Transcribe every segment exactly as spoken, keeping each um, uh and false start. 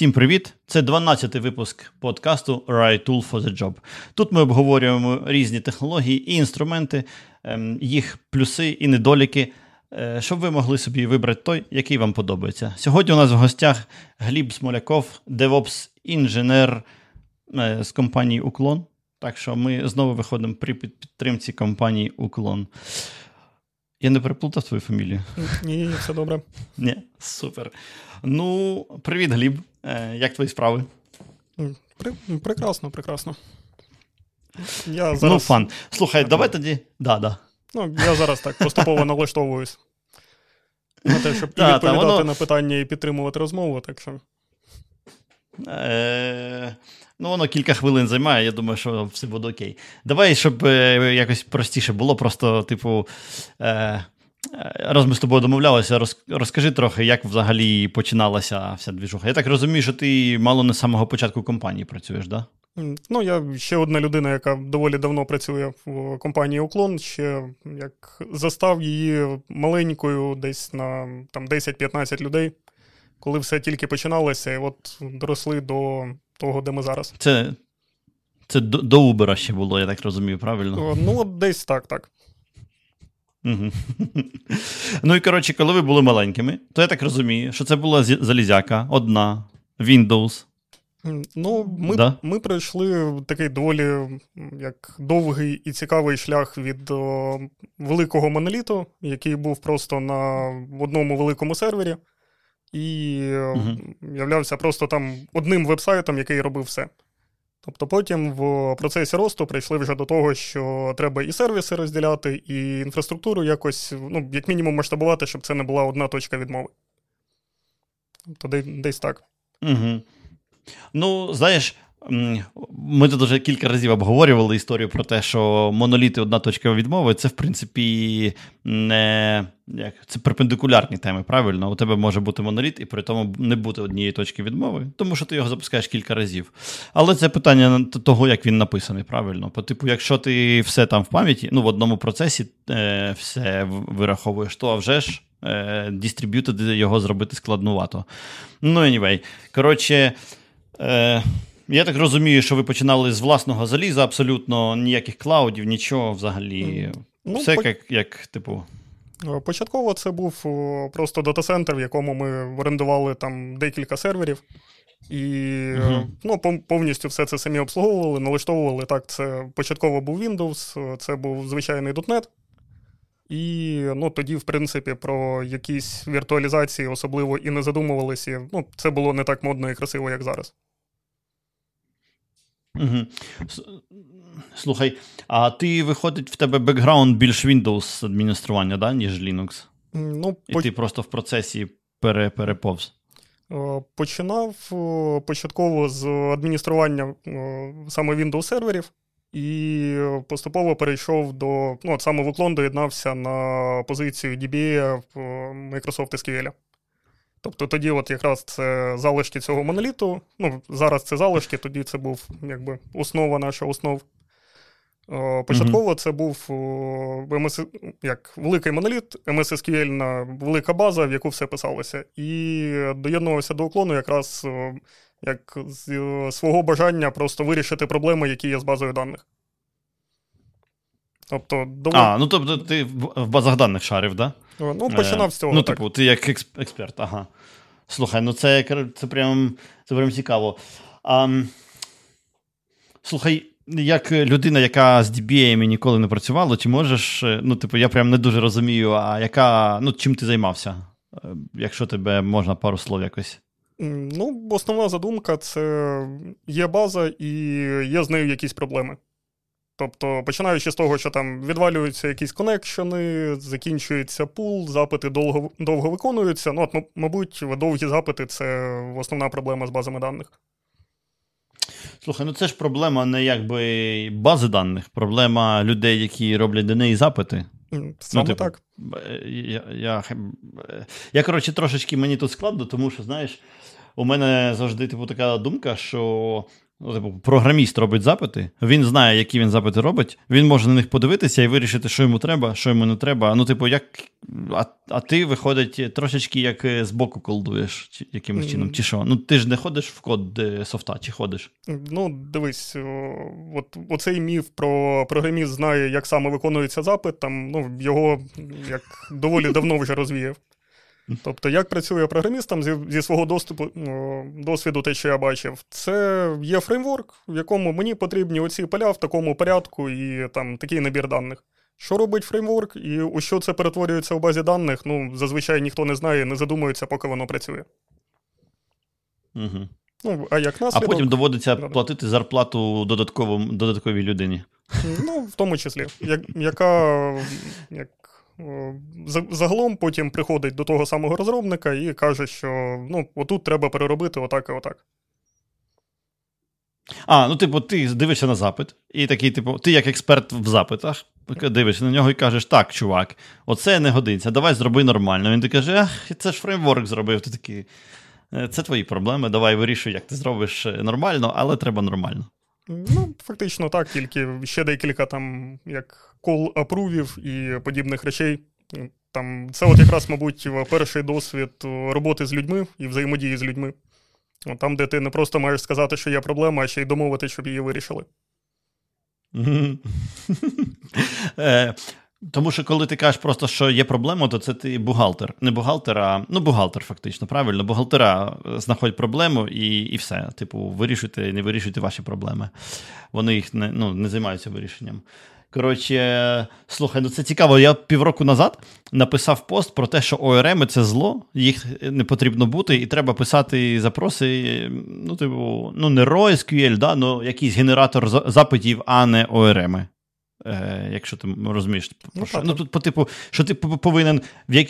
Всім привіт! Це дванадцятий випуск подкасту Right Tool for the Job. Тут ми обговорюємо різні технології і інструменти, їх плюси і недоліки, щоб ви могли собі вибрати той, який вам подобається. Сьогодні у нас в гостях Глеб Смоляков, DevOps-інженер з компанії Uklon. Так що ми знову виходимо при підтримці компанії Uklon. Я не переплутав твою фамілію? Ні-ні, все добре. Ні, супер. Ну, привіт, Глеб. Як твої справи? Прекрасно, прекрасно. Я зараз... Ну, фан. Слухай, так, давай так. тоді... Да, да. Ну, я зараз так поступово налаштовуюсь на те, щоб да, і відповідати воно... на питання, і підтримувати розмову, так що... Е... Ну, воно кілька хвилин займає, я думаю, що все буде окей. Давай, щоб е, якось простіше було, просто, типу, е, раз ми з тобою домовлялися, роз, розкажи трохи, як взагалі починалася вся двіжуха. Я так розумію, що ти мало не з самого початку компанії працюєш, так? Да? Ну, я ще одна людина, яка доволі давно працює в компанії Uklon, ще як застав її маленькою, десь на там, десять-п'ятнадцять людей, коли все тільки починалося, і от доросли до... того, де ми зараз. Це, це до, до Ubera ще було, я так розумію, правильно? Ну, десь так, так. Угу. Ну і, коротше, коли ви були маленькими, то я так розумію, що це була залізяка, одна, Windows. Ну, ми, да? ми пройшли такий доволі як довгий і цікавий шлях від о, великого моноліту, який був просто на одному великому сервері. І угу. являвся просто там одним вебсайтом, який робив все. Тобто потім в процесі росту прийшли вже до того, що треба і сервіси розділяти, і інфраструктуру якось, ну, як мінімум масштабувати, щоб це не була одна точка відмови. Тобто десь так. Угу. Ну, знаєш, ми тут вже кілька разів обговорювали історію про те, що моноліти одна точка відмови, це, в принципі, не... Як? Це перпендикулярні теми, правильно? У тебе може бути моноліт і при тому не бути однієї точки відмови, тому що ти його запускаєш кілька разів. Але це питання того, як він написаний, правильно? По типу, якщо ти все там в пам'яті, ну в одному процесі е, все вираховуєш, то а вже ж е, дистриб'ютед його зробити складнувато. Ну, anyway. Коротше... Е, Я так розумію, що ви починали з власного заліза, абсолютно ніяких клаудів, нічого взагалі. Ну, Все по... як, як, типу... Початково це був просто дата-центр, в якому ми орендували там декілька серверів. І угу. ну, повністю все це самі обслуговували, налаштовували. Так, це початково був Windows, це був звичайний .дот нет. І ну, тоді, в принципі, про якісь віртуалізації особливо і не задумувалися. Ну, це було не так модно і красиво, як зараз. Угу. Слухай, а ти, виходить, в тебе бекграунд більш Windows адміністрування, да, ніж Linux? Ну, І по... ти просто в процесі пере, переповз? Починав початково з адміністрування саме Windows серверів і поступово перейшов до, ну, от саме в Uklon доєднався на позицію ді бі ей в Microsoft ес кю ель. Тобто тоді от якраз це залишки цього моноліту, ну, зараз це залишки, тоді це був, якби, основа наша основ. Початково mm-hmm. це був ем ес, як, великий моноліт, ем ес ес кю ель – велика база, в яку все писалося. І доєднувався до Uklon якраз як з свого бажання просто вирішити проблеми, які є з базою даних. Тобто, дов... А, ну тобто ти в базах даних шарив, так? Да? Ну, починав з цього. Ну, так. Типу, ти як експерт, ага. Слухай, ну це, це, прям, це прям цікаво. А, слухай, як людина, яка з ді бі ей ніколи не працювала, чи можеш, ну, типу, я прям не дуже розумію, а яка, ну, чим ти займався? Якщо тебе можна пару слов якось. Ну, основна задумка – це є база і є з нею якісь проблеми. Тобто, починаючи з того, що там відвалюються якісь коннекшени, закінчується пул, запити довго, довго виконуються. Ну, от, мабуть, довгі запити – це основна проблема з базами даних. Слухай, ну це ж проблема не якби бази даних, проблема людей, які роблять до неї запити. Саме ну, типу, так. Я, я, я, я, коротше, трошечки мені тут складно, тому що, знаєш, у мене завжди типу, така думка, що ну, типу, програміст робить запити, він знає, які він запити робить, він може на них подивитися і вирішити, що йому треба, що йому не треба. Ну, типу, як... А, а ти, виходить, трошечки як збоку колдуєш якимось mm. чином, чи що? Ну, ти ж не ходиш в код софта, чи ходиш? Ну, дивись, от, оцей міф про програміст знає, як саме виконується запит, там, ну, його як доволі давно вже розвіяв. Тобто, як працює програмістом зі, зі свого доступу, досвіду, те, що я бачив, це є фреймворк, в якому мені потрібні оці поля в такому порядку і там такий набір даних. Що робить фреймворк і у що це перетворюється у базі даних, ну, зазвичай ніхто не знає, не задумується, поки воно працює. Угу. Ну, а як наслідок... А потім доводиться да, платити зарплату додатковій людині. Ну, в тому числі. Я, яка... Як... Загалом потім приходить до того самого розробника і каже, що ну, отут треба переробити отак і отак. А, ну, типу, ти дивишся на запит, і такий, типу, ти як експерт в запитах, дивишся на нього і кажеш, так, чувак, оце не годиться, давай зроби нормально. Він ти каже, ах, це ж фреймворк зробив. Ти такий, це твої проблеми, давай вирішуй, як ти зробиш нормально, але треба нормально. Ну, фактично так, тільки ще декілька там, як кол-апрувів і подібних речей. Там, це от якраз, мабуть, перший досвід роботи з людьми і взаємодії з людьми. Там, де ти не просто маєш сказати, що є проблема, а ще й домовити, щоб її вирішили. Тому що, коли ти кажеш просто, що є проблема, то це ти бухгалтер. Не бухгалтер, а... Ну, бухгалтер, фактично, правильно. Бухгалтера знаходять проблему і, і все. Типу, вирішуйте, не вирішуйте ваші проблеми. Вони їх не, ну, не займаються вирішенням. Коротше, слухай, ну це цікаво. Я півроку назад написав пост про те, що о ер ем – це зло, їх не потрібно бути, і треба писати запроси, ну, типу, ну, не ро ес кю ель, да, ну, якийсь генератор запитів, а не о ер ем. Е, якщо ти розумієш, ну, що. Ну, тут по типу, що ти повинен,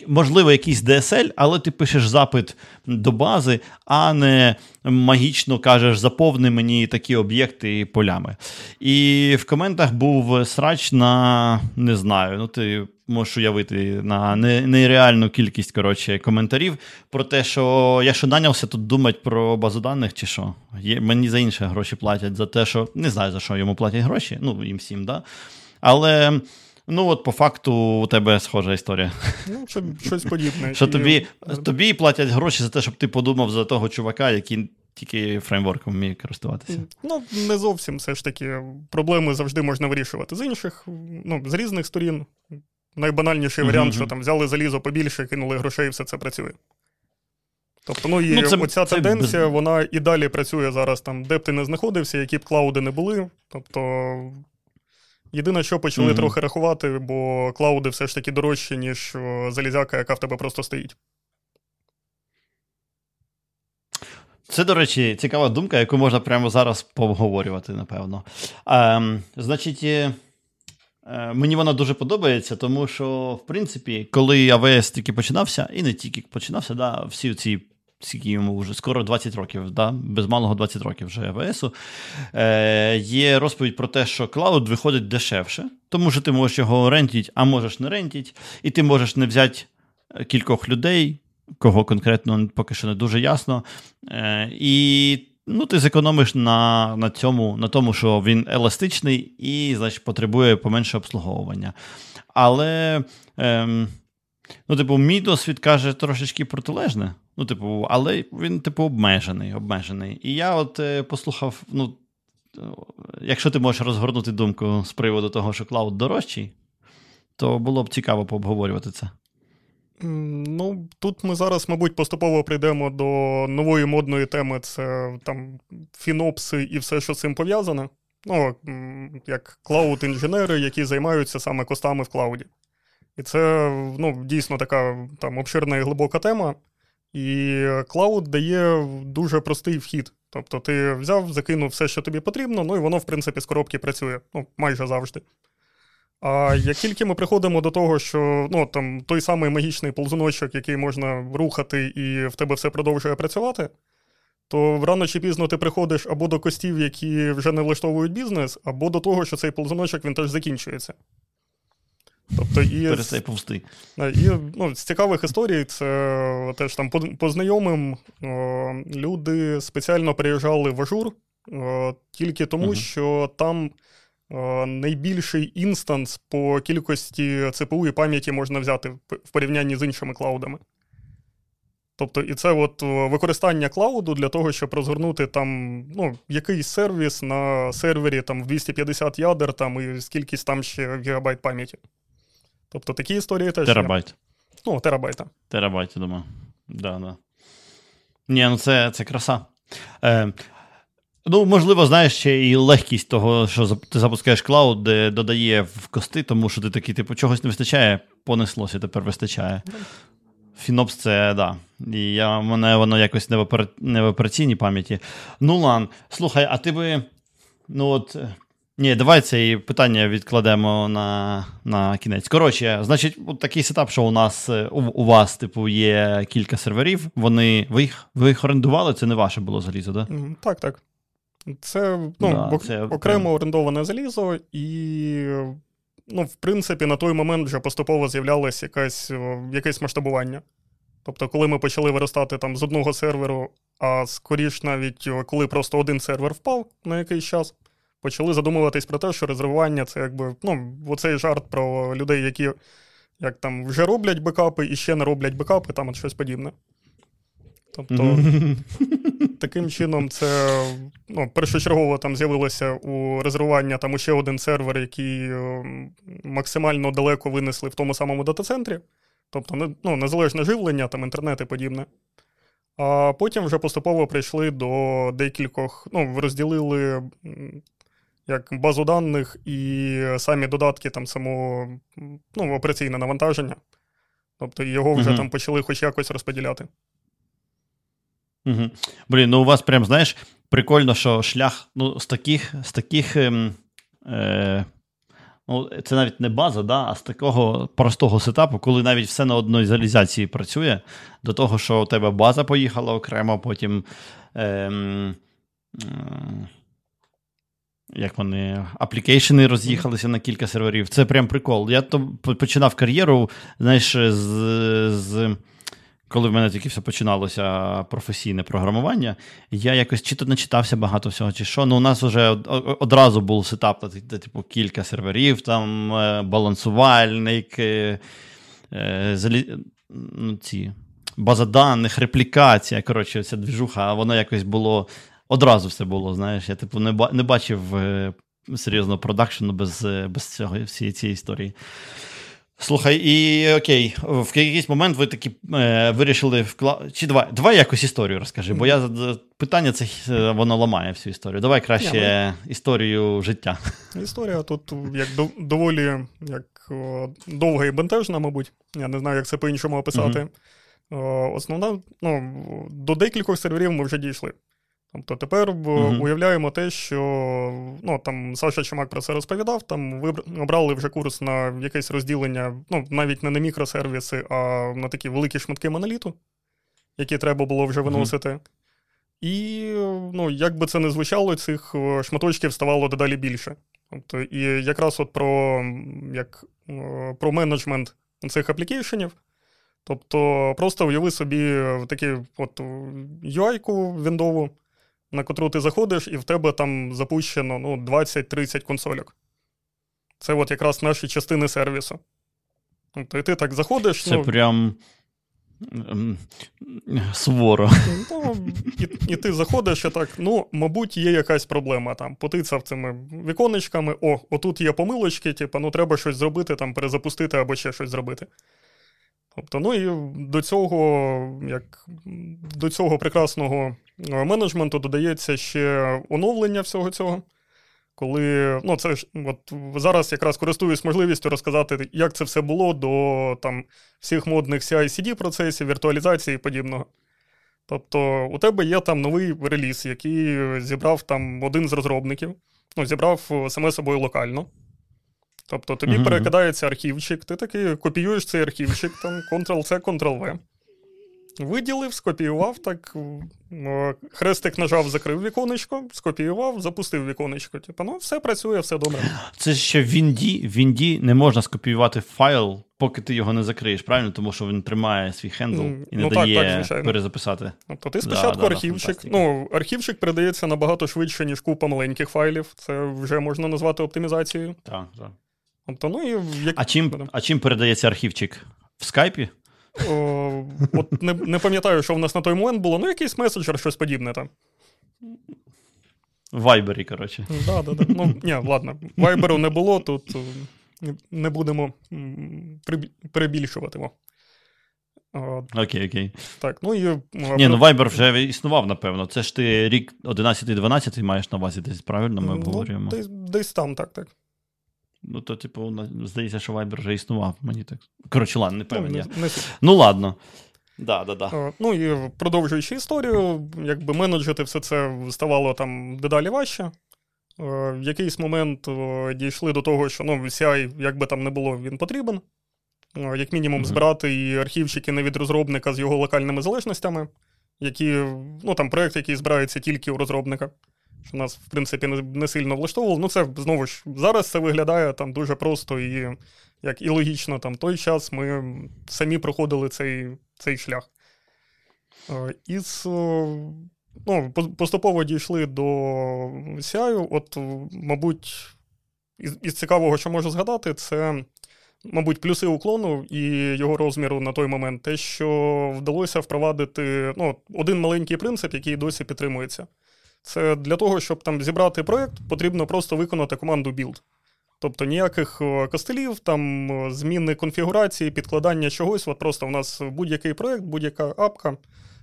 можливо, якийсь ді ес ель, але ти пишеш запит до бази, а не магічно кажеш, заповни мені такі об'єкти полями. І в коментах був срач на, не знаю, ну ти можеш уявити, на нереальну кількість, коротше, коментарів про те, що я що нанявся тут думати про базу даних чи що. Є, мені за інше гроші платять, за те, що, не знаю, за що йому платять гроші, ну їм всім, да. Але, ну, от по факту у тебе схожа історія. Ну, що, щось подібне. Що тобі, тобі платять гроші за те, щоб ти подумав за того чувака, який тільки фреймворком вміє користуватися. Ну, не зовсім, все ж таки. Проблеми завжди можна вирішувати з інших, ну, з різних сторін. Найбанальніший варіант, mm-hmm. що там взяли залізо побільше, кинули грошей, і все це працює. Тобто, ну, і ну, це, оця це тенденція, без... вона і далі працює зараз, там, де б ти не знаходився, які б клауди не були, тобто... Єдине, що почали mm-hmm. трохи рахувати, бо клауди все ж таки дорожчі, ніж залізяка, яка в тебе просто стоїть. Це, до речі, цікава думка, яку можна прямо зараз поговорювати, напевно. Ем, значить, е, мені вона дуже подобається, тому що, в принципі, коли ей дабл ю ес тільки починався, і не тільки починався, да, всі ці... Скільки йому вже? Скоро двадцять років, да? Без малого двадцять років вже ей дабл ю ес. Е, є розповідь про те, що клауд виходить дешевше, тому що ти можеш його рентити, а можеш не рентити, і ти можеш не взяти кількох людей, кого конкретно поки що не дуже ясно, е, і ну, ти зекономиш на, на, цьому, на тому, що він еластичний і, значить, потребує поменше обслуговування. Але... Е, Ну, типу, мій досвід каже трошечки протилежне. Ну, типу, але він, типу, обмежений, обмежений. І я от е, послухав, ну, якщо ти можеш розгорнути думку з приводу того, що клауд дорожчий, то було б цікаво пообговорювати це. Ну, тут ми зараз, мабуть, поступово прийдемо до нової модної теми, це там фінопси і все, що з цим пов'язано. Ну, як клауд-інженери, які займаються саме костами в клауді. І це, ну, дійсно така там обширна і глибока тема, і клауд дає дуже простий вхід. Тобто ти взяв, закинув все, що тобі потрібно, ну і воно, в принципі, з коробки працює, ну, майже завжди. А як тільки ми приходимо до того, що, ну, там, той самий магічний ползуночок, який можна рухати, і в тебе все продовжує працювати, то рано чи пізно ти приходиш або до костів, які вже не влаштовують бізнес, або до того, що цей ползуночок, він теж закінчується. Тобто із, і, ну, з цікавих історій, це теж там по, по знайомим о, люди спеціально приїжджали в Azure о, тільки тому, uh-huh. що там о, найбільший інстанс по кількості ЦПУ і пам'яті можна взяти в порівнянні з іншими клаудами. Тобто, і це от використання клауду для того, щоб розгорнути там, ну, якийсь сервіс на сервері там в двісті п'ятдесят ядер там, і скількись там ще гігабайт пам'яті. Тобто такі історії теж. Терабайт. Я... Ну, терабайта. Терабайт, я думаю. Да, да. Ні, ну це, це краса. Е, ну, можливо, знаєш, ще і легкість того, що ти запускаєш клауд, додає в кости, тому що ти такий, типу, чогось не вистачає, понеслося, тепер вистачає. Фінопс це, да. І я, мене воно якось не в, опера... не в операційній пам'яті. Ну, Лан, слухай, а ти би, ну от... Ні, давай це і питання відкладемо на, на кінець. Коротше, значить, от такий сетап, що у нас, у, у вас, типу, є кілька серверів, вони, ви їх, ви їх орендували, це не ваше було залізо, да? Так, так. Це, ну, да, ок, це... окремо орендоване залізо і, ну, в принципі, на той момент вже поступово з'являлось якесь, якесь масштабування. Тобто, коли ми почали виростати там з одного серверу, а скоріш навіть, коли просто один сервер впав на якийсь час, почали задумуватись про те, що розривання – це якби, ну, оцей жарт про людей, які як там вже роблять бекапи і ще не роблять бекапи, там от щось подібне. Тобто, таким чином це, ну, першочергово там з'явилося у розривання там ще один сервер, який максимально далеко винесли в тому самому дата-центрі. Тобто, ну, незалежне живлення, там інтернет і подібне. А потім вже поступово прийшли до декількох, ну, розділили як базу даних і самі додатки, там само, ну, операційне навантаження. Тобто його вже uh-huh. там почали хоч якось розподіляти. Uh-huh. Блін, ну у вас прям, знаєш, прикольно, що шлях, ну, з таких, з таких е- е- ну, це навіть не база, да, а з такого простого сетапу, коли навіть все на одній залізації працює, до того, що у тебе база поїхала окремо, потім е- е- як вони, аплікейшени роз'їхалися на кілька серверів. Це прям прикол. Я то починав кар'єру, знаєш, з, з коли в мене тільки все починалося професійне програмування, я якось чи то начитався багато всього, чи що. Ну, у нас вже одразу був сетап, типу, кілька серверів, там, балансувальник, залі... ну, ці, база даних, реплікація, коротше, ця двіжуха, воно якось було... Одразу все було, знаєш, я типу не, ба- не бачив е- серйозного продакшену без, е- без цього, всієї цієї історії. Слухай, і окей, в якийсь момент ви такі е- вирішили вкла... Чи давай, давай якусь історію розкажи, бо я питання це воно ламає всю історію. Давай краще yeah, but... історію життя. Історія тут як дов- доволі як о, довга і бентежна, мабуть. Я не знаю, як це по-іншому описати. Mm-hmm. О, основна, ну, до декількох серверів ми вже дійшли. Тобто тепер mm-hmm. уявляємо те, що, ну, там Саша Чумак про це розповідав, там обрали вже курс на якесь розділення, ну, навіть не на мікросервіси, а на такі великі шматки моноліту, які треба було вже виносити. Mm-hmm. І, ну, як би це не звучало, цих шматочків ставало дедалі більше. Тобто, і якраз от про, як, про менеджмент цих аплікейшенів. Тобто просто уяви собі такі от ю ай-ку віндову, на котру ти заходиш, і в тебе там запущено, ну, двадцять-тридцять консольок. Це от якраз наші частини сервісу. Тобто, і ти так заходиш... Це ну, прям суворо. Ну, і, і ти заходиш, і так, ну, мабуть, є якась проблема там. Потицяв цими віконечками, о, отут є помилочки, типу, ну, треба щось зробити, там, перезапустити або ще щось зробити. Тобто, ну, і до цього, як, до цього прекрасного менеджменту додається ще оновлення всього цього, коли, ну, це ж, от зараз якраз користуюсь можливістю розказати, як це все було до, там, всіх модних сі ай-сі ді процесів, віртуалізації і подібного. Тобто, у тебе є там новий реліз, який зібрав там один з розробників, ну, зібрав саме собою локально. Тобто тобі uh-huh. перекидається архівчик, ти таки копіюєш цей архівчик, там, контрол сі, контрол ві. Виділив, скопіював, так, Хрестик нажав, закрив віконечко, скопіював, запустив віконечко. Типа, ну, все працює, все добре. Це ще в Вінді. В Вінді не можна скопіювати файл, поки ти його не закриєш, правильно? Тому що він тримає свій хендл і не ну, дає так, так, перезаписати. Тобто ти спочатку да, архівчик. Да, да, ну, архівчик передається набагато швидше, ніж купа маленьких файлів. Це вже можна назвати оптимізацією. Так, так. Тобто, ну, і як... а, чим, а чим передається архівчик? В скайпі? О, от не, не пам'ятаю, що в нас на той момент було. Ну, якийсь меседжер, щось подібне там. В Viberі, коротше. Да, да, да. Ну, ні, ладно. Viberу не було, тут не будемо перебільшуватимо. Окей, окей. Так, ну і... Ні, ну Viber вже існував, напевно. Це ж ти рік одинадцятий-дванадцятий маєш на увазі десь, правильно ми обговорюємо? Ну, десь, десь там, так, так. Ну, то, типу, здається, що Viber вже існував. Мені так. Коротше, ладно, не певен я. Не, не... Ну, ладно. Да, да, да. Ну, і продовжуючи історію, якби менеджити все це ставало там дедалі важче. В якийсь момент дійшли до того, що, ну, сі ай, як би там не було, він потрібен. Як мінімум, збирати і архівчики не від розробника з його локальними залежностями, які, ну, там, проєкт, який збирається тільки у розробника. Що нас, в принципі, не сильно влаштовувало. Ну, це, знову ж, зараз це виглядає там дуже просто і, як і логічно. Там, той час ми самі проходили цей, цей шлях. І з, ну, поступово дійшли до сі ай. От, мабуть, із, із цікавого, що можу згадати, це, мабуть, плюси уклону і його розміру на той момент. Те, що вдалося впровадити, ну, один маленький принцип, який досі підтримується. Це для того, щоб там зібрати проєкт, потрібно просто виконати команду build. Тобто ніяких костелів, там зміни конфігурації, підкладання чогось. От просто у нас будь-який проєкт, будь-яка апка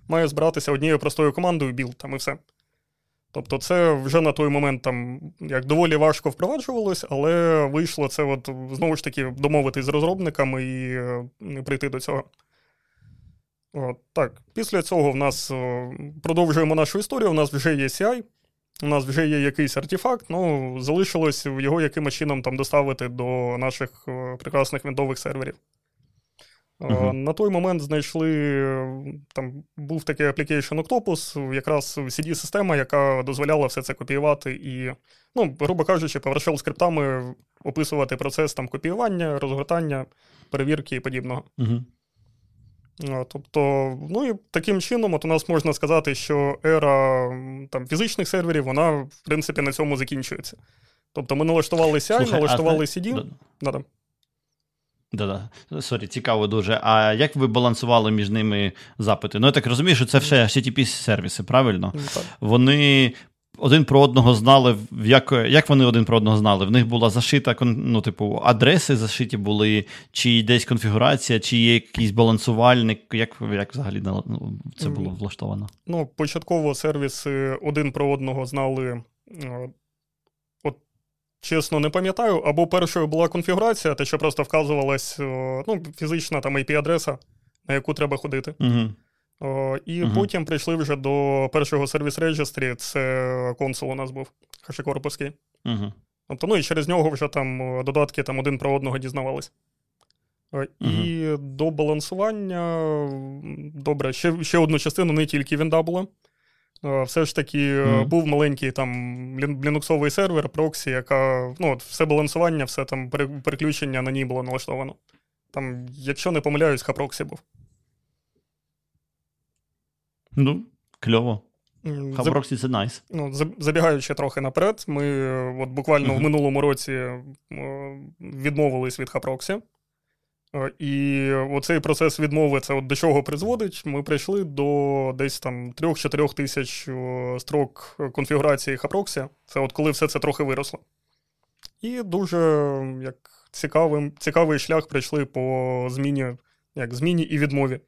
має збиратися однією простою командою build, там і все. Тобто це вже на той момент там як доволі важко впроваджувалось, але вийшло це от, знову ж таки домовитись з розробниками і, і прийти до цього. От, так, після цього в нас о, продовжуємо нашу історію, у нас вже є сі ай, у нас вже є якийсь артефакт, ну, залишилось його якимось чином там доставити до наших о, прекрасних віндових серверів. Uh-huh. О, на той момент знайшли, там був такий application Octopus, якраз сі ді-система, яка дозволяла все це копіювати і, ну, грубо кажучи, PowerShell скриптами описувати процес там копіювання, розгортання, перевірки і подібного. Uh-huh. Тобто, ну і таким чином от у нас можна сказати, що ера там, фізичних серверів, вона, в принципі, на цьому закінчується. Тобто ми налаштували сі ай, Слухай, налаштували сі ді. Да-да. Да-да. Сорі, цікаво дуже. А як ви балансували між ними запити? Ну, я так розумію, що це все ейч ті ті пі-сервіси, правильно? Так. Вони... Один про одного знали, як, як вони один про одного знали? В них була зашита, ну, типу, адреси зашиті були, чи десь конфігурація, чи є якийсь балансувальник, як, як взагалі це було влаштовано? Ну, початково сервіси один про одного знали, от, чесно, не пам'ятаю, або першою була конфігурація, те, що просто вказувалась, ну, фізична там ай пі-адреса, на яку треба ходити. Угу. О, і uh-huh. потім прийшли вже до першого сервіс-регістрі, це консул у нас був, хашикорповський. Uh-huh. Тобто, ну і через нього вже там додатки там, один про одного дізнавались. Uh-huh. І до балансування, добре, ще, ще одну частину, не тільки вінда була. Все ж таки uh-huh. був маленький там лінуксовий сервер, проксі, яка, ну от, все балансування, все там переключення на ній було налаштовано. Там, якщо не помиляюсь, HAProxy був. Ну, кльово. HAProxy – це найс. Ну, забігаючи трохи наперед, ми от буквально uh-huh. в минулому році відмовились від HAProxy. І оцей процес відмови, це от до чого призводить, ми прийшли до десь там трьох-чотирьох тисяч строк конфігурації HAProxy. Це от коли все це трохи виросло. І дуже як, цікавим, цікавий шлях прийшли по зміні, як, зміні і відмові.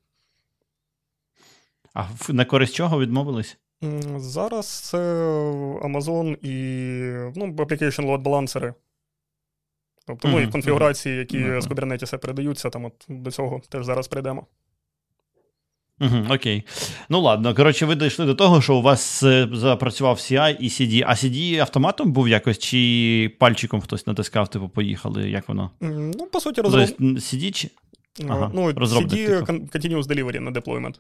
А на користь чого відмовились? Зараз це Amazon і, ну, application load balancer. Тобто, mm-hmm. ну, і конфігурації, які mm-hmm. з Kubernetes передаються, там от до цього теж зараз прийдемо. Mm-hmm. Окей. Ну, ладно. Коротше, ви дійшли до того, що у вас запрацював сі ай і сі ді. А сі ді автоматом був якось? Чи пальчиком хтось натискав, типу, поїхали? Як воно? Mm, ну, по суті, розробник. сі ді, чи... ага, ну, розробник, сі ді типу. Continuous Delivery на deployment.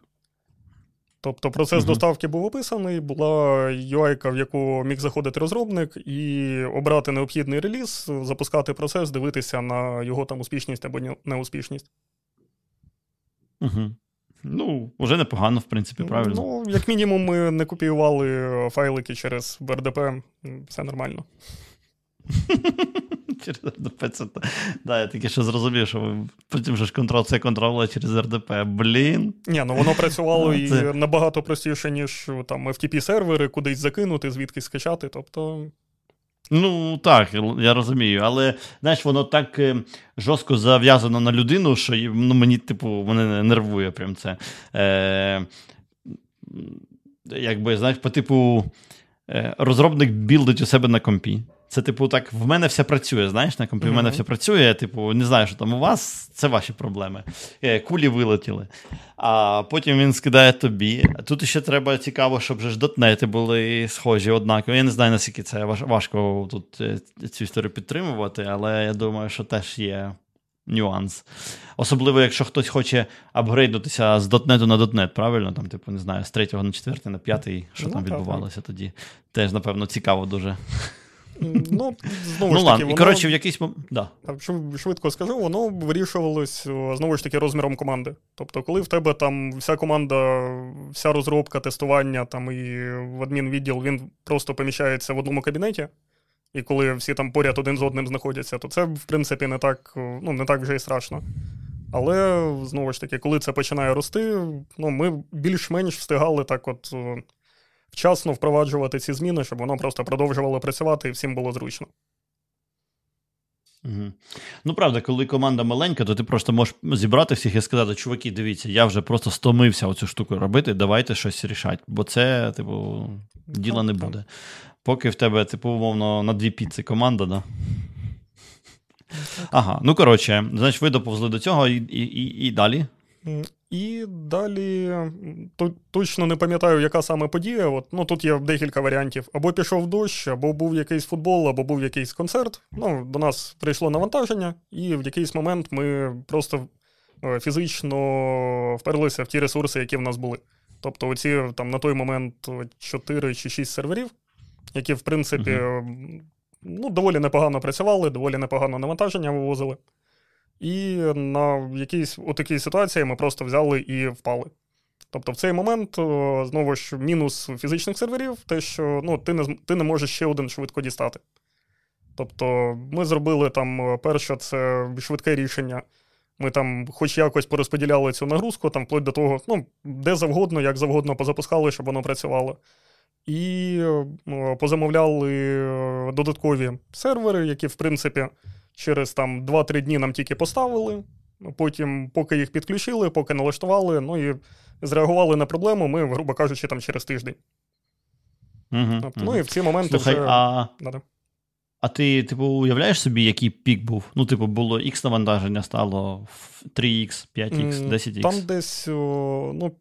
Тобто процес uh-huh. доставки був описаний, була ю ай-ка, в яку міг заходити розробник і обрати необхідний реліз, запускати процес, дивитися на його там успішність або неуспішність. Угу. Ну, вже непогано, в принципі, правильно. Ну, як мінімум, ми не копіювали файлики через БРДП, все нормально. Через РДП це... Да, я тільки ще зрозумів, що потім же ж Ctrl-C, Ctrl-V через РДП. Блін. Ні, ну воно працювало і це... набагато простіше, ніж там еф ті пі-сервери, кудись закинути, звідки скачати, тобто... Ну, так, я розумію, але, знаєш, воно так жорстко зав'язано на людину, що ну, мені, типу, мене нервує прям це. Е, якби, знаєш, по типу, розробник білдить у себе на компі. Це, типу, так, в мене все працює, знаєш, на компі в мене mm-hmm. все працює, типу, не знаю, що там у вас, це ваші проблеми. Кулі вилетіли. А потім він скидає тобі. Тут ще треба цікаво, щоб же ж дотнети були схожі, однакові. Я не знаю, наскільки це важко тут цю історію підтримувати, але я думаю, що теж є нюанс. Особливо, якщо хтось хоче апгрейднутися з дотнету на дотнет, правильно? Там, типу, не знаю, з третього на четвертий, на п'ятий, що ну, там відбувалося тоді. Теж, напевно, цікаво дуже. Ну, знову ну, ж таки, воно, і, коротше, в якийсь... да. швидко скажу, воно вирішувалось, знову ж таки, розміром команди. Тобто, коли в тебе там вся команда, вся розробка, тестування там, і в адмінвідділ, він просто поміщається в одному кабінеті, і коли всі там поряд один з одним знаходяться, то це, в принципі, не так, ну, не так вже і страшно. Але, знову ж таки, коли це починає рости, ну, ми більш-менш встигали так от... вчасно впроваджувати ці зміни, щоб воно просто продовжувало працювати і всім було зручно. Угу. Ну, правда, коли команда маленька, то ти просто можеш зібрати всіх і сказати, чуваки, дивіться, я вже просто стомився оцю штуку робити, давайте щось рішати, бо це, типу, діла не буде. Поки в тебе, типу, умовно, на дві піци команда, да? Ага, ну, коротше, значить, ви доповзли до цього і, і, і, і далі? І далі, тут точно не пам'ятаю, яка саме подія, от, ну тут є декілька варіантів. Або пішов дощ, або був якийсь футбол, або був якийсь концерт. Ну, до нас прийшло навантаження, і в якийсь момент ми просто фізично вперлися в ті ресурси, які в нас були. Тобто оці там на той момент чотири чи шість серверів, які, в принципі, mm-hmm. ну, доволі непогано працювали, доволі непогано навантаження вивозили. І на якійсь отакій ситуації ми просто взяли і впали. Тобто в цей момент, знову ж, мінус фізичних серверів, те, що ну, ти, не, ти не можеш ще один швидко дістати. Тобто ми зробили там перше, це швидке рішення. Ми там хоч якось порозподіляли цю нагрузку, там вплоть до того, ну, де завгодно, як завгодно позапускали, щоб воно працювало. І позамовляли додаткові сервери, які, в принципі, через там два-три дні нам тільки поставили, потім поки їх підключили, поки налаштували, ну і зреагували на проблему, ми, грубо кажучи, там через тиждень. Угу, тобто, угу. Ну і в ці моменти Слухай, вже... А... Да-да. А ти, типу, уявляєш собі, який пік був? Ну, типу, було X навантаження, стало три ікс, п'ять ікс, десять ікс? Там десь, ну,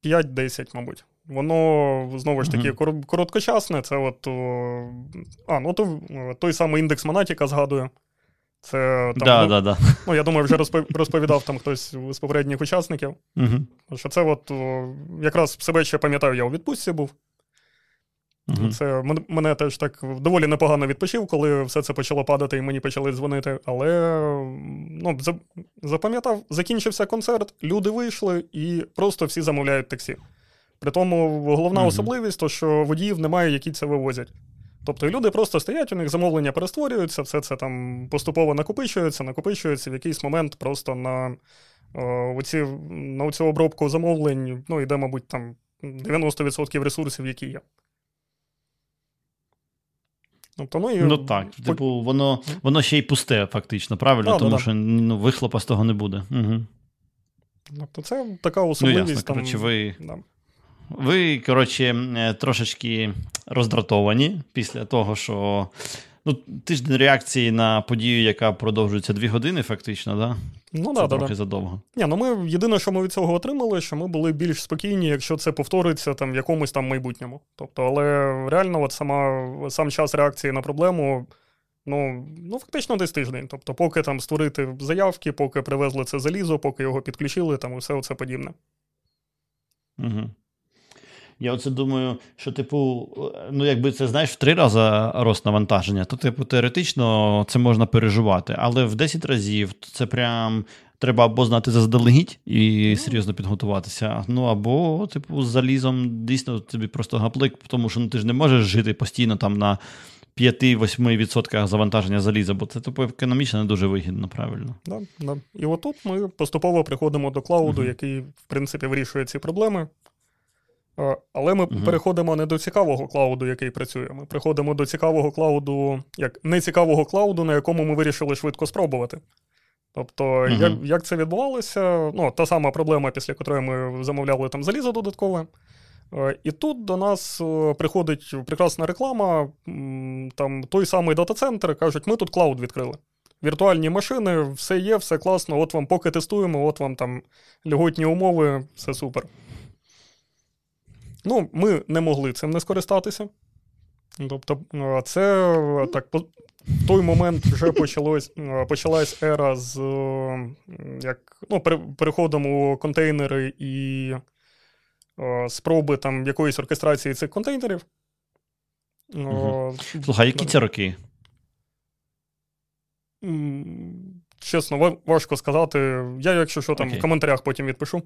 п'ять-десять, мабуть. Воно, знову ж таки, mm-hmm. короткочасне. Це от... А, ну, то, той самий індекс Монатіка згадує. Це там... Да, ну, да, да. Ну, я думаю, вже розповідав там хтось з попередніх учасників. Mm-hmm. Що це от... Якраз себе ще пам'ятаю, я у відпустці був. Mm-hmm. Це мене теж так доволі непогано відпочив, коли все це почало падати і мені почали дзвонити. Але, ну, запам'ятав, закінчився концерт, люди вийшли і просто всі замовляють таксі. При тому головна mm-hmm. особливість, то, що водіїв немає, які це вивозять. Тобто люди просто стоять, у них замовлення перестворюються, все це там поступово накопичується, накопичується в якийсь момент просто на, о, оці, на оцю обробку замовлень, ну, йде, мабуть, там дев'яносто відсотків ресурсів, які є. Тобто, ну, і... ну так, типу, воно, воно ще й пусте фактично, правильно? Да, тому да, що ну, вихлопа з того не буде. Угу. Тобто це така особливість. Ну, ясно, там... коротше, ви... да. Ви, коротше, трошечки роздратовані після того, що ну, тиждень реакції на подію, яка продовжується дві години, фактично, да? Ну, це да, трохи да. задовго. Ні, ну ми єдине, що ми від цього отримали, що ми були більш спокійні, якщо це повториться там, в якомусь там майбутньому. Тобто, але реально, от сама, сам час реакції на проблему, ну, ну, фактично десь тиждень. Тобто, поки там створити заявки, поки привезли це залізо, поки його підключили, там, і все оце подібне. Угу. Я оце думаю, що, типу, ну, якби це, знаєш, в три рази рост навантаження, то, типу, теоретично це можна переживати. Але в десять разів це прям треба або знати заздалегідь і серйозно підготуватися, ну, або, типу, з залізом дійсно тобі просто гаплик, тому що ну, ти ж не можеш жити постійно там на п'ять-вісім відсотків завантаження заліза, бо це тобто, економічно не дуже вигідно, правильно. Да, да. І отут ми поступово приходимо до клауду, uh-huh. який, в принципі, вирішує ці проблеми. Але ми uh-huh. переходимо не до цікавого клауду, який працює. Ми приходимо до цікавого клауду, як нецікавого клауду, на якому ми вирішили швидко спробувати. Тобто, uh-huh. як, як це відбувалося? Ну, та сама проблема, після якої ми замовляли там залізо додаткове. І тут до нас приходить прекрасна реклама, там той самий дата-центр, кажуть, ми тут клауд відкрили. Віртуальні машини, все є, все класно, от вам поки тестуємо, от вам там льготні умови, все супер. Ну, ми не могли цим не скористатися. Тобто, це так, в той момент вже почалось, почалась ера з, як, ну, переходом у контейнери і спроби там якоїсь оркестрації цих контейнерів. Угу. О, Слухай, які це роки? Чесно, важко сказати. Я, якщо що, там Окей. в коментарях потім відпишу.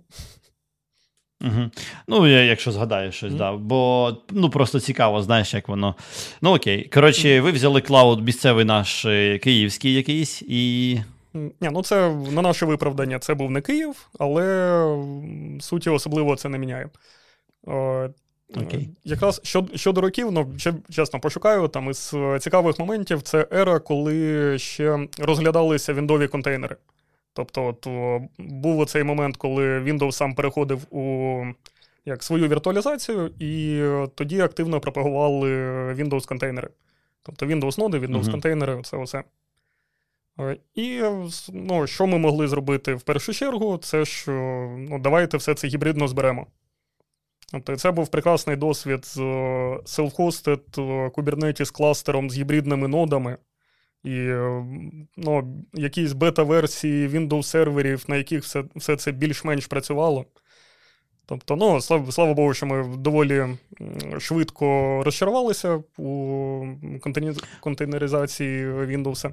Угу. Ну, я, якщо згадаю щось, mm-hmm. да. Бо, ну, просто цікаво, знаєш, як воно. Ну, окей. Коротше, mm-hmm. ви взяли клауд місцевий наш, київський якийсь, і... Ні, ну це на наше виправдання. Це був не Київ, але суті особливо це не міняє. Okay. Якраз щодо років, ну, чесно, пошукаю, там із цікавих моментів це ера, коли ще розглядалися віндові контейнери. Тобто от, був оцей момент, коли Windows сам переходив у як, свою віртуалізацію, і тоді активно пропагували Windows-контейнери. Тобто Windows-ноди, Windows-контейнери, uh-huh. це усе. І, ну, що ми могли зробити в першу чергу, це що, ну, давайте все це гібридно зберемо. Тобто це був прекрасний досвід з self-hosted Kubernetes кластером з гібридними нодами і, ну, якісь бета-версії Windows-серверів, на яких все, все це більш-менш працювало. Тобто, ну, слав, слава Богу, що ми доволі швидко розчарувалися у контейнеризації Windows.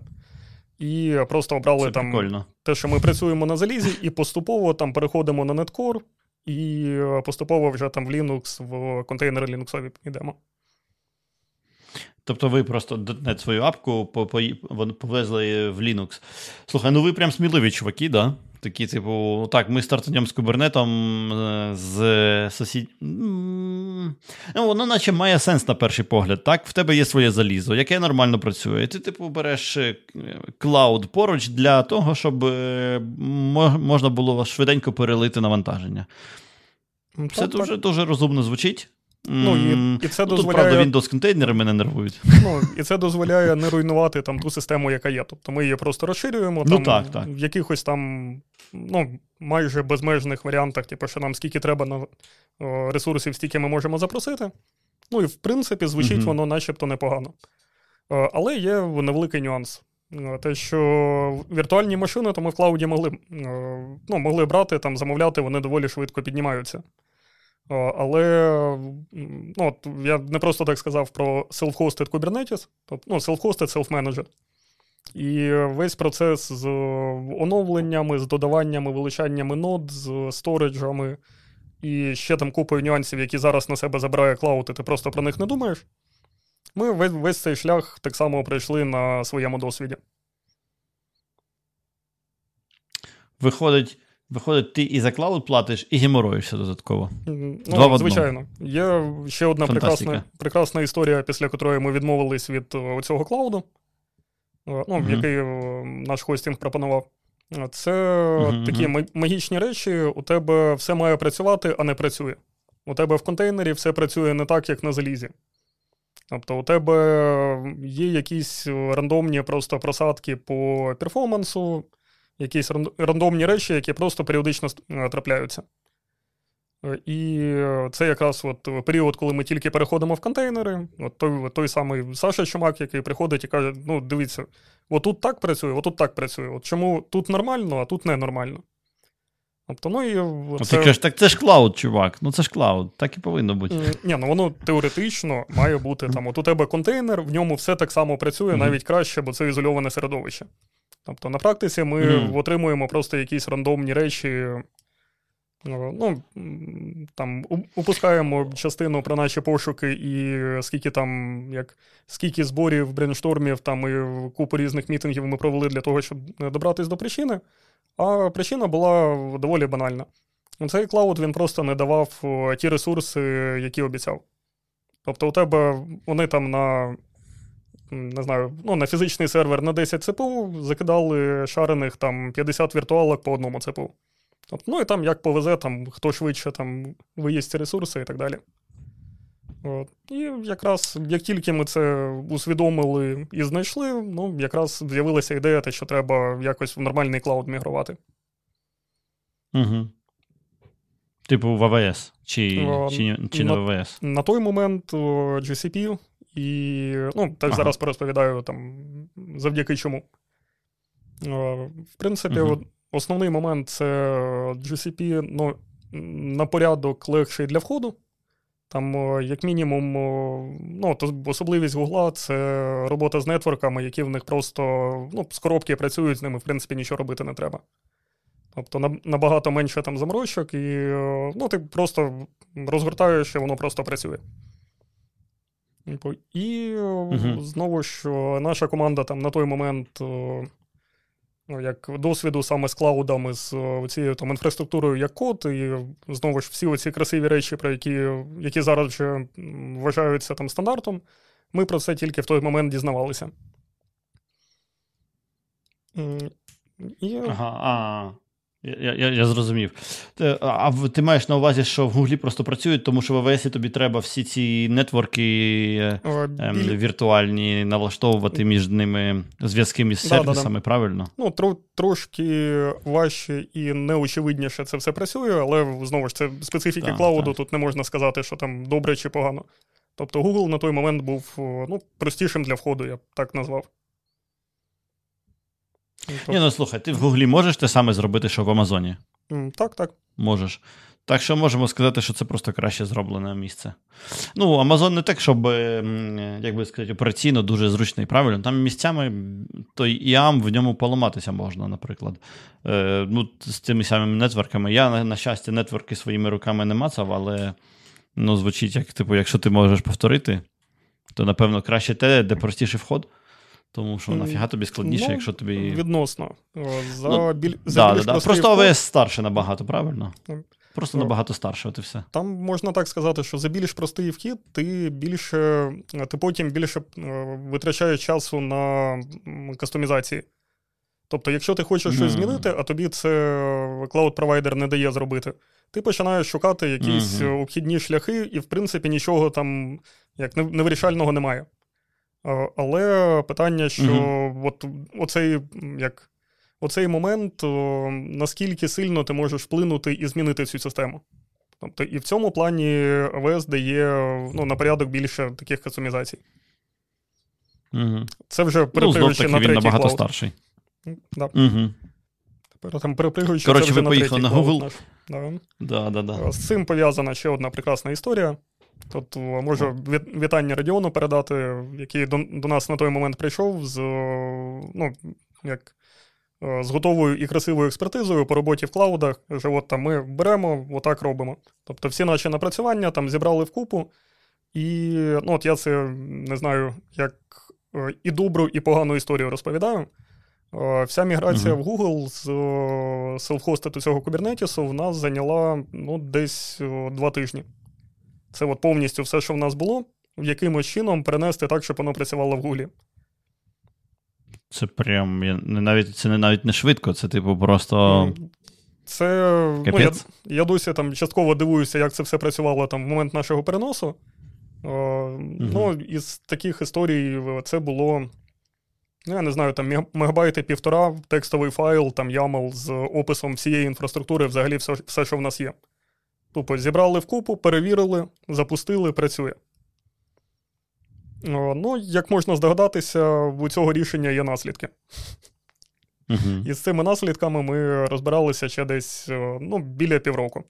І просто обрали там те, що ми працюємо на залізі, і поступово там переходимо на Netcore, і поступово вже там в Linux, в контейнери лінуксові йдемо. Тобто ви просто .дот нет свою апку повезли в Linux. Слухай, ну ви прям сміливі чуваки, да? Такі, типу, так, ми стартуємо з кубернетом, з сусід... Ну, воно наче має сенс на перший погляд, так? В тебе є своє залізо, яке нормально працює. І ти, типу, береш клауд поруч для того, щоб можна було швиденько перелити навантаження. Це так, дуже, так. дуже розумно звучить. Ну, і, і це ну, дозволяє... Тут, правда, Windows-контейнери мене нервують. Ну, і це дозволяє не руйнувати там, ту систему, яка є. Тобто ми її просто розширюємо ну, там, так, так. в якихось там ну, майже безмежних варіантах, типу, що нам скільки треба на ресурсів, стільки ми можемо запросити. Ну і, в принципі, звучить uh-huh. воно начебто непогано. Але є невеликий нюанс. Те, що віртуальні машини то ми в клауді могли, ну, могли брати, там, замовляти, вони доволі швидко піднімаються. Але ну, я не просто так сказав про self-hosted Kubernetes, тобто, ну, self-hosted, self-managed. І весь процес з оновленнями, з додаваннями, вилучаннями нод, з сториджами і ще там купою нюансів, які зараз на себе забирає клауд, і ти просто про них не думаєш. Ми весь, весь цей шлях так само пройшли на своєму досвіді. Виходить... Виходить, ти і за клауд платиш, і геморроїшся додатково. Ну, Два в одному. Звичайно. Є ще одна прекрасна, прекрасна історія, після якої ми відмовились від цього клауду, ну, mm-hmm. який наш хостинг пропонував. Це mm-hmm. такі магічні речі. У тебе все має працювати, а не працює. У тебе в контейнері все працює не так, як на залізі. Тобто у тебе є якісь рандомні просто просадки по перформансу, якісь рандомні речі, які просто періодично трапляються. І це якраз от період, коли ми тільки переходимо в контейнери. От той, той самий Саша Чумак, який приходить і каже, ну, дивіться, отут так працює, отут так працює. От чому тут нормально, а тут ненормально. Тобто, ну, і це... Ти кажеш, так це ж клауд, чувак, ну це ж клауд, так і повинно бути. Ні, ну воно теоретично має бути там, от у тебе контейнер, в ньому все так само працює, mm-hmm. навіть краще, бо це ізольоване середовище. Тобто на практиці ми mm-hmm. отримуємо просто якісь рандомні речі, ну, там, упускаємо частину про наші пошуки і скільки там, як, скільки зборів, брейнштормів там і купу різних мітингів ми провели для того, щоб добратися до причини. А причина була доволі банальна. Цей клауд, він просто не давав ті ресурси, які обіцяв. Тобто у тебе, вони там на, не знаю, ну, на фізичний сервер на десять ЦПУ закидали шарених там п'ятдесят віртуалок по одному ЦПУ. Тобто, ну і там як повезе, там, хто швидше там виїсть ці ресурси і так далі. От. І якраз, як тільки ми це усвідомили і знайшли, ну, якраз з'явилася ідея, те, що треба якось в нормальний клауд мігрувати. Угу. Типу в ей дабл ю ес чи, а, чи, чи не на, в ей дабл ю ес? На той момент джі сі пі і, ну, так ага. зараз порозповідаю, там, завдяки чому. В принципі, угу. основний момент – це джі сі пі, ну, на порядок легший для входу. Там, як мінімум, ну, то особливість Google – це робота з нетворками, які в них просто, ну, з коробки працюють з ними, в принципі, нічого робити не треба. Тобто набагато менше там заморочок, і, ну, ти просто розгортаєш, і воно просто працює. І, угу. знову ж, наша команда там на той момент, ну, як досвіду саме з клаудами, з цією там інфраструктурою як код, і знову ж всі оці красиві речі, про які, які зараз вже вважаються там стандартом, ми про це тільки в той момент дізнавалися. І... Ага, а, я, я, я зрозумів. А ти маєш на увазі, що в Гуглі просто працюють, тому що в ей дабл ю ес тобі треба всі ці нетворки ем, віртуальні налаштовувати між ними зв'язки між сервісами, да, да, да. правильно? Ну, тр- трошки важче і неочевидніше це все працює, але, знову ж, це специфіки да, клауду, так. Тут не можна сказати, що там добре чи погано. Тобто Google на той момент був, ну, простішим для входу, я б так назвав. Ні, ну слухай, ти в Гуглі можеш те саме зробити, що в Амазоні? Так, так. Можеш. Так що можемо сказати, що це просто краще зроблене місце. Ну, Амазон не так, щоб, як би сказати, операційно дуже зручний, правильно? Там місцями той ІАМ, в ньому поламатися можна, наприклад. Е, ну, з тими самими нетворками. Я, на, на щастя, нетворки своїми руками не мацав, але, ну, звучить, як, типу, якщо ти можеш повторити, то, напевно, краще те, де простіший вход. Тому що нафіга тобі складніше, ну, якщо тобі... Відносно. За ну, біль... за да, більш да, да. Просто ей дабл ю ес старше набагато, правильно? Просто ну, набагато старше, от і все. Там можна так сказати, що за більш простий вхід ти більше, ти потім більше витрачаєш часу на кастомізації. Тобто, якщо ти хочеш щось mm. змінити, а тобі це клауд-провайдер не дає зробити, ти починаєш шукати якісь mm-hmm. обхідні шляхи, і, в принципі, нічого там як невирішального немає. Але питання, що угу. от, оцей, як, оцей момент, о, наскільки сильно ти можеш вплинути і змінити цю систему. Тобто і в цьому плані ей дабл ю ес дає, ну, на порядок більше таких кастомізацій. Угу. Це вже перепригуючи ну, на третій клауд. Він набагато старший. Да. Угу. Тепер там перепригуючи, це вже на третій на Google. Да. Да, да, да. З цим пов'язана ще одна прекрасна історія. Тут можу вітання Радіону передати, який до, до нас на той момент прийшов з, ну, як, з готовою і красивою експертизою по роботі в клаудах. Вже от там ми беремо, отак робимо. Тобто всі наші напрацювання там зібрали вкупу. І, ну, от я це, не знаю, як і добру, і погану історію розповідаю. Вся міграція mm-hmm. в Google з селф-хосту цього Kubernetes в нас зайняла, ну, десь два тижні. Це от повністю все, що в нас було, якимось чином перенести так, щоб воно працювало в Гуглі. Це прям, я, навіть, це навіть не швидко, це типу просто... Це, ну, я, я досі там частково дивуюся, як це все працювало там в момент нашого переносу. Е, угу. Ну, із таких історій це було, я не знаю, там мегабайти, півтора, текстовий файл, там ямл з описом всієї інфраструктури, взагалі все, все що в нас є. Тупо зібрали вкупу, перевірили, запустили, працює. Ну, як можна здогадатися, у цього рішення є наслідки. Uh-huh. І з цими наслідками ми розбиралися ще десь ну, біля півроку.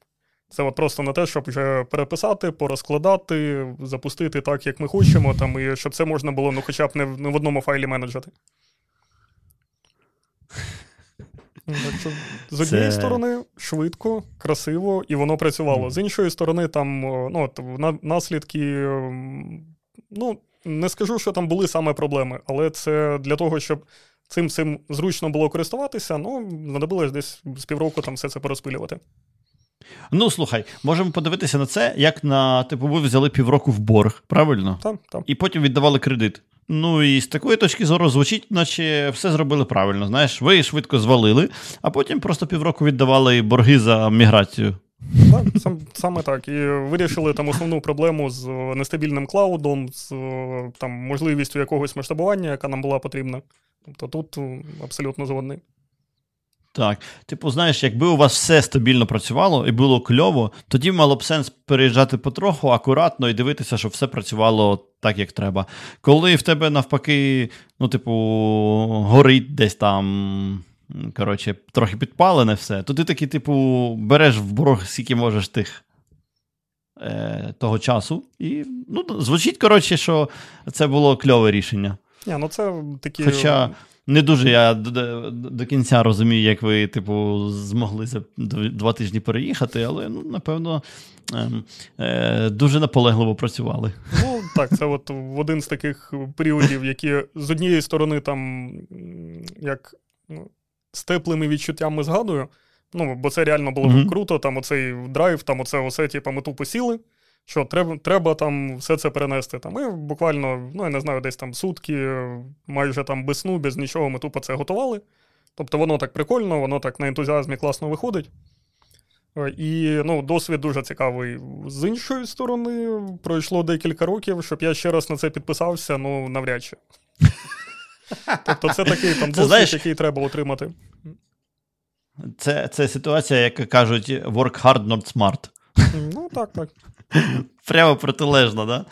Це от просто на те, щоб вже переписати, порозкладати, запустити так, як ми хочемо, там, і щоб це можна було ну, хоча б не в, не в одному файлі менеджити. Так, з однієї це... сторони, швидко, красиво, і воно працювало. З іншої сторони, там ну, от, наслідки, ну, не скажу, що там були саме проблеми, але це для того, щоб цим цим зручно було користуватися, ну, знадобилось десь з півроку там все це порозпилювати. Ну, слухай, можемо подивитися на це, як на, типу, ви взяли півроку в борг, правильно? Так, так. І потім віддавали кредит. Ну, і з такої точки зору звучить, наче все зробили правильно, знаєш, ви швидко звалили, а потім просто півроку віддавали борги за міграцію. Так, сам, саме так. І вирішили там основну проблему з нестабільним клаудом, з там, можливістю якогось масштабування, яка нам була потрібна. Тобто тут абсолютно згодний. Так. Типу, знаєш, якби у вас все стабільно працювало і було кльово, тоді мало б сенс переїжджати потроху, акуратно і дивитися, щоб все працювало так, як треба. Коли в тебе навпаки, ну, типу, горить десь там, коротше, трохи підпалене все, то ти таки, типу, береш в борг скільки можеш тих е, того часу. І, ну, звучить, коротше, що це було кльове рішення. Ні, ну це такі... Хоча... Не дуже я до, до кінця розумію, як ви, типу, змогли за два тижні переїхати, але, ну, напевно, е, дуже наполегливо працювали. Ну, так, це от один з таких періодів, які з однієї сторони, там, як з теплими відчуттями згадую, ну, бо це реально було mm-hmm. круто, там, оцей драйв, там, оце, оце, типу, ми тупо сіли, що треба, треба там все це перенести. Там, ми буквально, ну я не знаю, десь там сутки, майже там без сну, без нічого ми тупо це готували. Тобто воно так прикольно, воно так на ентузіазмі класно виходить. І ну, досвід дуже цікавий. З іншої сторони, пройшло декілька років, щоб я ще раз на це підписався, ну навряд чи. Тобто це такий там досвід, який треба отримати. Це, це ситуація, як кажуть, work hard, not smart. Ну так, так. Прямо протилежно, да?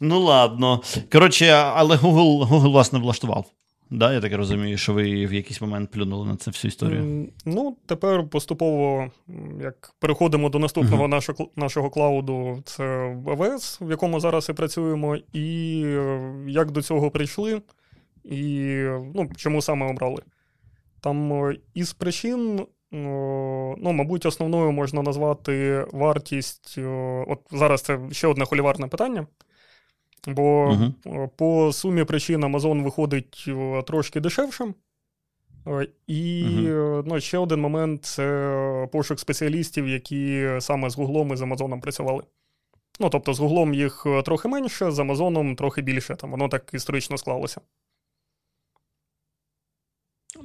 Ну, ладно. Коротше, але Google, Google вас не влаштував. Да? Я так розумію, що ви в якийсь момент плюнули на це всю історію. Ну, тепер поступово, як переходимо до наступного uh-huh. нашого, нашого клауду, це ей дабл ю ес, в якому зараз і працюємо, і як до цього прийшли, і ну, чому саме обрали. Там із причин... Ну, мабуть, основною можна назвати вартість, от зараз це ще одне холиварне питання, бо uh-huh. по сумі причин Amazon виходить трошки дешевшим, і uh-huh. ну, ще один момент – це пошук спеціалістів, які саме з Гуглом і з Амазоном працювали. Ну, тобто з Гуглом їх трохи менше, з Амазоном трохи більше, там воно так історично склалося.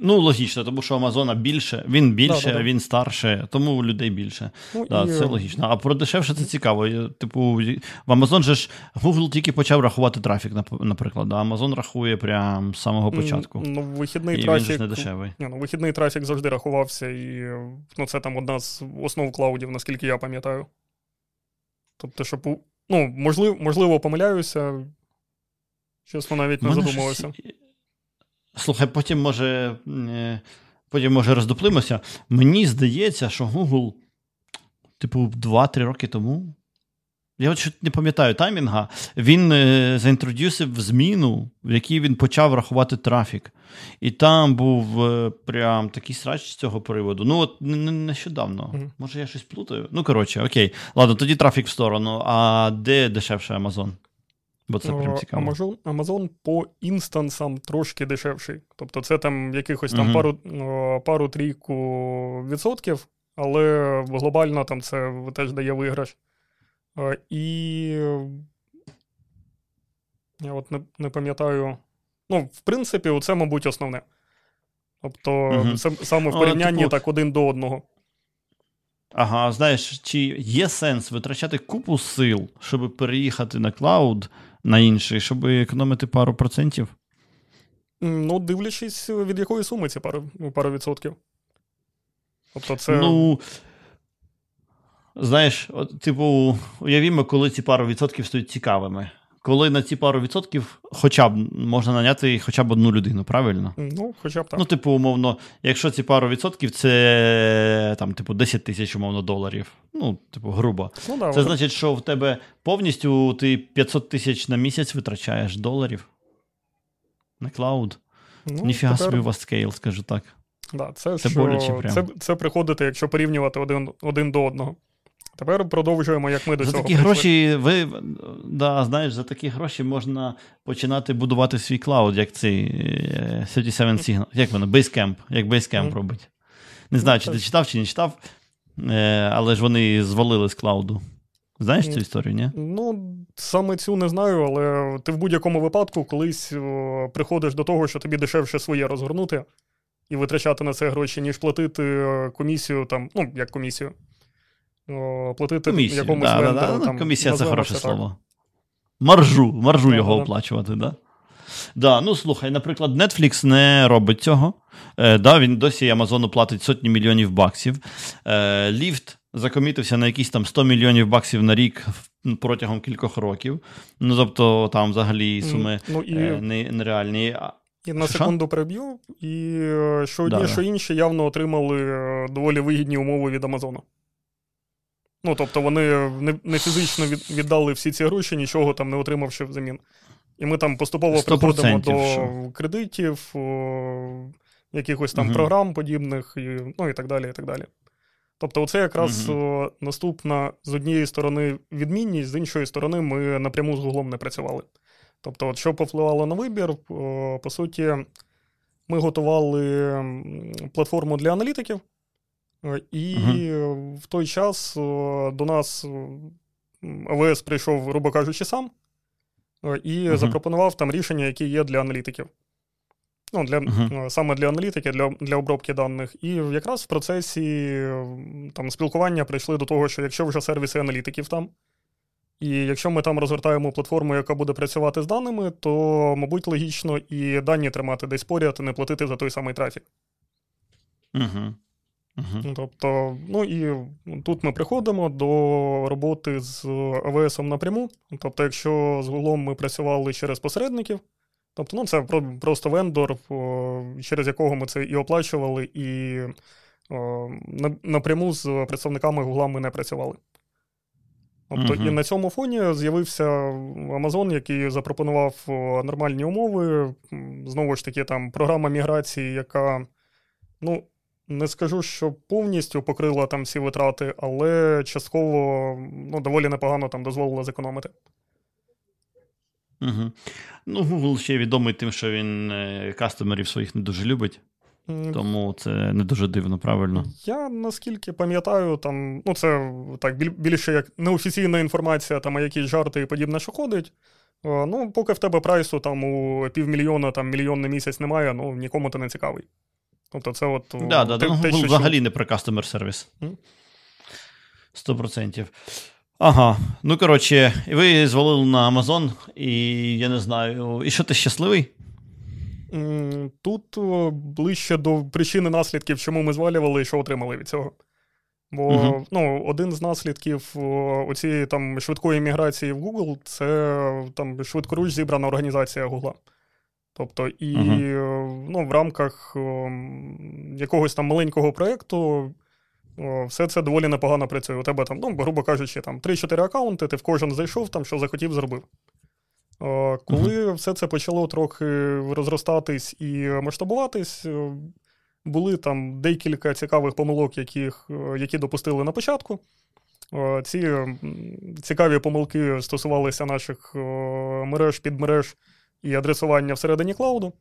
Ну, логічно, тому що Амазона більше, він більше, да, да, да. він старше, тому людей більше. Ну, да, і... Це логічно. А про дешевше це цікаво. Типу, в Амазон же ж Google тільки почав рахувати трафік, наприклад. А Амазон рахує прямо з самого початку. Ну, вихідний і трафік... він ж не дешевий. Ні, ну, вихідний трафік завжди рахувався, і ну, це там одна з основ клаудів, наскільки я пам'ятаю. Тобто, щоб, ну, можливо, можливо помиляюся, чесно, навіть не задумувався. Щось... Слухай, потім може, потім, може, роздуплимося. Мені здається, що Google, типу, два-три роки тому, я от не пам'ятаю таймінга, він заінтродюсив зміну, в якій він почав рахувати трафік. І там був прям такий срач з цього приводу. Ну, от нещодавно. Mm-hmm. Може, я щось плутаю? Ну, коротше, окей. Ладно, тоді трафік в сторону. А де дешевше Amazon? Бо це прям цікаво. Amazon, Amazon по інстансам трошки дешевший. Тобто це там якихось там uh-huh. пару, пару трійку відсотків, але глобально там це теж дає виграш. І я от не, не пам'ятаю. Ну, в принципі, оце, мабуть, основне. Тобто uh-huh. саме в порівнянні uh-huh. так один до одного. Ага, знаєш, чи є сенс витрачати купу сил, щоб переїхати на клауд, на інший, щоб економити пару процентів? Ну, дивлячись, від якої суми ці пару, пару відсотків. Тобто це... Ну, знаєш, от, типу, уявімо, коли ці пару відсотків стають цікавими. коли на ці пару відсотків хоча б можна наняти хоча б одну людину, правильно? Ну, хоча б так. Ну, типу, умовно, якщо ці пару відсотків, це, там, типу, десять тисяч, умовно, доларів. Ну, типу, грубо. Ну, да, це вже значить, що в тебе повністю ти п'ятсот тисяч на місяць витрачаєш доларів на клауд. Ну, ніфіга тепер... собі у вас скейл, скажу так. Да, це, це, що... це, це приходити, якщо порівнювати один, один до одного. Тепер продовжуємо, як ми до за цього такі прийшли. Гроші, ви, да, знаєш, за такі гроші можна починати будувати свій клауд, як цей сімдесят сім Signal. Як воно? Basecamp. Як Basecamp mm. робить. Не знаю, чи ти читав, чи не читав, але ж вони звалили з клауду. Знаєш цю історію, ні? Ну, саме цю не знаю, але ти в будь-якому випадку колись о, приходиш до того, що тобі дешевше своє розгорнути і витрачати на це гроші, ніж платити комісію, там, ну, як комісію, о, платити комісію, якомусь да, вендору. Да, да, там, комісія – це хороше слово. Маржу, маржу да, його да. оплачувати, так? Да? Да, ну, слухай, наприклад, Netflix не робить цього. Е, да, він досі Амазону платить сотні мільйонів баксів. Е, Lyft закомітився на якісь там сто мільйонів баксів на рік протягом кількох років. Ну, тобто, там взагалі суми ну, і, е, не, нереальні. І на що? Секунду переб'ю. І що одні, да, що інші явно отримали доволі вигідні умови від Амазону. Ну, тобто, вони не, не фізично від, віддали всі ці гроші, нічого там не отримавши взамін. І ми там поступово приходимо до що? Кредитів, о, якихось там угу. програм подібних, і, ну і так далі, і так далі. Тобто оце якраз mm-hmm. наступна, з однієї сторони, відмінність, з іншої сторони, ми напряму з Гуглом не працювали. Тобто, от, що повпливало на вибір, по суті, ми готували платформу для аналітиків, і mm-hmm. в той час до нас а ве ес прийшов, грубо кажучи, сам, і mm-hmm. запропонував там рішення, які є для аналітиків. Ну, для, uh-huh. саме для аналітики, для, для обробки даних. І якраз в процесі там, спілкування прийшли до того, що якщо вже сервіси аналітиків там, і якщо ми там розгортаємо платформу, яка буде працювати з даними, то, мабуть, логічно і дані тримати десь поряд, не платити за той самий трафік. Uh-huh. Uh-huh. Тобто, ну і тут ми приходимо до роботи з а ве ес-ом напряму. Тобто, якщо з Google ми працювали через посередників, тобто, ну, це просто вендор, через якого ми це і оплачували, і о, напряму з представниками Google ми не працювали. Тобто, uh-huh. і на цьому фоні з'явився Amazon, який запропонував нормальні умови. Знову ж таки, там програма міграції, яка, ну, не скажу, що повністю покрила там всі витрати, але частково, ну, доволі непогано там дозволила зекономити. Угу. Ну, Google ще відомий тим, що він кастомерів своїх не дуже любить, тому це не дуже дивно, правильно? Я, наскільки пам'ятаю, там, ну, це так, більше як неофіційна інформація, там, якісь жарти і подібне, що ходить. Ну, поки в тебе прайсу там у півмільйона, там, мільйон на місяць немає, ну, нікому ти не цікавий. Тобто це от... Да, да, те, ну, те, Google що... взагалі не про кастомер-сервіс. сто відсотків. Ага, ну, коротше, ви звалили на Amazon, і я не знаю, і що ти щасливий? Тут ближче до причини наслідків, чому ми звалювали і що отримали від цього. Бо, угу. ну, один з наслідків оцієї там швидкої міграції в Google, це там швидкоруч зібрана організація Google. Тобто, і, угу. ну, в рамках якогось там маленького проєкту все це доволі непогано працює. У тебе там, ну, грубо кажучи, там три-чотири акаунти, ти в кожен зайшов, там, що захотів, зробив. Коли uh-huh. все це почало трохи розростатись і масштабуватись, були там декілька цікавих помилок, яких, які допустили на початку. Ці цікаві помилки стосувалися наших мереж, підмереж і адресування всередині клауду.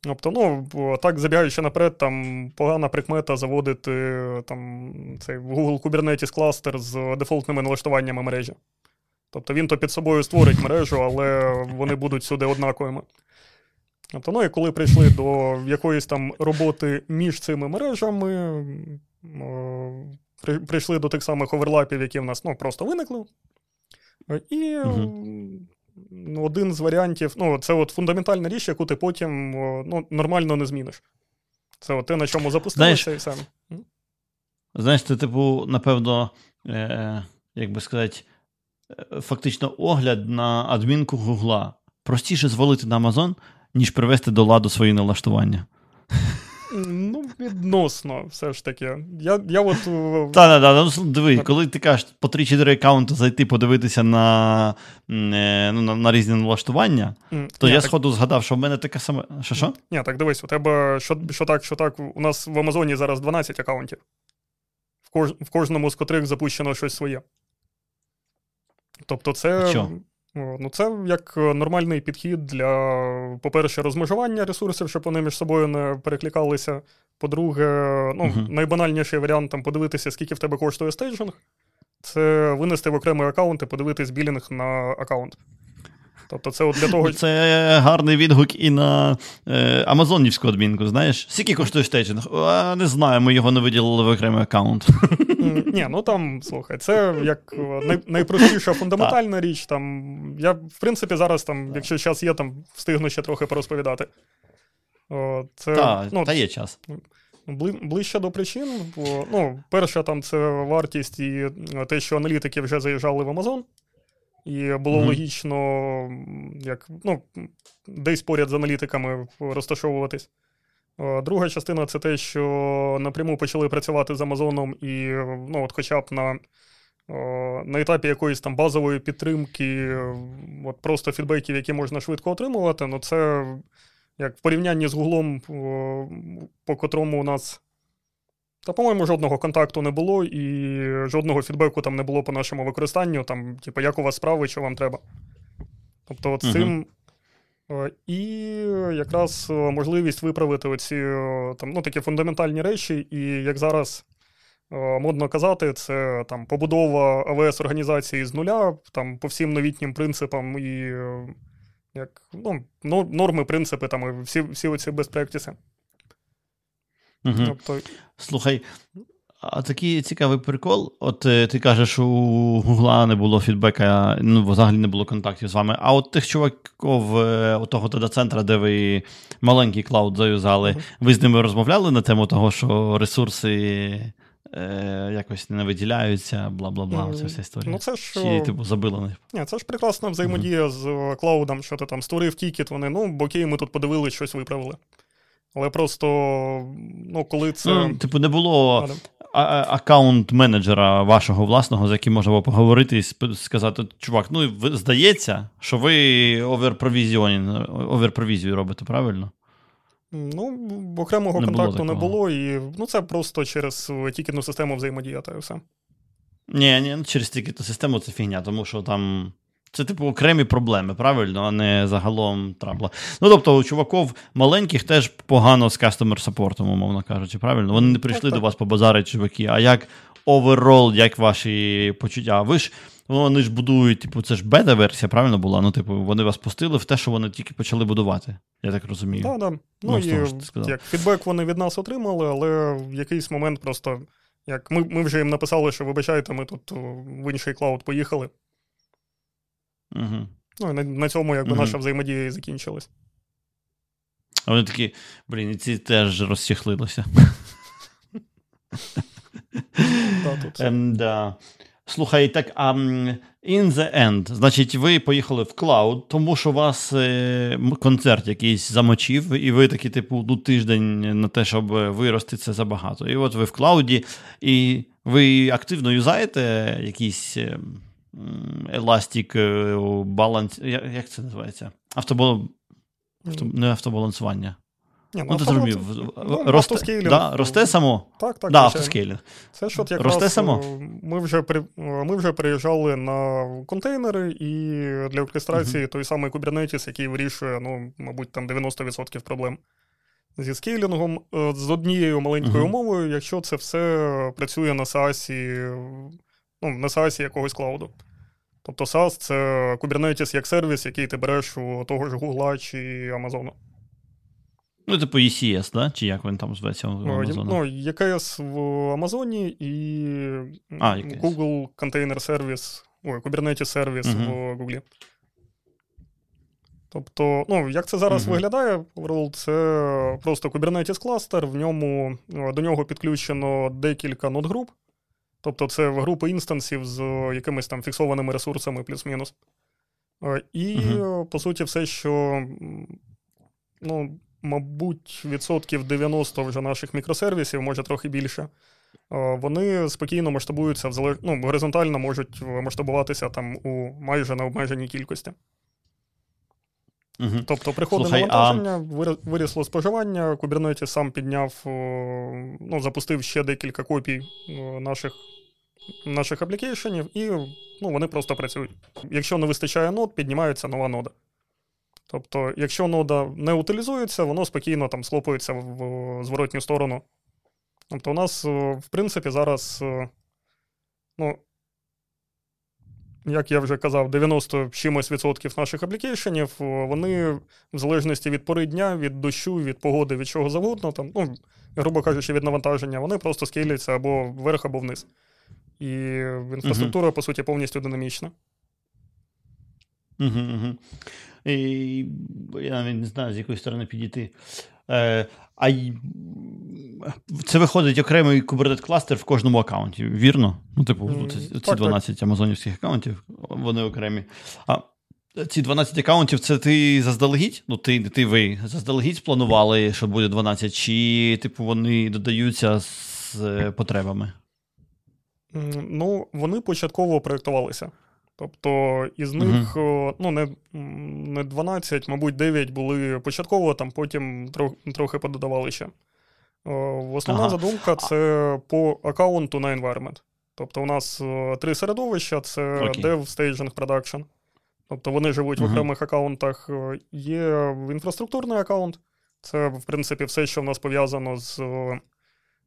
Тобто, ну, так, забігаючи наперед, там погана прикмета заводити там, цей Google Kubernetes кластер з дефолтними налаштуваннями мережі. Тобто, він то під собою створить мережу, але вони будуть сюди однаковими. Тобто, ну, і коли прийшли до якоїсь там роботи між цими мережами, прийшли до тих самих оверлапів, які в нас, ну, просто виникли. І... Угу. Один з варіантів, ну, це от фундаментальна річ, яку ти потім, ну, нормально не зміниш. Це от те, на чому запустилося, і все. Знаєш, ти, типу, напевно, е, як би сказати, фактично огляд на адмінку Google. Простіше звалити на Amazon, ніж привести до ладу свої налаштування. Ну, відносно, все ж таки. Я, я от... Та, да, ну, диви, коли ти кажеш по три-чотири аккаунти зайти, подивитися на, ну, на, на різні налаштування, mm, то ні, я так... сходу згадав, що в мене таке саме... Що, що? Ні, так дивись, у тебе, що, що так, що так, у нас в Амазоні зараз дванадцять аккаунтів, в, кож... в кожному з котрих запущено щось своє. Тобто це... Що? Ну, це як нормальний підхід для, по-перше, розмежування ресурсів, щоб вони між собою не перекликалися. По-друге, ну, uh-huh. найбанальніший варіант там, подивитися, скільки в тебе коштує стейджинг, це винести в окремий аккаунт і подивитись білінг на аккаунт. Тобто це от для того... Це гарний відгук і на е, амазонівську адмінку, знаєш? Скільки коштує стейджинг? А, не знаю, ми його не виділили в окремий аккаунт. Ні, ну там, слухай, це як най, найпростіша фундаментальна річ. Там, я, в принципі, зараз, там, якщо час є, там, встигну ще трохи порозповідати. Це, та, ну, та є час. Ближче до причин. Бо, ну, перша там, це вартість і те, що аналітики вже заїжджали в Amazon. І було mm-hmm. логічно, як, ну, десь поряд з аналітиками розташовуватись. Друга частина – це те, що напряму почали працювати з Амазоном і, ну, от хоча б на, на етапі якоїсь там базової підтримки, от просто фідбеків, які можна швидко отримувати, ну, це як в порівнянні з Гуглом, по котрому у нас, та, по-моєму, жодного контакту не було і жодного фідбеку там не було по нашому використанню, там, типу, як у вас справи, що вам треба. Тобто, от з цим... І якраз можливість виправити оці там, ну, такі фундаментальні речі, і як зараз модно казати, це там, побудова АВС-організації з нуля, там, по всім новітнім принципам і як, ну, норми, принципи, там, і всі, всі оці best-practices. Угу. Тобто... Слухай, а такий цікавий прикол, от ти кажеш, у Гугла не було фідбека, ну, взагалі не було контактів з вами, а от тих чуваків у того дата-центра, де ви маленький клауд заюзали, mm-hmm. ви з ними розмовляли на тему того, що ресурси е, якось не виділяються, бла-бла-бла, mm-hmm. ця вся історія? Ну, це ж... Чи, типу, забила на них? Ні, це ж прекрасна взаємодія mm-hmm. з клаудом, що ти там створив тікет, вони, ну, окей, ми тут подивились, щось виправили. Але просто, ну, коли це... Ну, типу, не було... А- аккаунт-менеджера вашого власного, з яким можна поговорити і сказати, чувак, ну, здається, що ви оверпровізію робите, правильно? Ну, окремого не контакту було не було, і, ну, це просто через тікетну систему взаємодіяти і все. Ні, ні, через тікетну систему це фігня, тому що там... Це, типу, окремі проблеми, правильно, а не загалом трабла. Ну, тобто, у чуваків маленьких теж погано з кастомер-сапортом, умовно кажучи, правильно? Вони не прийшли так, до вас побазарити, чуваки, а як оверол, як ваші почуття? Ви ж, ну, вони ж будують, типу, це ж бета-версія, правильно була? Ну, типу, вони вас пустили в те, що вони тільки почали будувати, я так розумію. Так, да, да. Ну, ну і як фідбек вони від нас отримали, але в якийсь момент просто, як ми, ми вже їм написали, що, вибачайте, ми тут в інший клауд поїхали. Угу. Ну, на, на цьому, якби, угу. наша взаємодія і закінчилась. А вони такі, блін, і ці теж розсіхлилися. Слухай, так, а in the end, значить, ви поїхали в клауд, тому що вас концерт якийсь замочив, і ви такі, типу, ну, тиждень на те, щоб вирости, це забагато. І от ви в клауді, і ви активно юзаєте якісь... Elastic Balance, як це називається? Автобал... Авто... Не автобалансування. Ні, ну, автобаланс... ну, Росте... автоскейлінг. Да? Росте само? Так, так. Да, автоскейлінг. Це ж от якраз Росте само? Ми вже, при... ми вже переїжджали на контейнери і для оркестрації uh-huh. той самий Kubernetes, який вирішує, ну, мабуть, там дев'яносто відсотків проблем зі скейлінгом. З однією маленькою uh-huh. умовою, якщо це все працює на SaaS-і, ну, на SaaS-і якогось клауду. Тобто SaaS – це Kubernetes як сервіс, який ти береш у того ж Google чи Amazon. Ну, типу і сі ес, да? Чи як він там зветься у Amazon? Ну, і кей ес в Amazon і а, Google контейнер сервіс, ой, Kubernetes сервіс uh-huh. в Google. Тобто, ну, як це зараз uh-huh. виглядає, overall, це просто Kubernetes кластер, в ньому, до нього підключено декілька нодгруп. Тобто це групи інстансів з якимись там фіксованими ресурсами плюс-мінус. І, угу. по суті, все, що, ну, мабуть, відсотків дев'яносто вже наших мікросервісів, може трохи більше, вони спокійно масштабуються, ну, горизонтально можуть масштабуватися там у майже необмеженій кількості. Угу. Тобто приходить навантаження, а... вирісло споживання, Kubernetes сам підняв, ну, запустив ще декілька копій наших, наших аплікейшенів, і, ну, вони просто працюють. Якщо не вистачає нод, піднімається нова нода. Тобто, якщо нода не утилізується, воно спокійно там слопується в зворотню сторону. Тобто у нас, в принципі, зараз, ну, як я вже казав, дев'яносто чимось відсотків наших аплікейшенів, вони в залежності від пори дня, від дощу, від погоди, від чого завгодно, там, ну, грубо кажучи, від навантаження, вони просто скейлюються або вверх, або вниз. І інфраструктура, угу. по суті, повністю динамічна. Угу, угу. І, я навіть не знаю, з якої сторони підійти. Е, а й... Це виходить окремий Kubernetes-кластер в кожному аккаунті, вірно? Ну, типу, mm, ці дванадцять так. амазонівських аккаунтів, вони окремі. А ці дванадцять аккаунтів, це ти заздалегідь? Ну, ти, ти ви заздалегідь спланували, що буде дванадцять, чи, типу, вони додаються з потребами? Mm, ну, вони початково проєктувалися. Тобто, із них, uh-huh. ну, не, не дванадцять, мабуть, дев'ять були початково, там потім трох, трохи пододавали ще. Основна ага. задумка – це по аккаунту на environment. Тобто у нас три середовища – це okay. dev, staging, production. Тобто вони живуть ага. в окремих аккаунтах. Є інфраструктурний аккаунт. Це, в принципі, все, що в нас пов'язано з,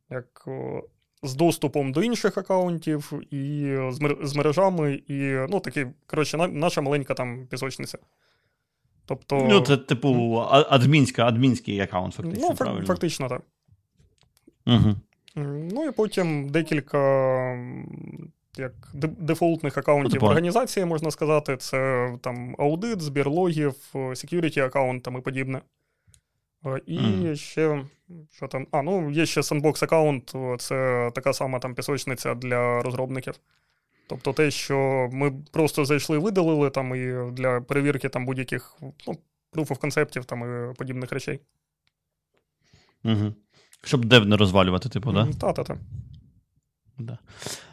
як, з доступом до інших аккаунтів, і з мережами, і, ну, такі, коротше, наша маленька там пісочниця. Тобто, ну, це, типу, адмінська, адмінський аккаунт, фактично, ну, правильно? Фактично, так. Угу. Ну і потім декілька як, дефолтних акаунтів організації, можна сказати. Це там аудит, збір логів, security акаунт і подібне. І угу. ще, що там, а, ну, є ще sandbox акаунт, це така сама там пісочниця для розробників. Тобто те, що ми просто зайшли, видалили там і для перевірки там будь-яких, ну, proof of conceptів там і подібних речей. Угу. Щоб дев не розвалювати, типу, так? Да? Та-та-та. Да.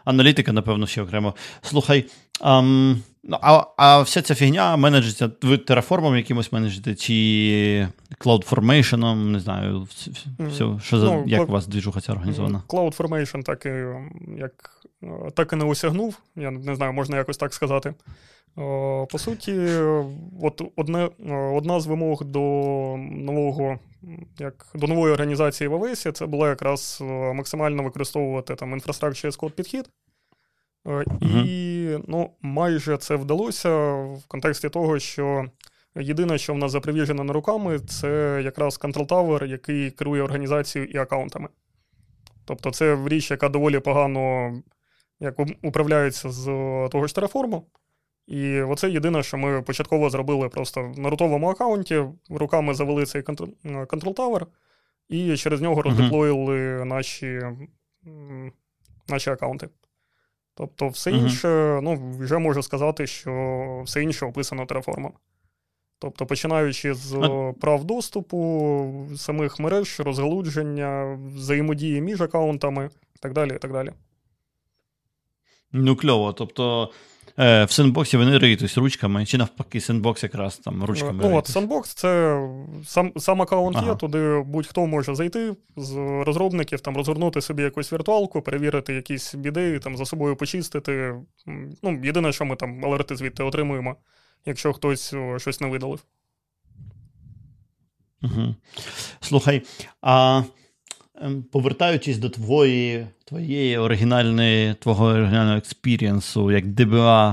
Аналітика, напевно, ще окремо. Слухай, ам, а, а вся ця фігня менеджиться ви тераформом якимось менеджите, чи клаудформейшеном, не знаю, все, mm. що за, ну, як кл... у вас двіжуха ця організована? Клаудформейшн так, як, так і не осягнув, я не знаю, можна якось так сказати. По суті, от одне, одна з вимог до нового, як, до нової організації в ей дабл ю ес це було якраз максимально використовувати там інфраструктурний as-код підхід. Uh-huh. І, ну, майже це вдалося в контексті того, що єдине, що в нас запровіжено руками, це якраз Control Tower, який керує організацією і акаунтами. Тобто це річ, яка доволі погано, як, управляється з того ж Terraform. І оце єдине, що ми початково зробили просто на рутовому аккаунті, руками завели цей Control Tower, і через нього роздеплоїли uh-huh. наші, наші аккаунти. Тобто все uh-huh. інше, ну, вже можу сказати, що все інше описано Terraform. Тобто починаючи з uh-huh. прав доступу, самих мереж, розгалудження, взаємодії між аккаунтами, і так далі, і так далі. Ну, кльово, тобто... В сендбоксі вони рейтують ручками, чи навпаки, сендбокс якраз там ручками рейтують? Ну, от сендбокс – це сам, сам аккаунт ага. є, туди будь-хто може зайти з розробників, там, розгорнути собі якусь віртуалку, перевірити якісь біди, там, за собою почистити. Ну, єдине, що ми там алерти звідти отримуємо, якщо хтось щось не видалив. Угу. Слухай, а... Повертаючись до твої, твоєї оригінальної, твого оригінального експірієнсу, як ді бі ей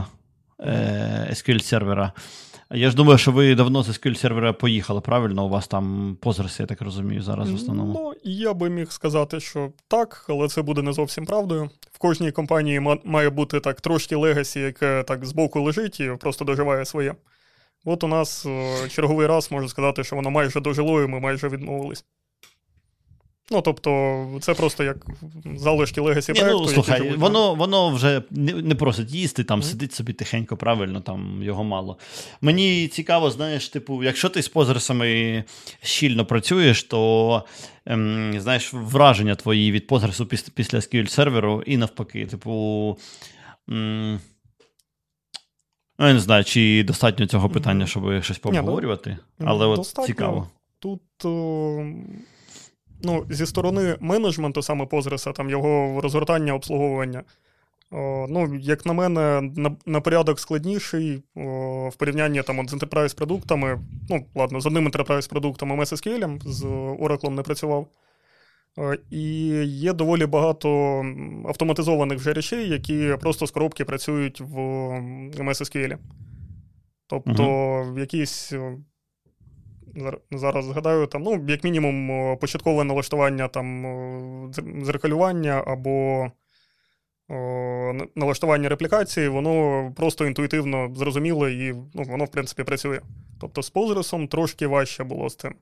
е, ес кю ель-сервера, я ж думаю, що ви давно з ес кю ель-сервера поїхали, правильно? У вас там Postgres, я так розумію, зараз в основному. Ну, я би міг сказати, що так, але це буде не зовсім правдою. В кожній компанії має бути так трошки легасі, яке так збоку лежить і просто доживає своє. От у нас черговий раз можу сказати, що воно майже дожило, і ми майже відмовились. Ну, тобто, це просто як залишки легасі проєкту. Ну, слухай, воно, воно вже не просить їсти, там mm-hmm. сидить собі тихенько, правильно, там його мало. Мені цікаво, знаєш, типу, якщо ти з позерсами щільно працюєш, то, ем, знаєш, враження твої від позерсу після, після ес кю ель-серверу і навпаки, типу... Ем, я не знаю, чи достатньо цього питання, щоб щось пообговорювати, але от достатньо. Цікаво. Тут... О... Ну, зі сторони менеджменту саме Postgres, там його розгортання, обслуговування, о, ну, як на мене, на, на порядок складніший о, в порівнянні там, от, з Enterprise-продуктами, ну, ладно, з одним Enterprise-продуктом ем ес ес кю ель, з Oracle не працював, о, і є доволі багато автоматизованих вже речей, які просто з коробки працюють в ем ес ес кю ель. Тобто, угу. якісь... Зараз згадаю, там, ну, як мінімум, початкове налаштування там, дзеркалювання або о, налаштування реплікації, воно просто інтуїтивно зрозуміло і ну, воно, в принципі, працює. Тобто з Postgres трошки важче було з цим.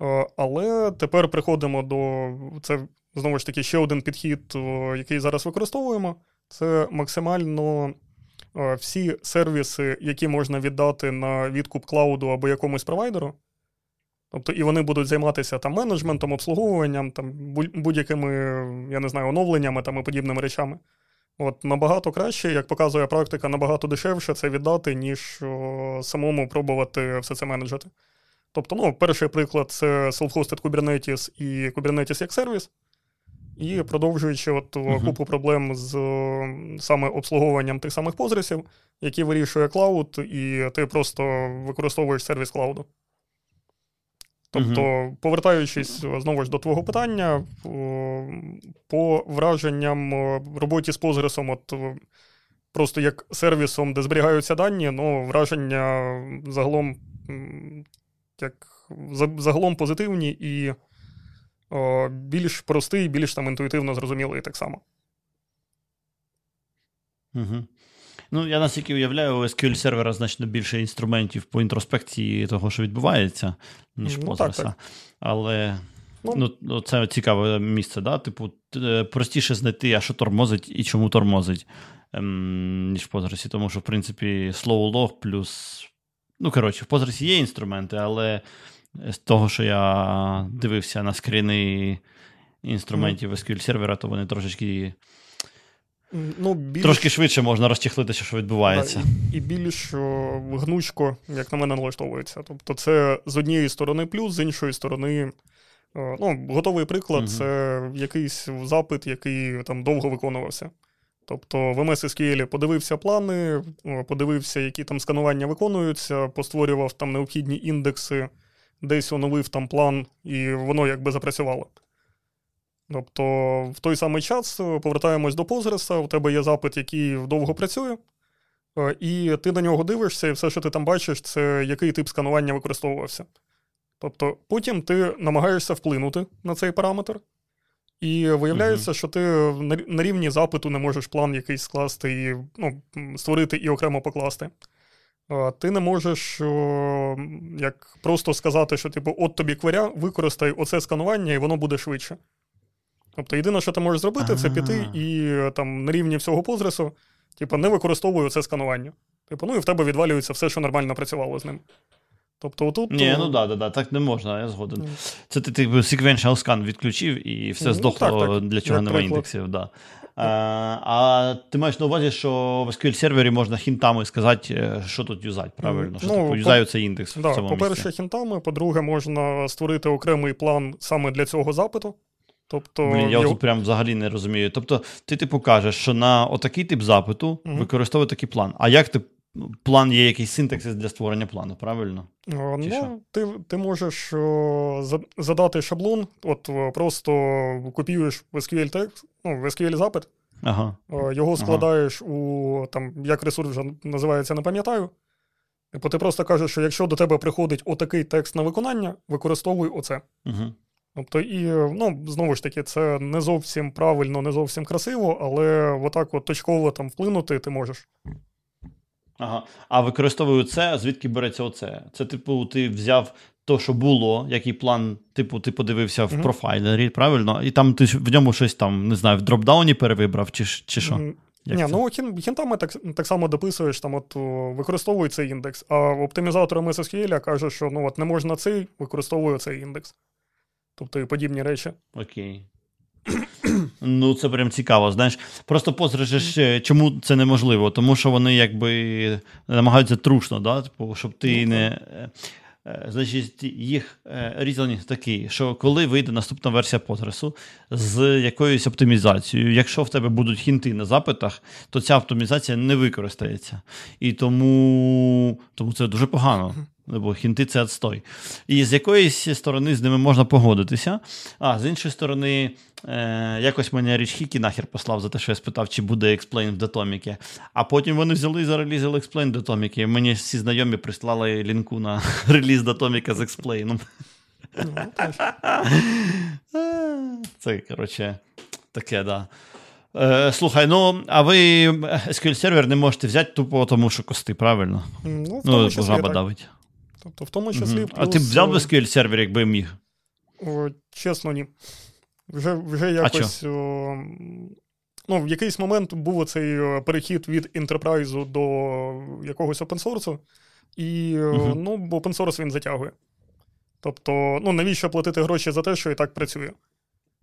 О, але тепер приходимо до... Це, знову ж таки, ще один підхід, о, який зараз використовуємо. Це максимально... Всі сервіси, які можна віддати на відкуп клауду або якомусь провайдеру, тобто і вони будуть займатися там менеджментом, обслуговуванням, там, будь-якими, я не знаю, оновленнями там, і подібними речами. От набагато краще, як показує практика, набагато дешевше це віддати, ніж о, самому пробувати все це менеджити. Тобто, ну, перший приклад – це self-hosted Kubernetes і Kubernetes як сервіс. І продовжуючи от uh-huh. купу проблем з саме обслуговуванням тих самих позресів, які вирішує клауд, і ти просто використовуєш сервіс клауду. Тобто, uh-huh. повертаючись знову ж до твого питання, по враженням роботі з позресом, от просто як сервісом, де зберігаються дані, ну, враження загалом, як, загалом позитивні і більш простий, більш там інтуїтивно зрозумілий так само. Угу. Ну, я наскільки уявляю, у ес кю ель-сервера значно більше інструментів по інтроспекції того, що відбувається, ніж ну, Postgres. Так, так. Але ну, ну, це цікаве місце, да? Типу, простіше знайти, а що тормозить і чому тормозить, ем, ніж в Postgres. Тому що, в принципі, slow-log плюс... Ну, коротше, в Postgres є інструменти, але... З того, що я дивився на скріни інструментів ес кю ель-сервера, то вони трошечки ну, більш... трошки швидше можна розчехлити, що відбувається. Да, і, і більш о, гнучко, як на мене, налаштовується. Тобто це з однієї сторони плюс, з іншої сторони о, ну, готовий приклад угу. – це якийсь запит, який там довго виконувався. Тобто в ем ес ес кю ель подивився плани, подивився, які там сканування виконуються, постворював там необхідні індекси, десь оновив там план, і воно якби запрацювало. Тобто в той самий час повертаємось до Postgres, у тебе є запит, який довго працює, і ти на нього дивишся, і все, що ти там бачиш, це який тип сканування використовувався. Тобто потім ти намагаєшся вплинути на цей параметр, і виявляється, угу. що ти на рівні запиту не можеш план якийсь скласти, і, ну, створити і окремо покласти. Ти не можеш о, як просто сказати, що типу, от тобі кверя, використай оце сканування, і воно буде швидше. Тобто єдине, що ти можеш зробити, А-а-а. це піти і там, на рівні всього позресу типу, не використовуй оце сканування. Типу, ну і в тебе відвалюється все, що нормально працювало з ним. Тобто отут... Ні, то... ну да, да, да, так не можна, я згоден. Mm. Це ти типу секвеншал скан відключив, і все здохло, ну, так, так. для чого як немає приклад. Індексів, да. А, а ти маєш на увазі, що в ес кю ель-сервері можна хінтами сказати, що тут юзати, правильно? Що ну, типу, юзаю цей індекс да, в цьому по-перше, місці. По-перше, хінтами, по-друге, можна створити окремий план саме для цього запиту. Тобто, Блін, я його... тут прям взагалі не розумію. Тобто ти типу кажеш, що на отакий тип запиту mm-hmm. використовуй такий план. А як ти план є якийсь синтаксис для створення плану, правильно? О, ну, ти, ти можеш о, задати шаблон, от о, просто копіюєш ес кю ель текст, ну, ес кю ель запит, ага. о, його складаєш ага. у, там, як ресурс вже називається, не пам'ятаю, бо ти просто кажеш, що якщо до тебе приходить отакий текст на виконання, використовуй оце. Угу. Тобто, і, ну, знову ж таки, це не зовсім правильно, не зовсім красиво, але отак от точково там вплинути ти можеш. Ага. А використовую це, звідки береться оце? Це, типу, ти взяв то, що було, який план, типу, ти подивився в mm-hmm. профайлері, правильно? І там ти в ньому щось там, не знаю, в дропдауні перевибрав, чи, чи що? Mm-hmm. Як Ні, це? Ну хін, хінтами так, так само дописуєш, там от використовуй цей індекс, а оптимізатор ем ес ес кю ель каже, що ну от не можна цей, використовую цей індекс. Тобто і подібні речі. Окей. Ну, це прям цікаво, знаєш. Просто Postgres, чому це неможливо? Тому що вони якби намагаються трушно, да? Типу, щоб ти mm-hmm. не... Значить, їх різні такі, що коли вийде наступна версія Postgres з якоюсь оптимізацією, якщо в тебе будуть хінти на запитах, то ця оптимізація не використається. І тому, тому це дуже погано. Бо хінти – це відстой. І з якоїсь сторони з ними можна погодитися, а з іншої сторони, е- якось мене Річ Хікі нахер послав за те, що я спитав, чи буде Explain в Datomic. А потім вони взяли і зарелізили Explain в Datomic. Мені всі знайомі прислали лінку на реліз Datomic з Explain. Це, коротше, таке, да. Слухай, ну, а ви ес кю ель-сервер не можете взяти тупо тому, що кости, правильно? Ну, в тому ну, числі, жаба давить. Тобто в тому числі mm-hmm. плюс... А ти б взяв би ес кю ель-сервер, якби міг? О, чесно, ні. Вже, вже якось... О, ну, в якийсь момент був оцей перехід від інтерпрайзу до якогось опенсорсу, і, mm-hmm. ну, бо опенсорс він затягує. Тобто, ну, навіщо платити гроші за те, що і так працює?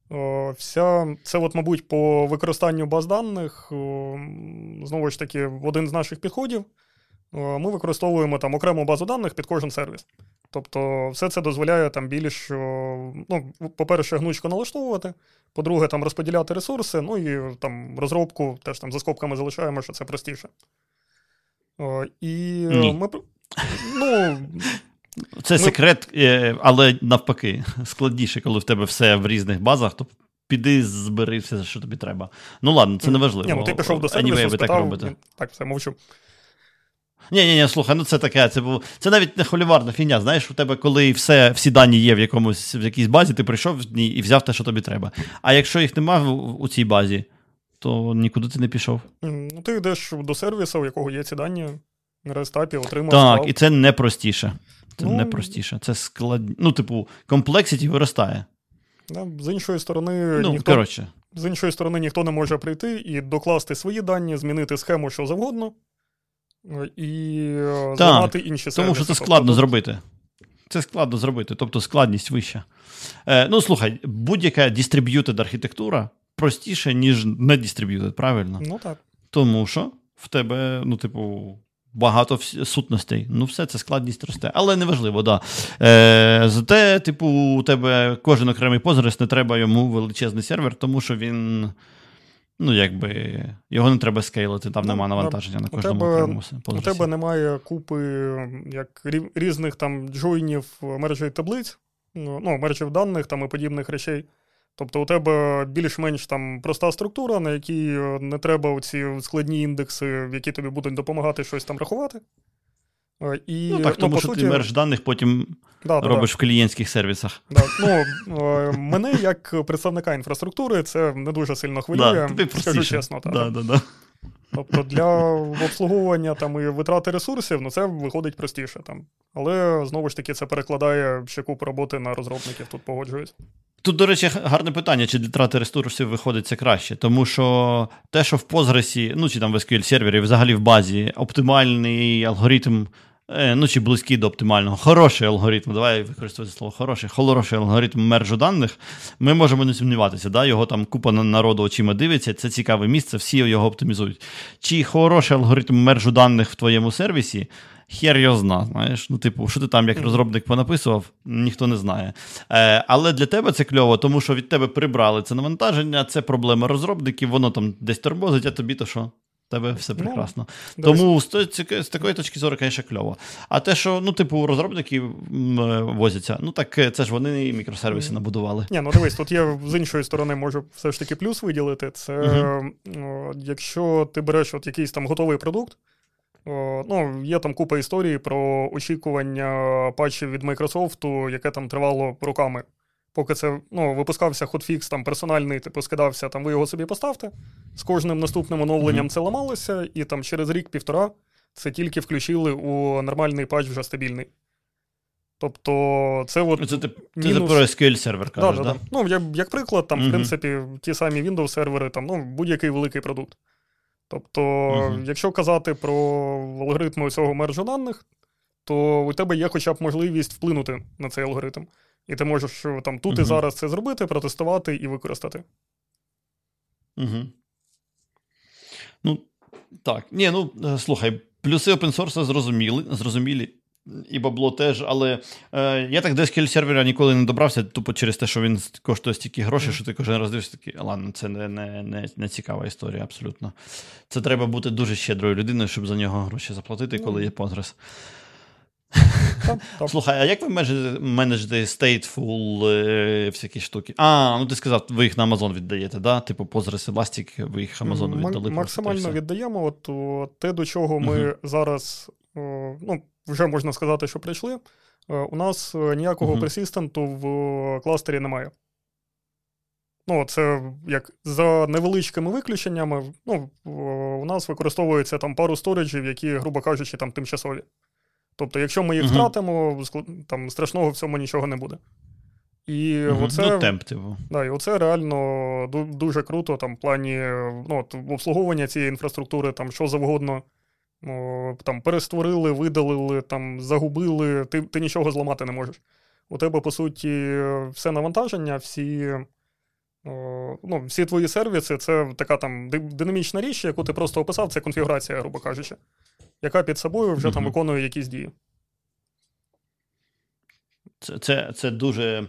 О, вся, це, от, мабуть, по використанню баз даних, о, знову ж таки, в один з наших підходів, о, ми використовуємо там окрему базу даних під кожен сервіс. Тобто все це дозволяє там більш, о, ну, по-перше, гнучко налаштовувати, по-друге, там розподіляти ресурси, ну і там розробку теж там за скобками залишаємо, що це простіше. О, і Ні. ми... Ну... Це секрет, але навпаки, складніше, коли в тебе все в різних базах, то піди збери все, що тобі треба. Ну ладно, це не важливо. Ні, ну ти пішов до сервісу, спитав, так, так, все, мовчу. Ні-ні-ні, слухай, ну це таке, це, це навіть не холіварна фігня, знаєш, у тебе, коли все, всі дані є в, якомусь, в якійсь базі, ти прийшов в ній і взяв те, що тобі треба. А якщо їх немає у цій базі, то нікуди ти не пішов. Ну ти йдеш до сервісу, у якого є ці дані, на рестапі отримав. Так, склав. І це не простіше. Це ну, не простіше. Це склад... Ну, типу, комплексіті виростає. Да, з іншої сторони, ну, ніхто... коротше. З іншої сторони, ніхто не може прийти і докласти свої дані, змінити схему, що завгодно, і зламати інші сервіси. Тому що це складно тобто... зробити. Це складно зробити, тобто складність вища. Е, ну, слухай, будь-яка distributed архітектура простіше, ніж не distributed, правильно? Ну, так. Тому що в тебе, ну, типу... багато сутностей. Ну, все, це складність росте. Але неважливо, так. Да. Е, зате, типу, у тебе кожен окремий Postgres, не треба йому величезний сервер, тому що він, ну, якби, його не треба скейлити, там нема навантаження на кожному окремому Postgres. У тебе немає купи як різних там джойнів, мережей таблиць, ну, мережів даних там і подібних речей. Тобто у тебе більш-менш там проста структура, на якій не треба ці складні індекси, які тобі будуть допомагати щось там рахувати. І, ну так, тому ну, що суті... ти мерж даних потім да, робиш да, в клієнтських сервісах. Да. Ну, мене, як представника інфраструктури, це не дуже сильно хвилює, да, скажу чесно. Так. Да, да, да. Тобто для обслуговування там, і витрати ресурсів, ну це виходить простіше. Там. Але, знову ж таки, це перекладає ще купу роботи на розробників, тут погоджуюсь. Тут, до речі, гарне питання, чи для трати ресурсів виходить це краще. Тому що те, що в Postgres, ну чи там в ес кю ель-сервері, взагалі в базі, оптимальний алгоритм, ну чи близький до оптимального, хороший алгоритм, давай використовувати слово хороший, хороший алгоритм мержу даних, ми можемо не сумніватися, да? Його там купа народу очима дивиться, це цікаве місце, всі його оптимізують. Чи хороший алгоритм мержу даних в твоєму сервісі, хер його зна, знаєш, ну типу, що ти там як розробник понаписував, ніхто не знає. Е, але для тебе це кльово, тому що від тебе прибрали це навантаження, це проблема розробників, воно там десь тормозить, а тобі то що? Тебе все прекрасно. Ну, тому з, з такої точки зору, звісно, кльово. А те, що, ну, типу, розробники возяться, ну, так це ж вони і мікросервіси набудували. Ні, ну, дивись, тут я з іншої сторони можу все ж таки плюс виділити. Це, угу. якщо ти береш от якийсь там готовий продукт, ну, є там купа історій про очікування патчів від Microsoft, яке там тривало роками. Поки це, ну, випускався хотфікс там персональний, типу, скидався, там, ви його собі поставте. З кожним наступним оновленням mm-hmm. це ламалося, і там через рік-півтора це тільки включили у нормальний патч вже стабільний. Тобто це от це ти, мінус... ти про ес кю ель сервер кажеш, да, да, да? Да. Ну, як, як приклад, там, uh-huh. в принципі, ті самі Windows сервери, там, ну, будь-який великий продукт. Тобто, uh-huh. якщо казати про алгоритми цього мерджу даних, то у тебе є хоча б можливість вплинути на цей алгоритм. І ти можеш там тут uh-huh. і зараз це зробити, протестувати і використати. Uh-huh. Ну, так. Ні, ну, слухай, плюси опенсорса зрозуміли, зрозумілі. І бабло теж, але е, я так до ес кю ель сервера ніколи не добрався, тупо через те, що він коштує стільки грошей, що ти кожен раз дивишся такий, ладно, це не, не, не, не цікава історія, абсолютно. Це треба бути дуже щедрою людиною, щоб за нього гроші заплатити, коли є Postgres. Слухай, а як ви менеджите stateful е, всякі штуки? А, ну ти сказав, ви їх на Amazon віддаєте, да? Типу Postgres, Elastic, ви їх Amazon віддали. М- максимально віддаємо. От, о, те, до чого ми uh-huh. зараз, о, ну, вже можна сказати, що прийшли. У нас ніякого uh-huh. персистенту в кластері немає. Ну, це як за невеличкими виключеннями, ну, у нас використовується там пару сториджів, які, грубо кажучи, там тимчасові. Тобто, якщо ми їх uh-huh. втратимо, там страшного в цьому нічого не буде. І uh-huh. оце, ну, темп, типу. Да, і оце реально дуже круто, там, в плані, ну, от, обслуговування цієї інфраструктури, там, що завгодно. Там перестворили, видалили, там, загубили, ти, ти нічого зламати не можеш. У тебе, по суті, все навантаження, всі, ну, всі твої сервіси, це така там динамічна річ, яку ти просто описав, це конфігурація, грубо кажучи, яка під собою вже mm-hmm. там виконує якісь дії. Це, це, це дуже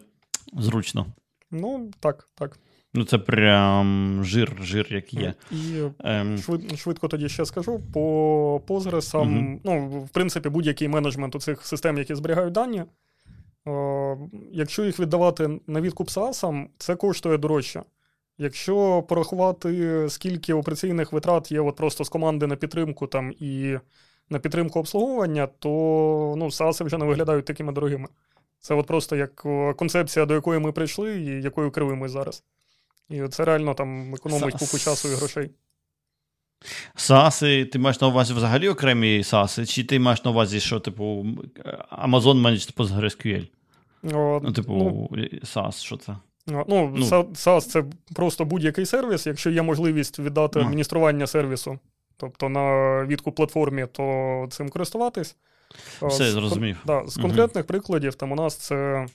зручно. Ну, так, так. Ну, це прям жир, жир, як є. І ем. швид, швидко тоді ще скажу. По Postgres, uh-huh. ну, в принципі, будь-який менеджмент у цих систем, які зберігають дані, е- якщо їх віддавати на відкуп SaaS, це коштує дорожче. Якщо порахувати, скільки операційних витрат є от просто з команди на підтримку там, і на підтримку обслуговування, то ну, SaaS вже не виглядають такими дорогими. Це от просто як концепція, до якої ми прийшли і якою керуємось зараз. І це реально там економить купу часу і грошей. SaaS, ти маєш на увазі взагалі окремі SaaS? Чи ти маєш на увазі, що, типу, Amazon менеджить PostgreSQL? О, ну, типу, ну, SaaS, що це? Ну, ну, SaaS – це просто будь-який сервіс. Якщо є можливість віддати а. адміністрування сервісу, тобто на відкуп платформі, то цим користуватись. Все, з, зрозумів. Да, з конкретних угу. прикладів, там у нас це...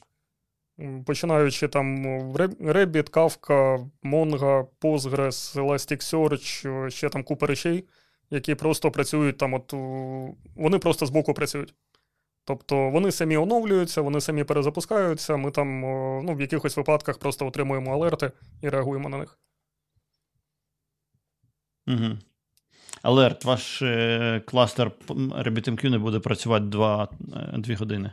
Починаючи там Rabbit, Kafka, Mongo, Postgres, Elasticsearch, ще там купа речей, які просто працюють там, от вони просто збоку працюють. Тобто вони самі оновлюються, вони самі перезапускаються, ми там, ну, в якихось випадках просто отримуємо алерти і реагуємо на них. Угу. Алерт, ваш е- кластер RabbitMQ не буде працювати дві години.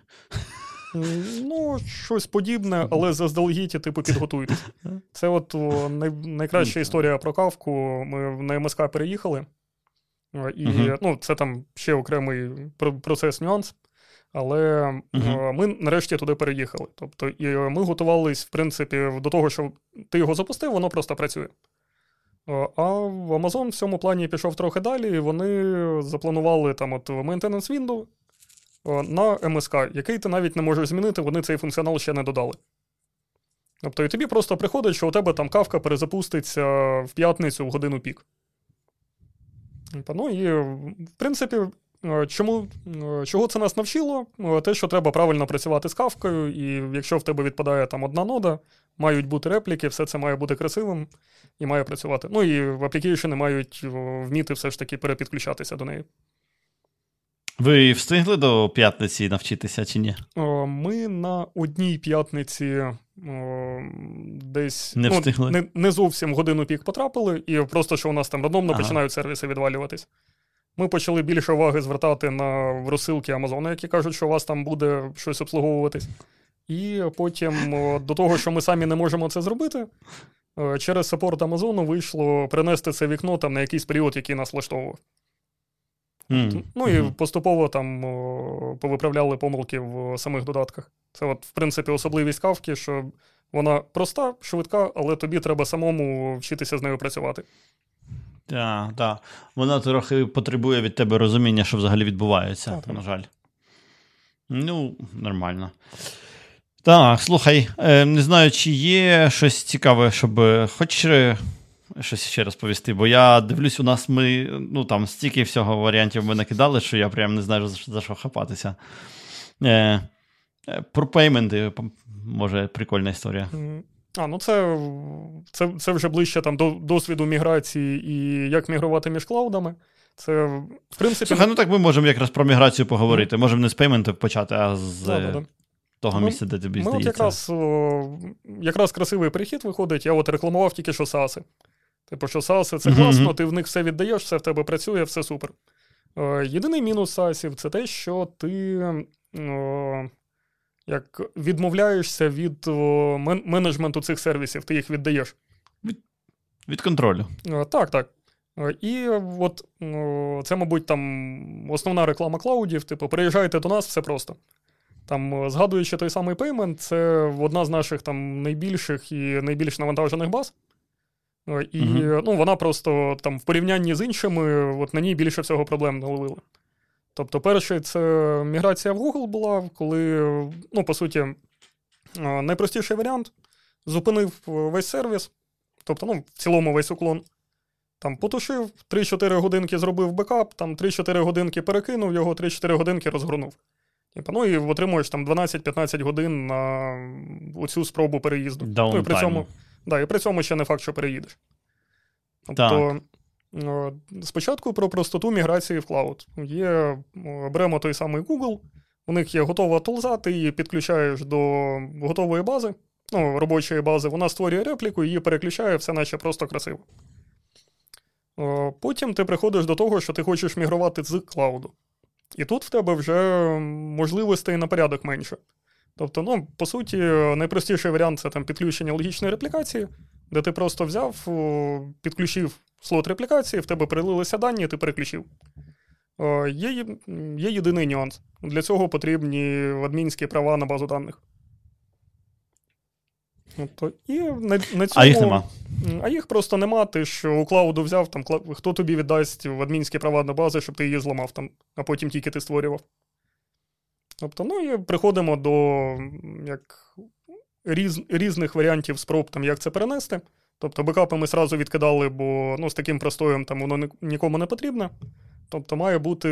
Ну, щось подібне, але заздалегідь, типу, підготуйтесь. Це от най, найкраща історія про Кавку. Ми на ем ес ка переїхали. І, uh-huh. ну, це там ще окремий процес, нюанс. Але uh-huh. ми нарешті туди переїхали. Тобто, і ми готувались, в принципі, до того, що ти його запустив, воно просто працює. А в Amazon в цьому плані пішов трохи далі, і вони запланували там от maintenance window на ем ес ка, який ти навіть не можеш змінити, вони цей функціонал ще не додали. Тобто, і тобі просто приходить, що у тебе там Kafka перезапуститься в п'ятницю в годину пік. Ну і, в принципі, чому, чого це нас навчило? Те, що треба правильно працювати з Kafka, і якщо в тебе відпадає там одна нода, мають бути репліки, все це має бути красивим і має працювати. Ну і аплікейшени мають вміти все ж таки перепідключатися до неї. Ви встигли до п'ятниці навчитися чи ні? Ми на одній п'ятниці о, десь не, ну, не, не зовсім годину пік потрапили, і просто, що у нас там рандомно ага. починають сервіси відвалюватись. Ми почали більше уваги звертати на розсилки Амазону, які кажуть, що у вас там буде щось обслуговуватись. І потім о, до того, що ми самі не можемо це зробити, о, через саппорт Амазону вийшло принести це вікно там на якийсь період, який нас влаштовував. Mm. Ну, і mm-hmm. поступово там о, повиправляли помилки в о, самих додатках. Це, от, в принципі, особливість Кавки, що вона проста, швидка, але тобі треба самому вчитися з нею працювати. Так, да, так. Да. Вона трохи потребує від тебе розуміння, що взагалі відбувається, а, на жаль. Ну, нормально. Так, слухай, не знаю, чи є щось цікаве, щоб хоч щось ще розповісти, бо я дивлюсь, у нас ми, ну там стільки всього варіантів ми накидали, що я прям не знаю, за що хапатися. Про пейменти, може, прикольна історія. А, ну це, це, це вже ближче там, до досвіду міграції і як мігрувати між клаудами. Це, в принципі... Слухай, ну так ми можемо якраз про міграцію поговорити. Mm. Можемо не з пейментів почати, а з да, да, да. того ми, місця, де тобі ми здається. От якраз, о, якраз красивий перехід виходить. Я от рекламував тільки що САСи. Типу, що САСи – це mm-hmm. класно, ти в них все віддаєш, все в тебе працює, все супер. Е, єдиний мінус САСів – це те, що ти... О, як відмовляєшся від о, мен- менеджменту цих сервісів, ти їх віддаєш. Від, від контролю. О, так, так. О, і от о, це, мабуть, там основна реклама клаудів, типу, приїжджайте до нас, все просто. Там, згадуючи той самий Payment, це одна з наших там найбільших і найбільш навантажених баз. О, і угу. ну, вона просто там в порівнянні з іншими, от на ній більше всього проблем наловили. Тобто, перше, це міграція в Google була, коли, ну, по суті, найпростіший варіант – зупинив весь сервіс, тобто, ну, в цілому весь уклон, там, потушив, три-чотири годинки зробив бекап, там, три-чотири годинки перекинув його, три-чотири годинки розгорнув. Ну, і отримуєш, там, дванадцять-п'ятнадцять годин на оцю спробу переїзду. Ну, і при цьому, да, і при цьому ще не факт, що переїдеш. Тобто... Так. Спочатку про простоту міграції в клауд. Є, беремо той самий Google, у них є готова тулза, ти її підключаєш до готової бази, ну, робочої бази, вона створює репліку, її переключає, все наче просто красиво. Потім ти приходиш до того, що ти хочеш мігрувати з клауду. І тут в тебе вже можливостей на порядок менше. Тобто, ну, по суті, найпростіший варіант – це там, підключення логічної реплікації, де ти просто взяв, підключив слот реплікації, в тебе прилилися дані, ти переключив. Є, є єдиний нюанс. Для цього потрібні адмінські права на базу даних. І на, на цьому, а їх нема? А їх просто нема. Ти ж у клауду взяв, там, хто тобі віддасть адмінські права на базу, щоб ти її зламав, там, а потім тільки ти створював. Тобто, ну і приходимо до як, різ, різних варіантів спроб, там, як це перенести. Тобто бекапи ми сразу відкидали, бо ну, з таким простоєм там, воно нікому не потрібно. Тобто має бути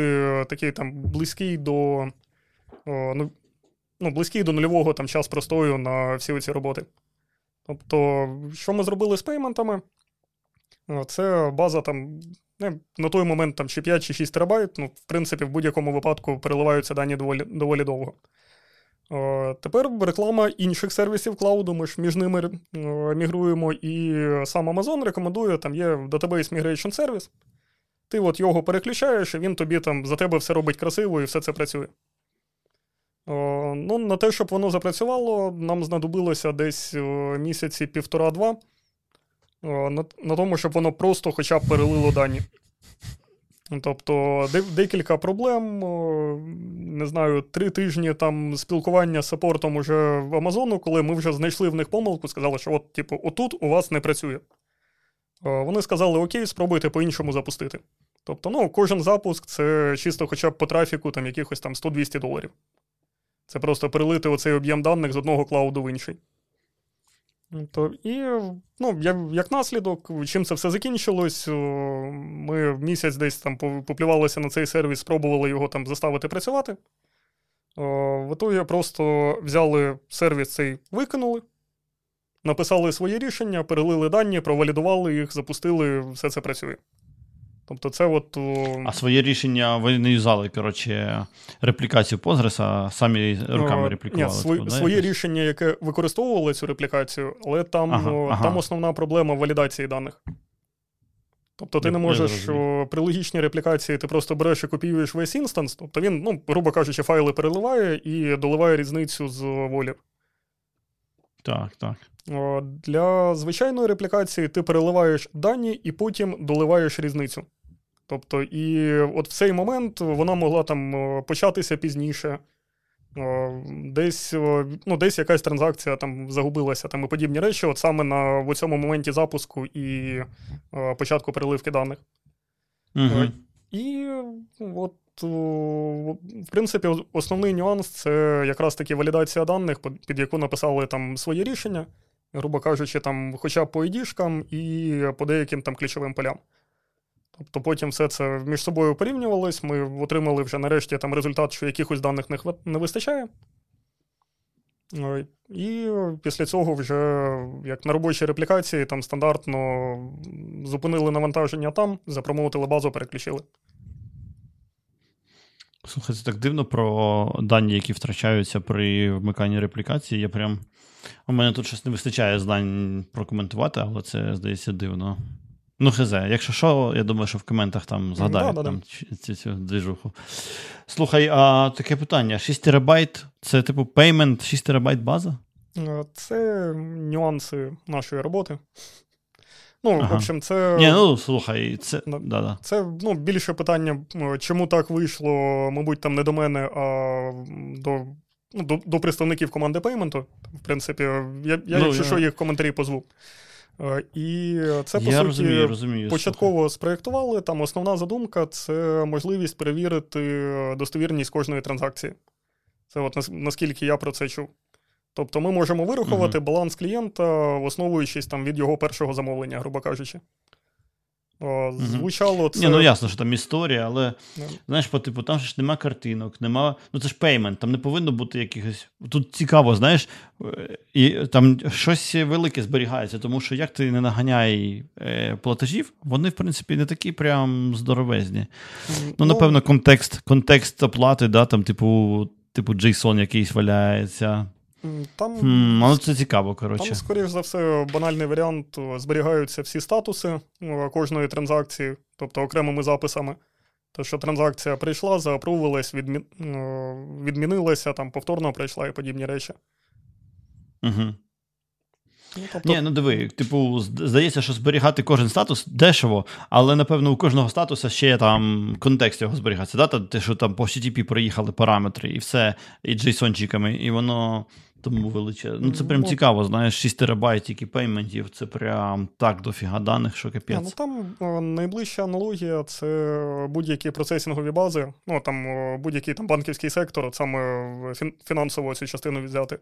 такий там, близький до ну, близький до нульового там, час простою на всі ці роботи. Тобто, що ми зробили з пейментами? Це база там, на той момент там, чи п'ять, чи шість терабайт. Ну, в принципі, в будь-якому випадку переливаються дані доволі, доволі довго. Тепер реклама інших сервісів клауду, ми ж між ними мігруємо, і сам Amazon рекомендує, там є Database Migration Service, ти от його переключаєш, і він тобі там за тебе все робить красиво, і все це працює. Ну, на те, щоб воно запрацювало, нам знадобилося десь місяці півтора-два, на тому, щоб воно просто хоча б перелило дані. Тобто декілька проблем, не знаю, три тижні там спілкування з сапортом уже в Амазону, коли ми вже знайшли в них помилку, сказали, що от, типу, отут у вас не працює. Вони сказали, окей, спробуйте по-іншому запустити. Тобто, ну, кожен запуск – це чисто хоча б по трафіку там якихось там сто-двісті доларів. Це просто перелити оцей об'єм даних з одного клауду в інший. То, і, ну, як наслідок, чим це все закінчилось, ми місяць десь там поплювалися на цей сервіс, спробували його там заставити працювати. В ітогі просто взяли сервіс цей, викинули, написали своє рішення, перелили дані, провалідували їх, запустили, все це працює. Тобто це от... А своє рішення ви не юзали, коротше, реплікацію Postgres, самі руками реплікували? Ні, свої, своє рішення, яке використовувало цю реплікацію, але там, ага, о, ага. там основна проблема валідації даних. Тобто ти я, не можеш о, при логічній реплікації ти просто береш і копіюєш весь інстанс, тобто він, ну, грубо кажучи, файли переливає і доливає різницю з волів. Так, так. Для звичайної реплікації ти переливаєш дані і потім доливаєш різницю. Тобто, і от в цей момент вона могла там початися пізніше, десь, ну, десь якась транзакція там загубилася, там і подібні речі, от саме на в цьому моменті запуску і початку переливки даних. Угу. І от в принципі, основний нюанс – це якраз таки валідація даних, під яку написали там свої рішення, грубо кажучи, там хоча б по ай ді-шкам і по деяким там ключовим полям. Тобто потім все це між собою порівнювалось, ми отримали вже нарешті там результат, що якихось даних не вистачає. І після цього вже, як на робочій реплікації, там стандартно зупинили навантаження там, запромоутили базу, переключили. Слухай, це так дивно про дані, які втрачаються при вмиканні реплікації. Я прям... У мене тут щось не вистачає знань прокоментувати, але це, здається, дивно. Ну, хезе, якщо що, я думаю, що в коментах там згадають да, да, там, да. Цю, цю движуху. Слухай, а таке питання. шість терабайт – це типу Payment, шість терабайт база? Це нюанси нашої роботи. Ну, ага. в общем, це... Ні, ну, слухай, це... Да. Да, да. Це, ну, більше питання, чому так вийшло, мабуть, там не до мене, а до, ну, до, до представників команди Payment. В принципі, я, я ну, якщо я... що, їх коментарі позву. І це, по я суті, розумію, розумію, початково слухай. Спроєктували. Там основна задумка – це можливість перевірити достовірність кожної транзакції. Це от наскільки я про це чув. Тобто ми можемо вирахувати угу. баланс клієнта, основуючись там від його першого замовлення, грубо кажучи. Звучало це... Ні, ну ясно, що там історія, але, yeah. знаєш, по типу, там ж нема картинок, нема... Ну це ж пеймент, там не повинно бути якихось... Тут цікаво, знаєш, і там щось велике зберігається, тому що як ти не наганяй платежів, вони, в принципі, не такі прям здоровезні. Ну, ну напевно, контекст, контекст оплати, да, там, типу, типу JSON якийсь валяється... Там, mm, але це цікаво, коротше. Там, скоріш за все, банальний варіант, зберігаються всі статуси кожної транзакції, тобто окремими записами. Те, що транзакція прийшла, заапрувилась, відмі... відмінилася, там, повторно прийшла і подібні речі. Угу. Ну, тобто... Ні, ну диви, типу, здається, що зберігати кожен статус дешево, але, напевно, у кожного статуса ще там контекст його зберігається. Да? Те, що там по ейч ті ті пі проїхали параметри і все, і джейсончиками, і воно... Тому величезне. Ну, це прям ну, цікаво, знаєш, шість терабайт тільки пейментів, це прям так дофіга даних, що капець. Ну, там о, найближча аналогія – це будь-які процесінгові бази, ну, там о, будь-який там, банківський сектор, от саме фін- фінансову цю частину взяти.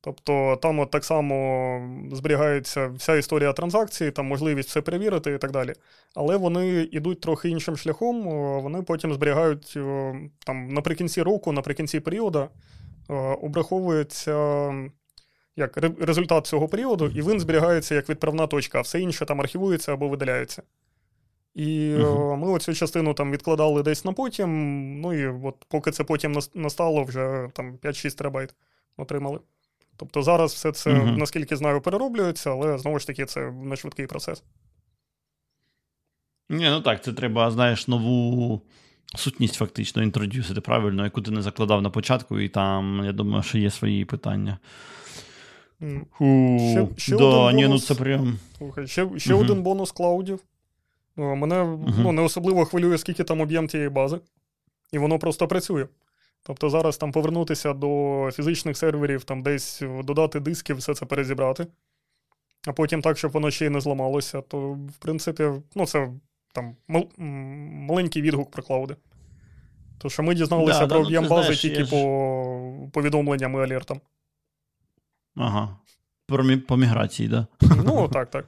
Тобто там от так само зберігається вся історія транзакцій, там можливість все перевірити і так далі. Але вони йдуть трохи іншим шляхом, о, вони потім зберігають о, там, наприкінці року, наприкінці періоду, обраховується як результат цього періоду, і він зберігається як відправна точка, а все інше там архівується або видаляється. І угу. ми оцю частину там відкладали десь на потім, ну і от поки це потім настало, вже там п'ять-шість терабайт отримали. Тобто зараз все це, угу. наскільки знаю, перероблюється, але знову ж таки це не швидкий процес. Ні, ну так, це треба, знаєш, нову... сутність фактично інтродюсити правильно, яку ти не закладав на початку, і там, я думаю, що є свої питання. Фу, ще ще, да, один, ні, бонус. Ну, прям... ще, ще uh-huh. один бонус клаудів. Мене uh-huh. ну, не особливо хвилює, скільки там об'єм тієї бази, і воно просто працює. Тобто зараз там повернутися до фізичних серверів, там десь додати дисків, все це перезібрати, а потім так, щоб воно ще й не зламалося, то, в принципі, ну, це... Там мал- маленький відгук про клауди. Тому що ми дізналися да, про да, об'єм ну, бази знаєш, тільки по ж... повідомленням і алертам. Ага. Про мі- по міграції, так? Да? Ну, так, так.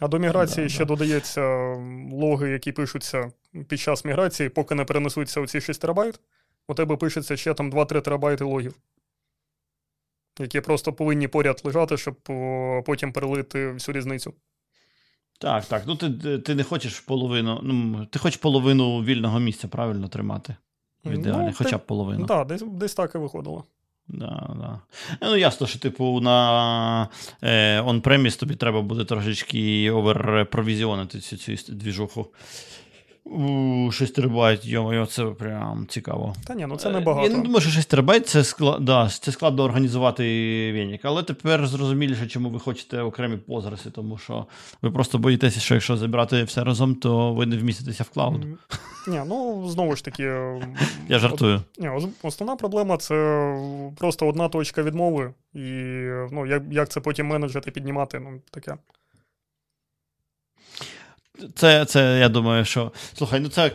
А до міграції да, ще да. додаються логи, які пишуться під час міграції, поки не перенесуться оці шість терабайт, у тебе пишеться ще там два-три терабайти логів, які просто повинні поряд лежати, щоб потім перелити всю різницю. Так, так. Ну, ти, ти не хочеш половину, ну, ти хочеш половину вільного місця правильно тримати в ідеалі, ну, хоча б половину. Так, да, десь, десь так і виходило. Да, да. Ну, ясно, що, типу, на е, on-premise тобі треба буде трошечки оверпровізіонити цю, цю двіжуху. У, шість терабайт, йо-йо, це прям цікаво. Та ні, ну це небагато. Я не думаю, що шість терабайт це, склад... да, це складно організувати веник, але тепер зрозуміліше, чому ви хочете окремі позраси, тому що ви просто боїтеся, що якщо забрати все разом, то ви не вміститеся в клауд. Ні, ну знову ж таки... Я жартую. Ні, основна проблема це просто одна точка відмови, і ну, як, як це потім менеджити, піднімати, ну таке. Це, це, я думаю, що... Слухай, ну це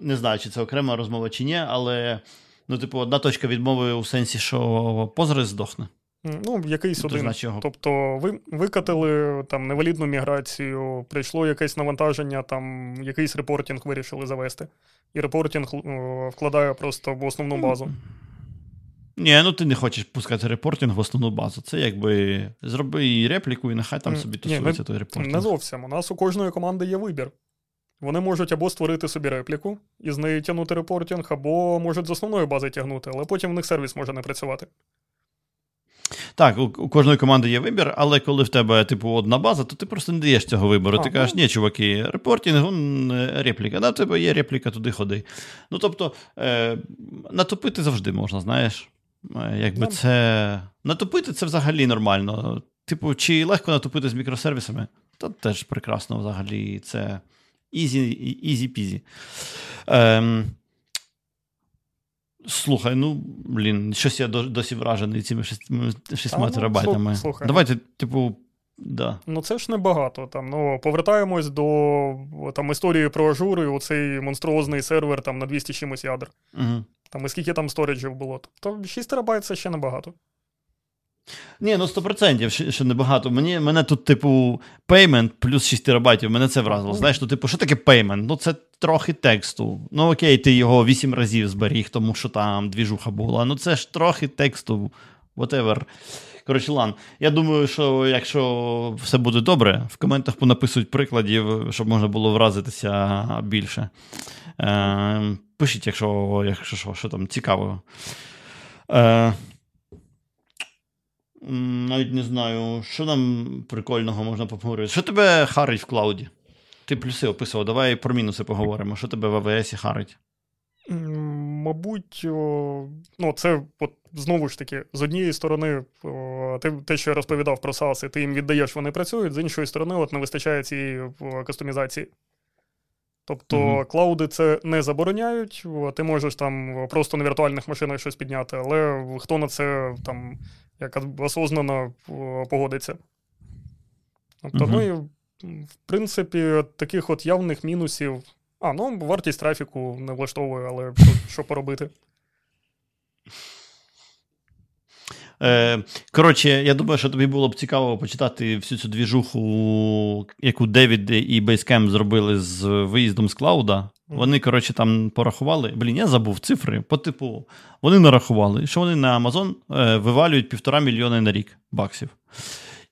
не знаю, чи це окрема розмова чи ні, але, ну, типу, одна точка відмови у сенсі, що Postgres здохне. Ну, якийсь один. Значить, тобто ви викатили там невалідну міграцію, прийшло якесь навантаження, там якийсь репортінг вирішили завести. І репортінг вкладає просто в основну базу. Ні, ну ти не хочеш пускати репортінг в основну базу. Це якби зроби і репліку, і нехай там собі тусується той репортінг. Не зовсім. У нас у кожної команди є вибір. Вони можуть або створити собі репліку і з неї тягнути репортінг, або можуть з основної бази тягнути, але потім в них сервіс може не працювати. Так, у, у кожної команди є вибір, але коли в тебе, типу, одна база, то ти просто не даєш цього вибору. А, ти кажеш, ні, чуваки, репортінг, он, репліка. Да, в тебе є репліка, туди ходи. Ну, тобто, е, натопити завжди можна, знаєш. Якби yeah. це... Натопити це взагалі нормально. Типу, чи легко натопити з мікросервісами? Та теж прекрасно взагалі. Це ізі-пізі. Ем... Слухай, ну, блін, щось я досі вражений цими шістьма терабайтами. Ну, давайте, типу, да. Ну, це ж небагато. Там, ну, повертаємось до там, історії про Azure і оцей монструозний сервер там, на двісті чимось ядер. Угу. Там, і скільки там сториджів було. То шість терабайт – це ще небагато. Ні, ну сто відсотків ще, ще небагато. Мені, мене тут, типу, Payment плюс шість терабайтів, мене це вразило. Знаєш, ну, типу, що таке Payment? Ну, це трохи тексту. Ну, окей, ти його вісім разів зберіг, тому що там двіжуха була. Ну, це ж трохи тексту, whatever. Коротше, лан, я думаю, що якщо все буде добре, в коментах понаписують прикладів, щоб можна було вразитися більше. Е, пишіть, якщо, якщо що, що там цікавого. Е, Навіть не знаю, що нам прикольного можна поговорити. Що тебе харить в клауді? Ти плюси описував, давай про мінуси поговоримо. Що тебе в АВСі харить? Мабуть, о, ну це от, знову ж таки, з однієї сторони, о, ти, те, що я розповідав про САСи, ти їм віддаєш, вони працюють, з іншої сторони, от не вистачає цієї о, кастомізації. Тобто mm-hmm. клауди це не забороняють, ти можеш там просто на віртуальних машинах щось підняти, але хто на це там як осознано погодиться. Тобто, mm-hmm. ну і в принципі таких от явних мінусів, а, ну вартість трафіку не влаштовує, але що, що поробити? Коротше, я думаю, що тобі було б цікаво почитати всю цю двіжуху, яку Девід і Basecamp зробили з виїздом з клауда. Вони, коротше, там порахували. Блін, я забув цифри. По типу, вони нарахували, що вони на Amazon вивалюють півтора мільйона на рік баксів.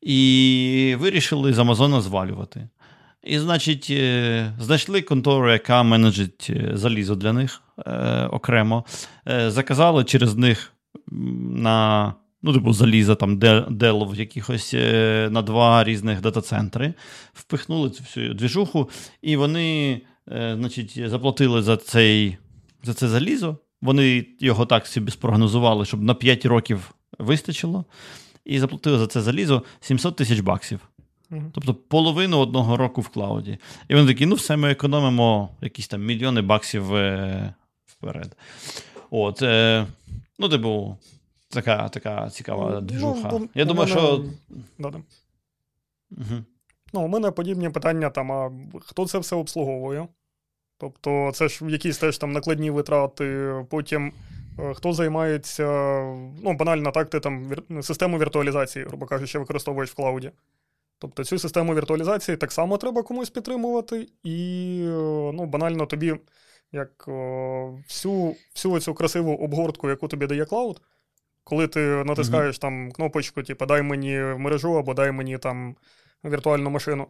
І вирішили з Амазона звалювати. І, значить, знайшли контору, яка менеджить залізо для них окремо. Заказали через них на... Ну, типу, заліза, там, делов якихось на два різних дата-центри, впихнули цю всю двіжуху, і вони, значить, заплатили за, цей, за це залізо. Вони його так собі спрогнозували, щоб на п'ять років вистачило, і заплатили за це залізо сімсот тисяч баксів. Угу. Тобто половину одного року в клауді. І вони такі, ну, все, ми економимо якісь там мільйони баксів вперед. От, ну, типу... Така, така цікава двіжуха. Ну, я думаю, мене... що... Да, да. Угу. Ну, у мене подібні питання, там, а хто це все обслуговує? Тобто це ж якісь теж там накладні витрати, потім хто займається, ну, банально так, ти там вір... систему віртуалізації, грубо кажучи, використовуєш в клауді. Тобто цю систему віртуалізації так само треба комусь підтримувати і, ну, банально тобі, як о, всю, всю цю красиву обгортку, яку тобі дає клауд, коли ти натискаєш mm-hmm. там кнопочку, типу, дай мені мережу або дай мені там віртуальну машину.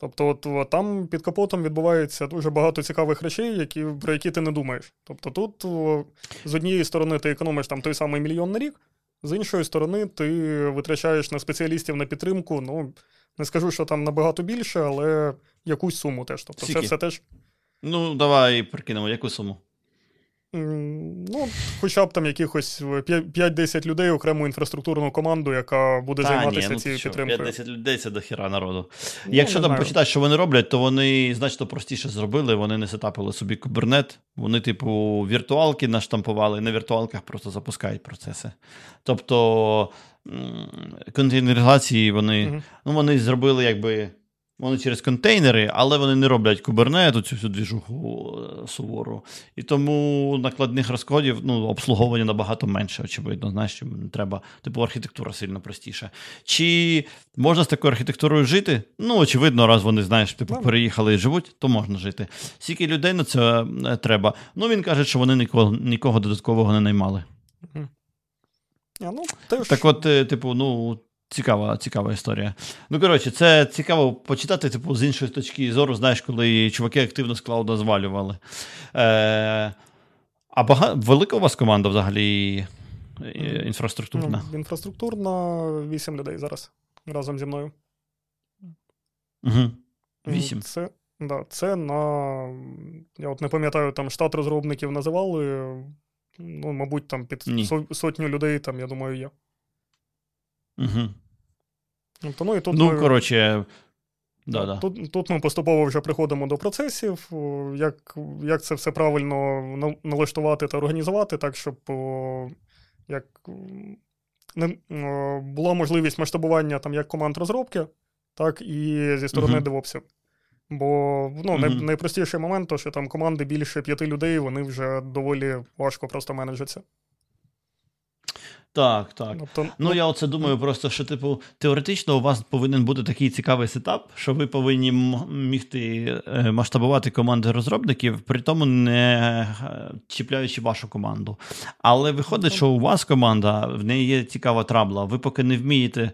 Тобто от, там під капотом відбувається дуже багато цікавих речей, які, про які ти не думаєш. Тобто тут о, з однієї сторони ти економиш там той самий мільйон на рік, з іншої сторони ти витрачаєш на спеціалістів на підтримку, ну, не скажу, що там набагато більше, але якусь суму теж. Тобто це все теж... Ну, давай прикинемо, яку суму? Ну, хоча б там якихось п'ять-десять людей, окрему інфраструктурну команду, яка буде Та, займатися ні, ну, цією що, підтримкою. п'ять-десять людей – це дохіра народу. Ну, якщо там почитати, що вони роблять, то вони значно простіше зробили, вони не сетапили собі кубернет, вони, типу, віртуалки наштампували, на віртуалках просто запускають процеси. Тобто, контейнеризації вони, угу. ну, вони зробили, якби, Вони через контейнери, але вони не роблять кубернету, цю всю двіжуху сувору. І тому накладних розходів, ну, обслуговування набагато менше, очевидно. Знаєш, не треба, типу, архітектура сильно простіша. Чи можна з такою архітектурою жити? Ну, очевидно, раз вони, знаєш, типу, переїхали і живуть, то можна жити. Скільки людей на це треба? Ну, він каже, що вони нікого, нікого додаткового не наймали. А, ну, теж. Так от, типу, ну... Цікава, цікава історія. Ну, коротше, це цікаво почитати, типу, з іншої точки зору, знаєш, коли чуваки активно з клауда звалювали. Е- а бага- велика у вас команда взагалі інфраструктурна? Ну, інфраструктурна вісім людей зараз разом зі мною. Угу. вісім Це, да, це на... Я от не пам'ятаю, там штат розробників називали, ну, мабуть, там під Ні. сотню людей, там, я думаю, є. Угу. Тобто, ну, і тут, ну, ми, коротше, да, да. Тут, тут ми поступово вже приходимо до процесів, як, як це все правильно налаштувати та організувати, так, щоб як, не, була можливість масштабування там, як команд розробки, так і зі сторони DevOpsів. Бо, ну, най, найпростіший момент, то, що там команди більше п'яти людей, вони вже доволі важко просто менеджаться. Так, так. Тобто, ну, ну, я оце думаю просто, що, типу, теоретично у вас повинен бути такий цікавий сетап, що ви повинні мігти масштабувати команди розробників, при тому не чіпляючи вашу команду. Але виходить, що у вас команда, в неї є цікава трабла. Ви поки не вмієте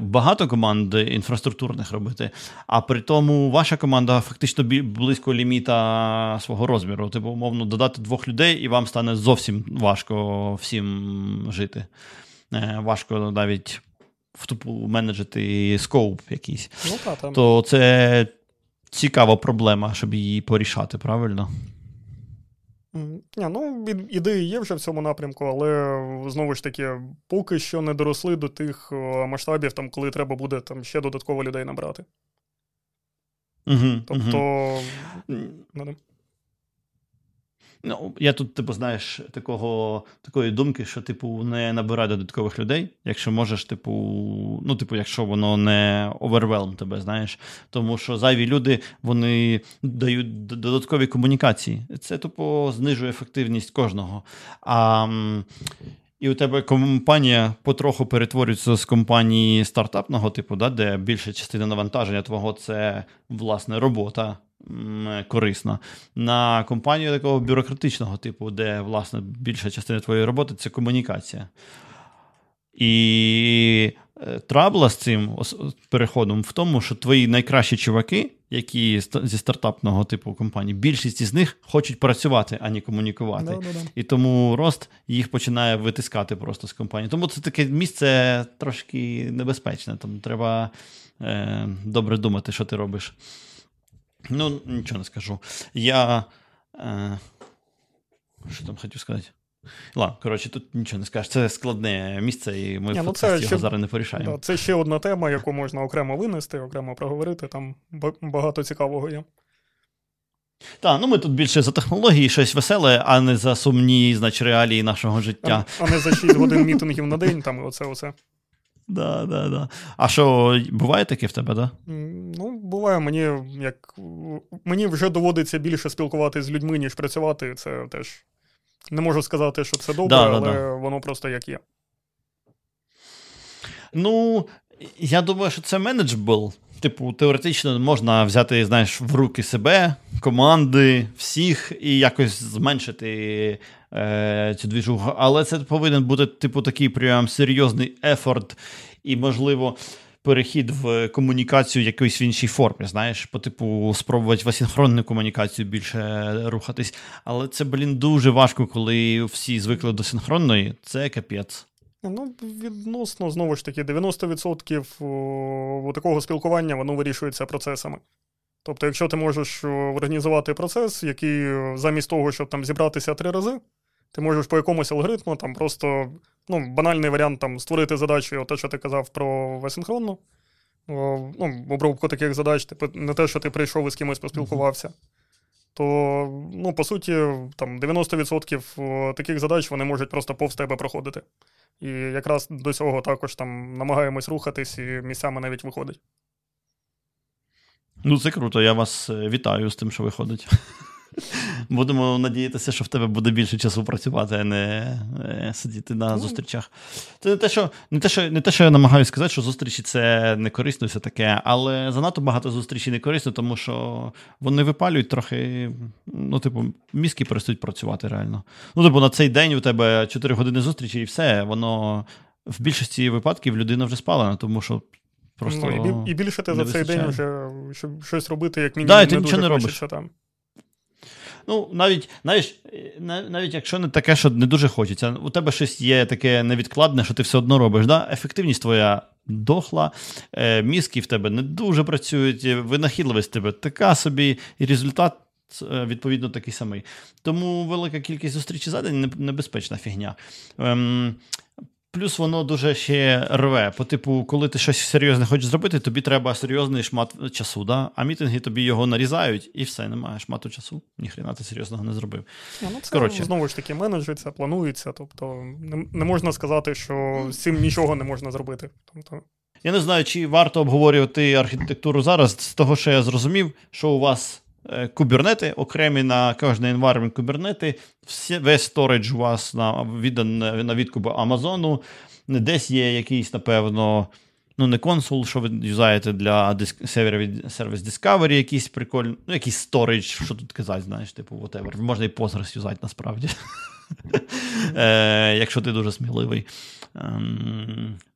багато команд інфраструктурних робити, а при тому ваша команда фактично близько ліміта свого розміру. Типу, умовно, додати двох людей, і вам стане зовсім важко всім жити. Важко навіть в тупу менеджити скоуп якийсь. Ну, та, там. То це цікава проблема, щоб її порішати, правильно? Не, ну, ідеї є вже в цьому напрямку, але, знову ж таки, поки що не доросли до тих масштабів, там, коли треба буде там, ще додатково людей набрати. Угу, тобто... Угу. Ну, я тут, типу, знаєш, такого, такої думки, що, типу, не набирай додаткових людей, якщо можеш, типу, ну, типу, якщо воно не овервелм тебе, знаєш. Тому що зайві люди, вони дають додаткові комунікації. Це, типу, знижує ефективність кожного. А, і у тебе компанія потроху перетворюється з компанії стартапного типу, да, де більша частина навантаження твого – це, власне, робота. Корисна. На компанію такого бюрократичного типу, де, власне, більша частина твоєї роботи – це комунікація. І трабла з цим переходом в тому, що твої найкращі чуваки, які зі стартапного типу компанії, більшість із них хочуть працювати, а не комунікувати. Да, да, да. І тому рост їх починає витискати просто з компанії. Тому це таке місце трошки небезпечне. Там треба е, добре думати, що ти робиш. Ну, нічого не скажу. Я... Е, що там хотів сказати? Ладно, коротше, тут нічого не скажеш. Це складне місце, і ми не, в подкасті ну його ще, зараз не порішаємо. Да, це ще одна тема, яку можна окремо винести, окремо проговорити. Там багато цікавого є. Так, ну ми тут більше за технології, щось веселе, а не за сумні, значить, реалії нашого життя. А, а не за шість годин мітингів на день, там, і оце-оце. Да, да, да. А що, буває таке в тебе, да? Ну, буває. Мені, як... Мені вже доводиться більше спілкуватися з людьми, ніж працювати. Це теж... Не можу сказати, що це добре, да, да, але да. Воно просто як є. Ну, я думаю, що це менеджбл. Типу, теоретично можна взяти, знаєш, в руки себе, команди, всіх і якось зменшити е, цю двіжуху. Але це повинен бути, типу, такий прям серйозний ефорт і, можливо, перехід в комунікацію якоїсь в іншій формі, знаєш, по типу спробувати в асинхронну комунікацію більше рухатись. Але це, блін, дуже важко, коли всі звикли до синхронної. Це капець. Ну, відносно, знову ж таки, дев'яносто відсотків такого спілкування, воно вирішується процесами. Тобто, якщо ти можеш організувати процес, який замість того, щоб там зібратися три рази, ти можеш по якомусь алгоритму, там просто, ну, банальний варіант, там, створити задачу, те, що ти казав про асинхронну, ну, обробку таких задач, типу, не те, що ти прийшов і з кимось поспілкувався. То, ну, по суті, там, дев'яносто відсотків таких задач, вони можуть просто повз тебе проходити. І якраз до цього також там намагаємось рухатись, і місцями навіть виходить. Ну, це круто, я вас вітаю з тим, що виходить. Будемо надіятися, що в тебе буде більше часу працювати, а не сидіти на зустрічах. Це не те, що, не те, що, не те, що я намагаюся сказати, що зустрічі – це не корисно, все таке, але занадто багато зустрічей не корисно, тому що вони випалюють трохи, ну, типу, мізки перестають працювати реально. Ну, типу, на цей день у тебе чотири години зустрічі і все, воно в більшості випадків людина вже спала, тому що просто ну, і, і більше ти за цей день вже щоб щось робити, як мінімум, да, ти не дуже не хочеться робиш. Там. Ну, навіть, навіть, навіть якщо не таке, що не дуже хочеться, у тебе щось є таке невідкладне, що ти все одно робиш, да? Ефективність твоя дохла, мізки в тебе не дуже працюють, винахідливість в тебе така собі, і результат, відповідно, такий самий. Тому велика кількість зустрічей за день небезпечна фігня. Ем, Плюс воно дуже ще рве. По типу, коли ти щось серйозне хочеш зробити, тобі треба серйозний шмат часу, да? А мітинги тобі його нарізають, і все, немає шмату часу. Ніхрена ти серйозного не зробив. Ну, це, коротше, знову ж таки менеджується, планується, тобто не, не можна сказати, що з цим нічого не можна зробити. Тобто... Я не знаю, чи варто обговорювати архітектуру зараз. З того, що я зрозумів, що у вас кубернети, окремі на кожний environment кубернети, весь сторідж у вас на, відданий на відкуп Амазону, десь є якийсь, напевно, ну не консул, що ви юзаєте для диск, сервіс Discovery, якийсь прикольний, ну якийсь сторідж, що тут казати, знаєш, типу, whatever. Можна і Postgres юзати насправді, якщо ти дуже сміливий.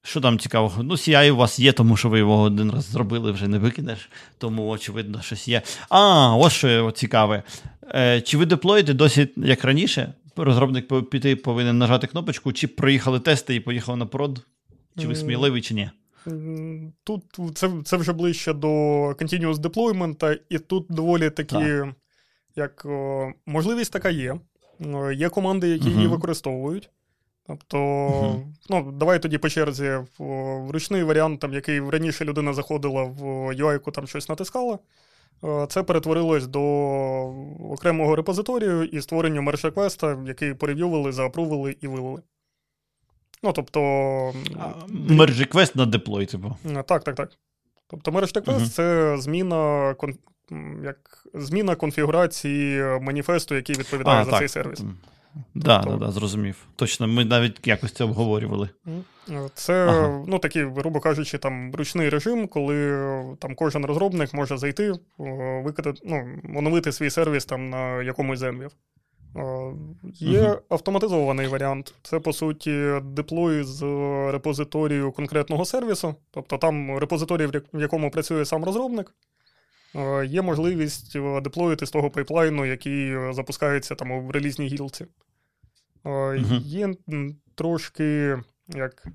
Що там цікавого? Ну, сі ай у вас є, тому що ви його один раз зробили, вже не викинеш, тому, очевидно, щось є. А, ось що цікаве. Чи ви деплоїте досі, як раніше? Розробник піти повинен нажати кнопочку, чи проїхали тести і поїхав на прод? Чи ви сміливі, чи ні? Тут це, це вже ближче до continuous deployment, і тут доволі такі, так. як о, можливість така є. Є команди, які угу. її використовують. Тобто, uh-huh. ну, давай тоді по черзі ручний варіант, там, який раніше людина заходила в ю ай-ку, там щось натискала, це перетворилось до окремого репозиторію і створення мерж-реквеста, який порев'ювали, заапрувили і вилили. Ну, тобто... Мерж-реквест на деплой, типу. Так, так, так. Тобто, мерж-реквест uh-huh. – це зміна, кон... як... зміна конфігурації маніфесту, який відповідає а, за так. цей сервіс. Да, тобто, да, да, зрозумів. Точно, ми навіть якось це обговорювали. Це, ага. ну, такий, грубо кажучи, там, ручний режим, коли там кожен розробник може зайти, викидати, ну, оновити свій сервіс там на якомусь енві. Є угу. автоматизований варіант. Це, по суті, деплой з репозиторію конкретного сервісу, тобто там репозиторій, в якому працює сам розробник. Є можливість деплоїти з того пайплайну, який запускається там у релізній гілці. Uh-huh. Є трошки, як,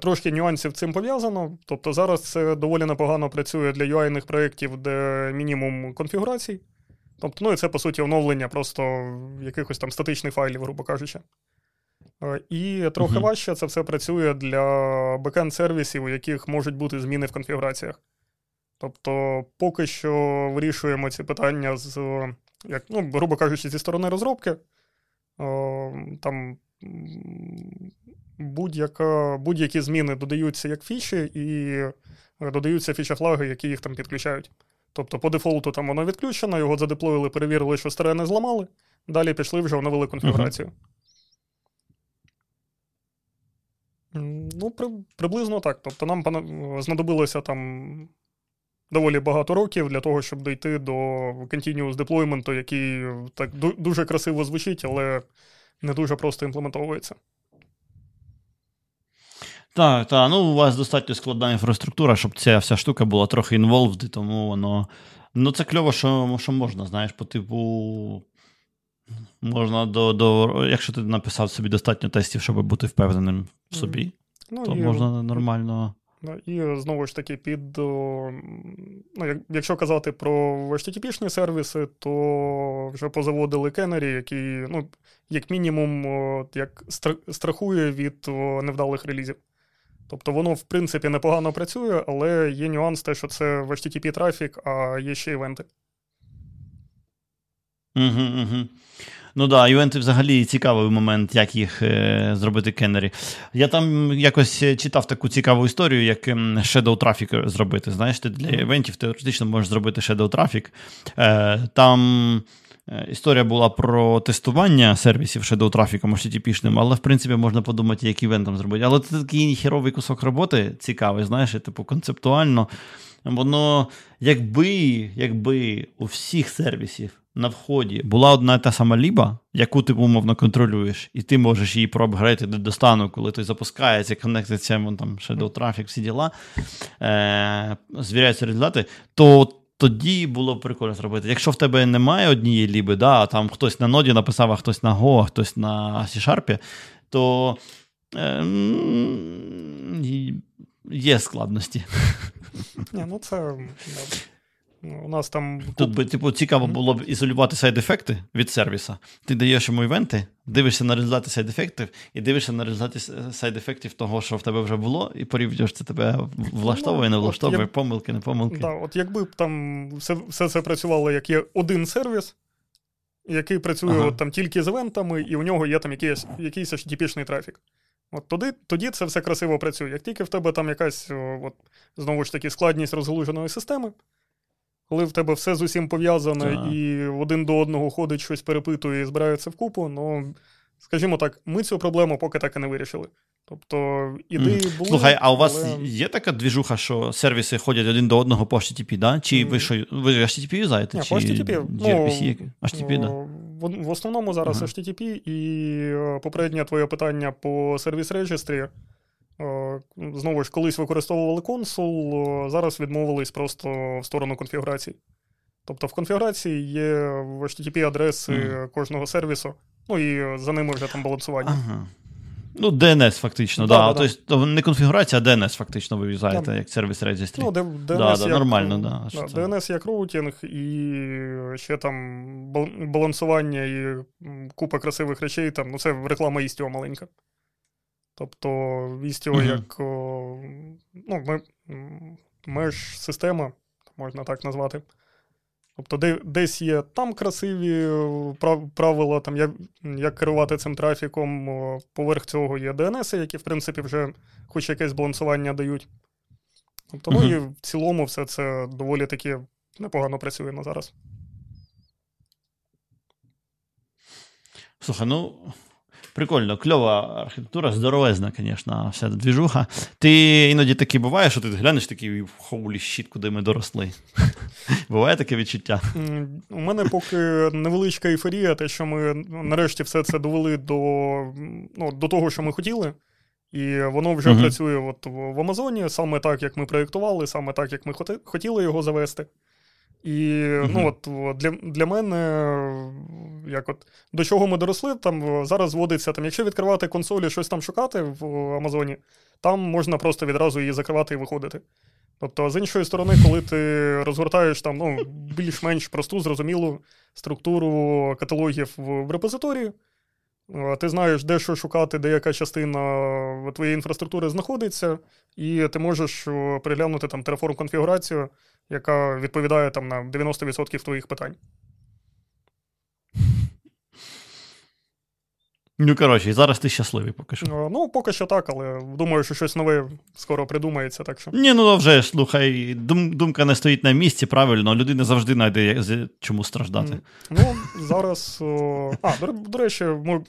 трошки нюансів цим пов'язано. Тобто зараз це доволі непогано працює для ю ай-них проєктів, де мінімум конфігурацій. Тобто, ну і це, по суті, оновлення просто якихось там статичних файлів, грубо кажучи. І трохи uh-huh. важче це все працює для бекенд-сервісів, у яких можуть бути зміни в конфігураціях. Тобто поки що вирішуємо ці питання з, як, ну, грубо кажучи, зі сторони розробки. Там будь-яка, будь-які зміни додаються як фіші і додаються фіча-флаги, які їх там підключають. Тобто по дефолту там воно відключено, його задеплоїли, перевірили, що старе не зламали, далі пішли вже оновили конфігурацію. Uh-huh. Ну, при, приблизно так. Тобто нам знадобилося там доволі багато років для того, щоб дійти до continuous deployment, який так дуже красиво звучить, але не дуже просто імплементовується. Так, так. Ну, у вас достатньо складна інфраструктура, щоб ця вся штука була трохи involved, тому воно... Ну, це кльово, що, що можна, знаєш, по типу... Можна до, до... Якщо ти написав собі достатньо тестів, щоб бути впевненим в собі, mm. ну, то і... можна нормально... І, знову ж таки, під, ну, якщо казати про ейч ті ті пі-шні сервіси, то вже позаводили кенері, які, ну, як мінімум, як страхує від невдалих релізів. Тобто воно, в принципі, непогано працює, але є нюанс те, що це в ейч ті ті пі-трафік, а є ще івенти. Угу, угу. Ну да, івенти взагалі цікавий момент, як їх е, зробити кеннері. Я там якось читав таку цікаву історію, як shadow traffic зробити. Знаєш, ти для івентів теоретично можеш зробити shadow traffic. Е, там історія була про тестування сервісів шедоу-трафіком ейч ті ті пі-шним, але, в принципі, можна подумати, як івентом зробити. Але це такий херовий кусок роботи, цікавий, знаєш, і, типу, концептуально. Воно, якби, якби у всіх сервісів на вході була одна та сама ліба, яку ти, умовно, контролюєш, і ти можеш її проапгрейти до стану, коли ти запускається, коннектиться, вон там, шедоу-трафік, всі діла, е- звіряються результати, то тоді було прикольно зробити. Якщо в тебе немає однієї ліби, да, там хтось на ноді написав, а хтось на Go, а хтось на C-Sharp, то е- є складності. Ні, ну це... У нас там... Тут би, типу, цікаво було б ізолювати сайд-ефекти від сервіса. Ти даєш йому івенти, дивишся на результати сайд-ефектів і дивишся на результати сайд-ефектів того, що в тебе вже було, і порівнюєш, це тебе влаштовує, не влаштовує, як... помилки, не помилки. Да, от якби б там все, все це працювало, як є один сервіс, який працює ага. от, там, тільки з івентами, і у нього є там якийсь, якийсь ейч ті ті пі-шний трафік. От тоді, тоді це все красиво працює. Як тільки в тебе там якась, от, знову ж таки, складність розгалуженої системи, коли в тебе все з усім пов'язане і один до одного ходить, щось перепитує і збирається вкупу, ну, скажімо так, ми цю проблему поки так і не вирішили. Тобто, ідеї mm. були... Слухай, а у вас але... є така двіжуха, що сервіси ходять один до одного по ейч ті ті пі, да? Чи mm. ви що, ви ейч ті ті пі юзаєте? Ні, по ейч ті ті пі. ді ар пі сі, ну, ейч ті ті пі, да? В, в основному зараз ага. ейч ті ті пі, і попереднє твоє питання по сервіс-регістрі. Знову ж, колись використовували Consul, зараз відмовились просто в сторону конфігурацій. Тобто в конфігурації є ейч ті ті пі-адреси mm. кожного сервісу, ну і за ними вже там балансування. Ага. Ну, ді ен ес фактично, да, да, да. Тобто не конфігурація, а ді ен ес фактично ви в'язаєте да. як сервіс регістрі. Ну, ді ен ес, да, як, нормально, да, да, ді ен ес як роутінг і ще там балансування і купа красивих речей, там, ну це реклама Istio маленька. Тобто, Istio uh-huh. як о, ну, меж-система, можна так назвати. Тобто, де, десь є там красиві правила, там, як, як керувати цим трафіком. Поверх цього є ді ен ес, які, в принципі, вже хоч якесь балансування дають. Тобто, uh-huh. ну, і в цілому все це доволі таки непогано працює на зараз. Слухай, ну... Прикольно, кльова архітектура, здоровезна, звісно, вся двіжуха. Ти іноді такі буває, що ти глянеш такий хоулі щіт, куди ми доросли. Буває таке відчуття? У мене поки невеличка ейфорія, те, що ми нарешті все це довели до, ну, до того, що ми хотіли. І воно вже угу. працює от в Амазоні, саме так, як ми проєктували, саме так, як ми хотіли його завести. І угу. ну, от, для, для мене, як от, до чого ми доросли, там зараз зводиться, там, якщо відкривати консолі, щось там шукати в Амазоні, там можна просто відразу її закривати і виходити. Тобто, з іншої сторони, коли ти розгортаєш там, ну, більш-менш просту, зрозумілу структуру каталогів в репозиторії, ти знаєш, де що шукати, де яка частина твоєї інфраструктури знаходиться, і ти можеш переглянути там Terraform-конфігурацію, яка відповідає там на дев'яносто відсотків твоїх питань. Ну, коротше, зараз ти щасливий поки що. Ну, поки що так, але думаю, що щось нове скоро придумається, так що... Ні, ну, вже, слухай, дум, думка не стоїть на місці, правильно, людина завжди знайде, чому страждати. Ну, зараз... О... А, до, до речі, ми...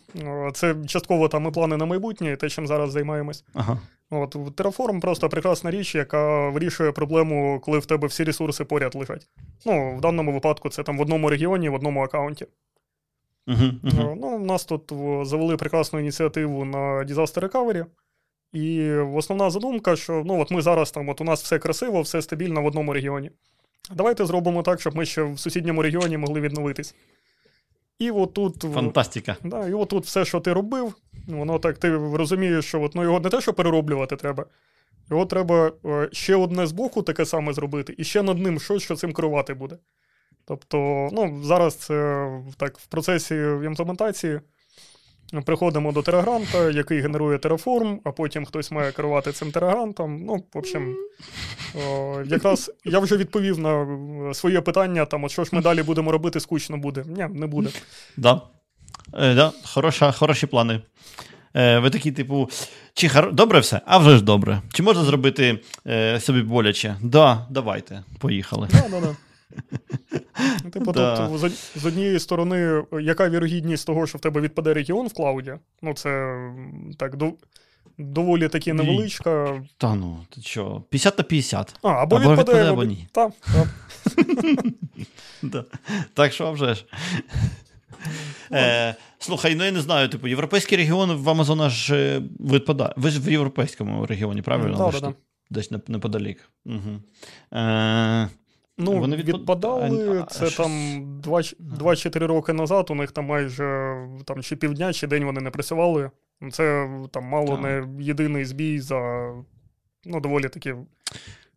це частково там і плани на майбутнє, і те, чим зараз займаємось. Ага. От, Terraform просто прекрасна річ, яка вирішує проблему, коли в тебе всі ресурси поряд лежать. Ну, в даному випадку це там в одному регіоні, в одному аккаунті. Uh-huh, uh-huh. Ну, у нас тут завели прекрасну ініціативу на Disaster Recovery, і основна задумка, що ну, от ми зараз там, от у нас все красиво, все стабільно в одному регіоні. Давайте зробимо так, щоб ми ще в сусідньому регіоні могли відновитись. І отут, фантастика. Да, і отут все, що ти робив, воно так, ти розумієш, що от, ну, його не те, що перероблювати треба, його треба ще одне з боку таке саме зробити, і ще над ним щось, що цим керувати буде. Тобто, ну, зараз це так, в процесі імплементації приходимо до терагранта, який генерує Terraform, а потім хтось має керувати цим терагрантом. Ну, в общем, о, якраз я вже відповів на своє питання, там, от що ж ми далі будемо робити, скучно буде. Ні, не буде. Да. Е, да, хороша, хороші плани. Е, ви такі, типу, чи хар... добре все? А вже ж добре. Чи можна зробити е, собі боляче? Да, давайте, поїхали. Да, да, да. Типу, да. Тут, з однієї сторони, яка вірогідність того, що в тебе відпаде регіон в клауді? Ну, це так, дов... доволі таки невеличка. Та ну, ти що, п'ятдесят на п'ятдесят. А, або, або відпаде, відпаде, або ні. Та, та. Да. Так що, а вже ж. Е, слухай, ну я не знаю, типу, європейський регіон в Амазон аж відпадає. Ви ж в європейському регіоні, правильно? Так, mm, так. Десь неподалік. Угу. Е, Ну, вони відпадали, це а, там два-чотири роки назад, у них там майже там, чи півдня, чи день вони не працювали. Це там мало так. не єдиний збій за, ну, доволі таки,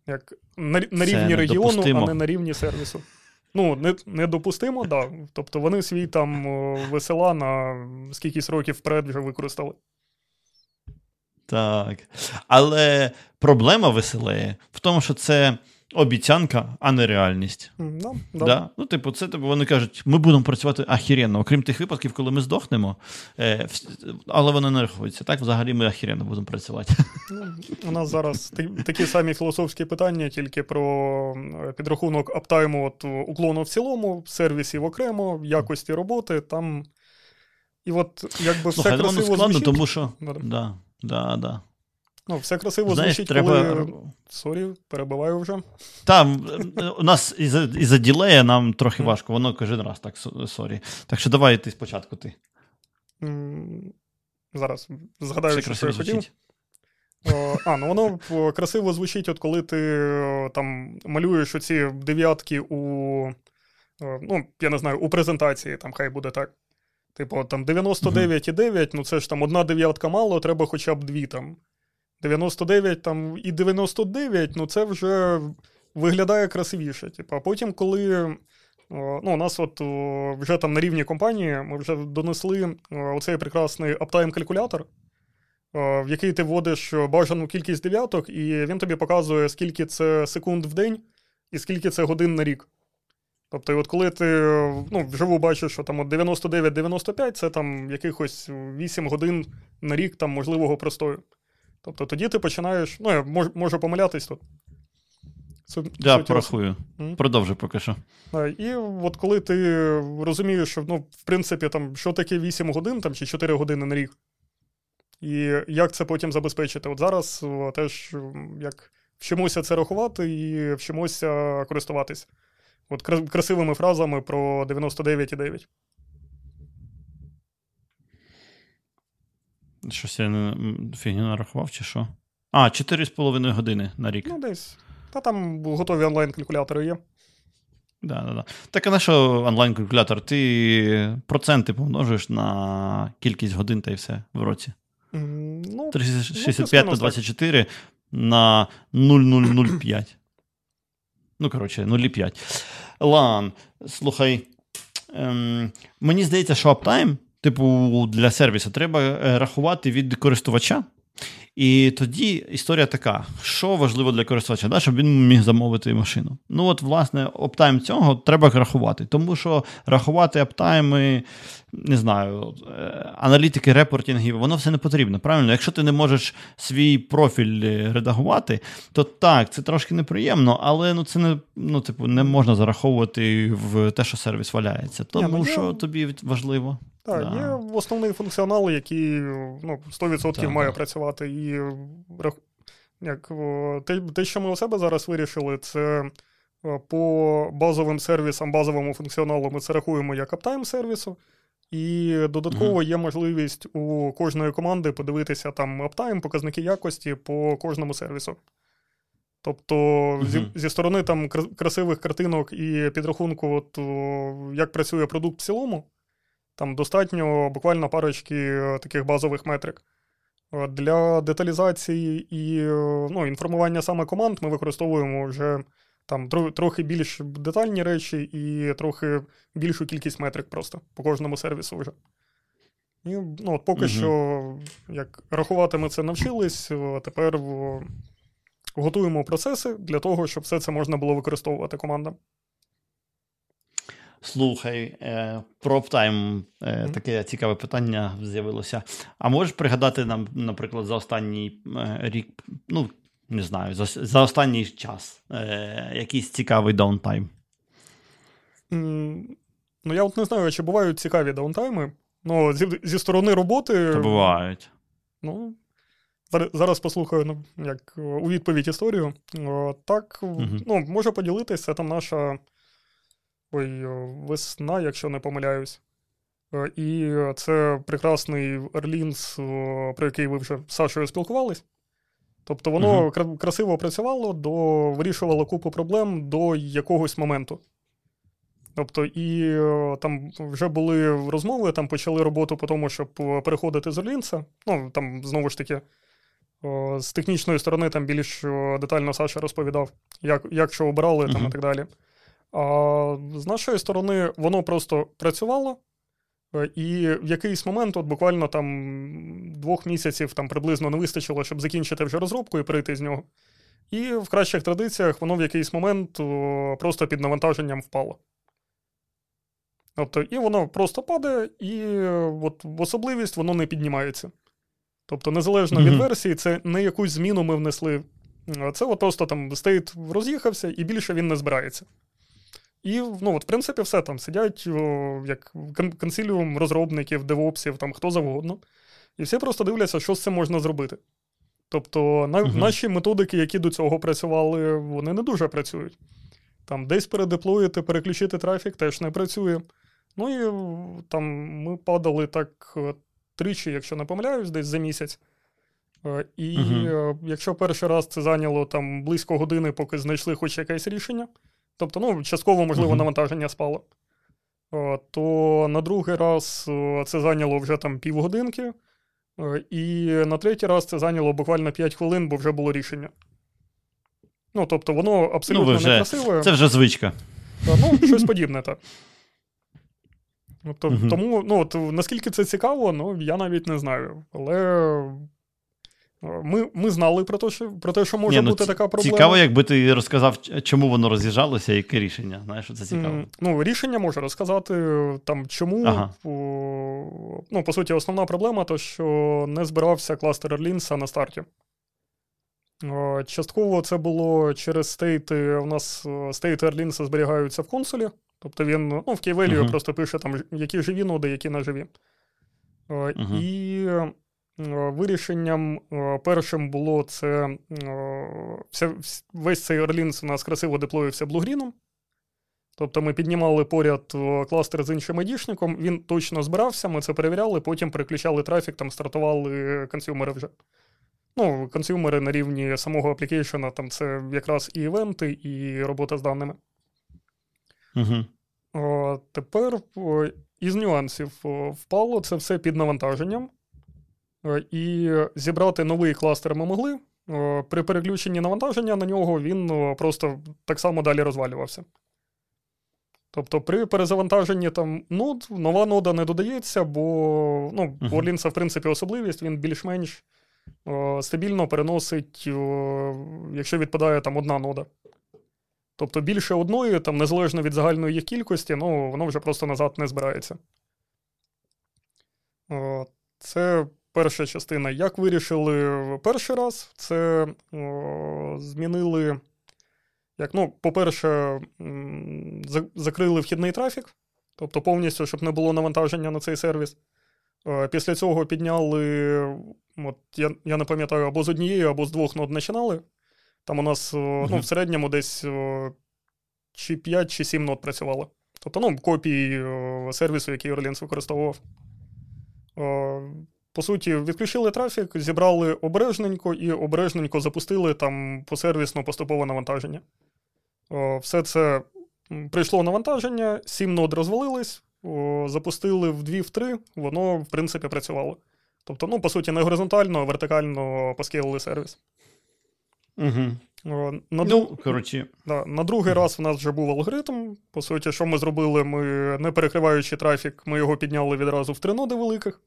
як на, на рівні регіону, а не на рівні сервісу. Ну, не, не допустимо, так. Да. Тобто вони свій там весела на скількись років вперед вже використали. Так, але проблема веселеє в тому, що це обіцянка, а не реальність. Да, да. Да? Ну, типу, це типу, вони кажуть, ми будемо працювати ахіренно, окрім тих випадків, коли ми здохнемо, е, в, але вони не рахуються. Так, взагалі ми ахіренно будемо працювати. Ну, у нас зараз т- такі самі філософські питання, тільки про підрахунок аптайму от уклону в цілому, сервісів окремо, якості роботи, там і от якби все красиво звучить. Складно, тому що... Да, да, да. да. Ну, все красиво Знаєш, звучить, треба... коли... Сорі, перебиваю вже. Там, у нас із-за, із-за ділея нам трохи важко, воно кожен раз так, сорі. Так що давай ти спочатку ти. Зараз згадаю, все що я хотів. А, ну воно красиво звучить, от коли ти там малюєш оці дев'ятки у, ну, я не знаю, у презентації, там хай буде так. Типу, там дев'яносто дев'ять і дев'ять, ну це ж там одна дев'ятка мало, треба хоча б дві там. дев'яносто дев'ять там, і дев'яносто дев'ять, ну це вже виглядає красивіше. Типу. А потім, коли ну, у нас от, вже там на рівні компанії ми вже донесли оцей прекрасний аптайм-калькулятор, в який ти вводиш бажану кількість дев'яток, і він тобі показує, скільки це секунд в день і скільки це годин на рік. Тобто, от коли ти ну, вживу бачиш, що там от дев'яносто дев'ять дев'яносто п'ять, це там якихось вісім годин на рік там, можливого простою. Тобто тоді ти починаєш, ну я можу, можу помилятись тут. Су, я порахую, mm. продовжуй поки що. І от коли ти розумієш, що, ну, в принципі, там, що таке вісім годин там, чи чотири години на рік, і як це потім забезпечити. От зараз теж як вчимося це рахувати і вчимося користуватись. От красивими фразами про дев'яносто дев'ять і дев'ять. Щось я не фігню нарахував, чи що? А, чотири з половиною години на рік. Ну, десь. Та там готові онлайн-калькулятори є. Да, да, да. Так, а на що онлайн-калькулятор? Ти проценти помножуєш на кількість годин та й все в році. Ну, триста шістдесят п'ять ну, на двадцять чотири так. На нуль нуль нуль п'ять. Ну, коротше, нуль п'ять. Лан, слухай, ем, мені здається, що аптайм типу, для сервісу треба рахувати від користувача. І тоді історія така, що важливо для користувача, да, щоб він міг замовити машину. Ну от, власне, аптайм цього треба рахувати. Тому що рахувати аптайми, не знаю, аналітики, репортингів, воно все не потрібно, правильно? Якщо ти не можеш свій профіль редагувати, то так, це трошки неприємно, але ну, це не, ну, типу, не можна зараховувати в те, що сервіс валяється. Тому я що я... тобі важливо? Так, да. Є основний функціонал, який ну, сто відсотків так, має так. працювати. І як, те, що ми у себе зараз вирішили, це по базовим сервісам, базовому функціоналу ми це рахуємо як аптайм сервісу. І додатково угу. є можливість у кожної команди подивитися там аптайм, показники якості по кожному сервісу. Тобто угу. зі, зі сторони там красивих картинок і підрахунку, от, як працює продукт в цілому, там достатньо буквально парочки таких базових метрик. Для деталізації і ну, інформування саме команд ми використовуємо вже там трохи більш детальні речі і трохи більшу кількість метрик просто по кожному сервісу вже. І, ну, от поки угу. що, як рахувати ми це навчились, тепер готуємо процеси для того, щоб все це можна було використовувати командам. Слухай, PropTime, таке цікаве питання з'явилося. А можеш пригадати нам, наприклад, за останній рік, ну, не знаю, за, за останній час якийсь цікавий даунтайм? Ну, я от не знаю, чи бувають цікаві даунтайми. Ну, зі, зі сторони роботи... Та бувають. Ну, зараз, зараз послухаю, ну, як у відповідь історію. О, так, угу. Ну, можу поділитися, це там наша... Ой, весна, якщо не помиляюсь. І це прекрасний Orleans, про який ви вже з Сашою спілкувались. Тобто воно uh-huh. красиво працювало, до, вирішувало купу проблем до якогось моменту. Тобто, і там вже були розмови, там почали роботу по тому, щоб переходити з Orleans. Ну, там, знову ж таки, з технічної сторони там більш детально Саша розповідав, як, як що обирали uh-huh. там, і так далі. А з нашої сторони воно просто працювало, і в якийсь момент, от буквально там двох місяців там приблизно не вистачило, щоб закінчити вже розробку і перейти з нього. І в кращих традиціях воно в якийсь момент о, просто під навантаженням впало. Тобто, і воно просто падає, і от в особливість воно не піднімається. Тобто, незалежно mm-hmm. від версії, це не якусь зміну ми внесли. Це от просто там стейт роз'їхався, і більше він не збирається. І, ну, от, в принципі, все там. Сидять о, як консиліум розробників, девопсів, там, хто завгодно. І всі просто дивляться, що з цим можна зробити. Тобто на, uh-huh. наші методики, які до цього працювали, вони не дуже працюють. Там десь передеплоїти, переключити трафік теж не працює. Ну і там ми падали так тричі, якщо не помиляюсь, десь за місяць. І uh-huh. якщо перший раз це зайняло там близько години, поки знайшли хоч якесь рішення, тобто, ну, частково, можливо, uh-huh. навантаження спало. О, то на другий раз о, це зайняло вже там півгодинки, о, і на третій раз це зайняло буквально п'ять хвилин, бо вже було рішення. Ну, тобто, воно абсолютно ну, вже, некрасиве. Це вже звичка. Та, ну, щось подібне, так. Тобто, uh-huh. тому, ну, от, наскільки це цікаво, ну, я навіть не знаю. Але... Ми, ми знали про те, що, про те, що може Ні, ну, бути ці, така проблема. Цікаво, якби ти розказав, чому воно роз'їжджалося, яке рішення. Знаєш, що це цікаво. Mm, ну, рішення можу розказати, там, чому. Ага. О, ну, по суті, основна проблема, то, що не збирався кластер Orleans на старті. О, частково це було через стейти. У нас стейти Orleans зберігаються в консулі. Тобто він ну, в кейвелію uh-huh. просто пише, там, які живі ноди, які не живі. О, uh-huh. І... Вирішенням першим було це, весь цей Orleans у нас красиво деплоївся блугріном. Тобто ми піднімали поряд кластер з іншим айдішником, він точно збирався, ми це перевіряли, потім переключали трафік, там стартували консюмери вже. Ну, консюмери на рівні самого аплікейшена, там це якраз і івенти, і робота з даними. Угу. О, тепер із нюансів впало це все під навантаженням. І зібрати новий кластер ми могли. При переключенні навантаження на нього він просто так само далі розвалювався. Тобто при перезавантаженні там нод, нова нода не додається, бо ну, у Orleans, в принципі, особливість, він більш-менш о, стабільно переносить, о, якщо відпадає там одна нода. Тобто більше одної, там, незалежно від загальної їх кількості, ну, воно вже просто назад не збирається. О, це... Перша частина. Як вирішили перший раз, це о, змінили, як, ну, по-перше, м, за, закрили вхідний трафік, тобто повністю, щоб не було навантаження на цей сервіс. О, після цього підняли, от, я, я не пам'ятаю, або з однієї, або з двох нод починали. Там у нас о, mm-hmm. ну, в середньому десь о, чи п'ять, чи сім нод працювало. Тобто, ну, копії о, сервісу, який Orleans використовував. О, По суті, відключили трафік, зібрали обережненько і обережненько запустили там посервісно поступове навантаження. О, все це прийшло навантаження, сім нод розвалились, о, запустили в два-три, воно, в принципі, працювало. Тобто, ну, по суті, не горизонтально, а вертикально поскейлили сервіс. Угу. О, на, ну, коротше. Да, на другий раз в нас вже був алгоритм. По суті, що ми зробили, ми, не перекриваючи трафік, ми його підняли відразу в три ноди великих.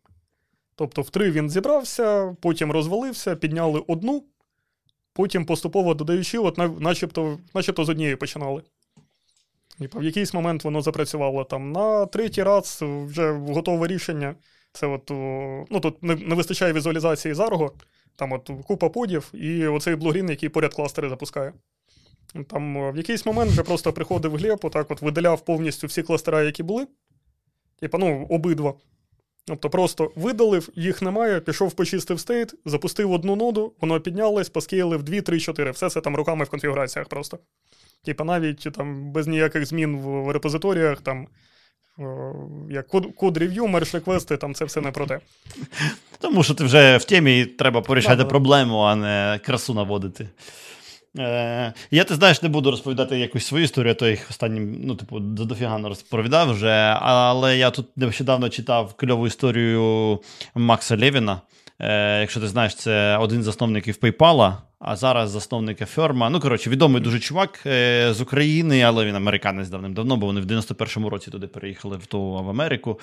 Тобто в три він зібрався, потім розвалився, підняли одну, потім поступово додаючи, от начебто, начебто з однієї починали. І в якийсь момент воно запрацювало там на третій раз, вже готове рішення. Це от, ну, тут не, не вистачає візуалізації зарого, там от купа подів і оцей блугрін, який поряд кластери запускає. Там в якийсь момент вже просто приходив Глеб, отак от видаляв повністю всі кластери, які були. Типа, ну, обидва. Тобто просто видалив, їх немає, пішов почистив стейт, запустив одну ноду, воно піднялось, поскейлив два, три, чотири. Все це там руками в конфігураціях просто. Типа навіть там без ніяких змін в репозиторіях, там, як код-рев'ю, мерж-реквести, там це все не про те. Тому що ти вже в темі і треба порішати да, проблему, а не красу наводити. Е, я, ти знаєш, не буду розповідати якусь свою історію, а то їх останнім, ну, типу, дофігано розповідав вже, але я тут нещодавно читав кльову історію Макса Левіна. Е, якщо ти знаєш, це один з засновників PayPal, а зараз засновника Ферма. Ну, коротше, відомий дуже чувак е, з України, але він американець давним-давно, бо вони в дев'яносто першому році туди переїхали в, ту, в Америку.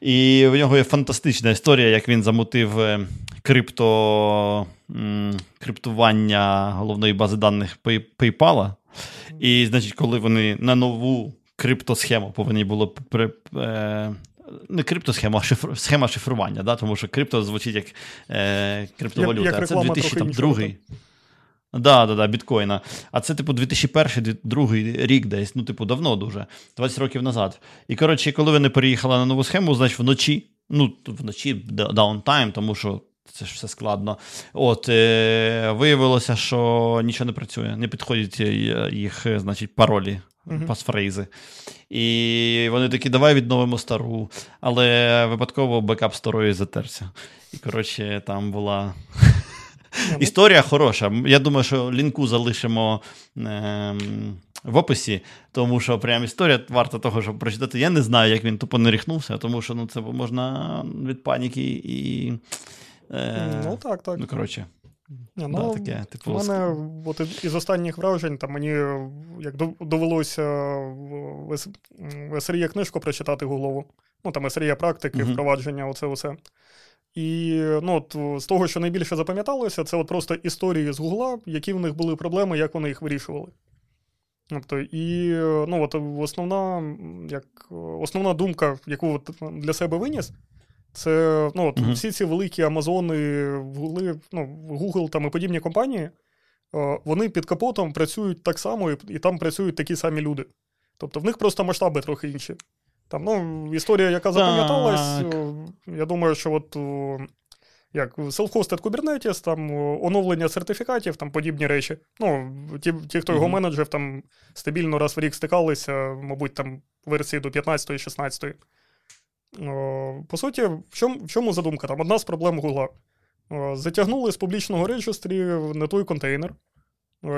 І в нього є фантастична історія, як він замутив крипто, криптування головної бази даних PayPal. І, значить, коли вони на нову криптосхему повинні було при, е, не криптосхема, а шифр, схема шифрування, да? Тому що крипто звучить як е, криптовалюта, як, як а це дві тисячі другий. Да, да, да, біткоїна. А це, типу, дві тисячі перший, дві тисячі другий рік десь, ну, типу, давно дуже, двадцять років назад. І, коротше, коли вони переїхали на нову схему, значить, вночі, ну, вночі даунтайм, тому що це ж все складно. От, е, виявилося, що нічого не працює, не підходять їх, значить, паролі. Uh-huh. Пасфрейзи. І вони такі, давай відновимо стару. Але випадково бекап старої затерся. І, коротше, там була історія хороша. Я думаю, що лінку залишимо е-м, в описі, тому що прям історія варта того, щоб прочитати. Я не знаю, як він тупо не ріхнувся, тому що ну, це можна від паніки і... Е- ну, так, так. Ну, коротше. Не, ну, да, таке, типу, у мене от, із останніх вражень там, мені як довелося в ес ар і книжку прочитати Гуглову. Ну, там ес ар і практики, uh-huh. впровадження, оце усе. І ну, от, з того, що найбільше запам'яталося, це от просто історії з Гугла, які в них були проблеми, як вони їх вирішували. Тобто, і ну, от, основна, як, основна думка, яку от для себе виніс, це, ну, от, mm-hmm. всі ці великі Амазони, Гугли, ну, Google там і подібні компанії, вони під капотом працюють так само, і, і там працюють такі самі люди. Тобто в них просто масштаби трохи інші. Там, ну, історія, яка запам'яталась, так. Я думаю, що от, як, self-hosted Kubernetes, там, оновлення сертифікатів, там, подібні речі. Ну, ті, ті хто його mm-hmm. менеджер, там, стабільно раз в рік стикалися, мабуть, там, версії до п'ятнадцятої, шістнадцятої. По суті, в чому, в чому задумка? Там одна з проблем Гугла. Затягнули з публічного реєстрі не той контейнер,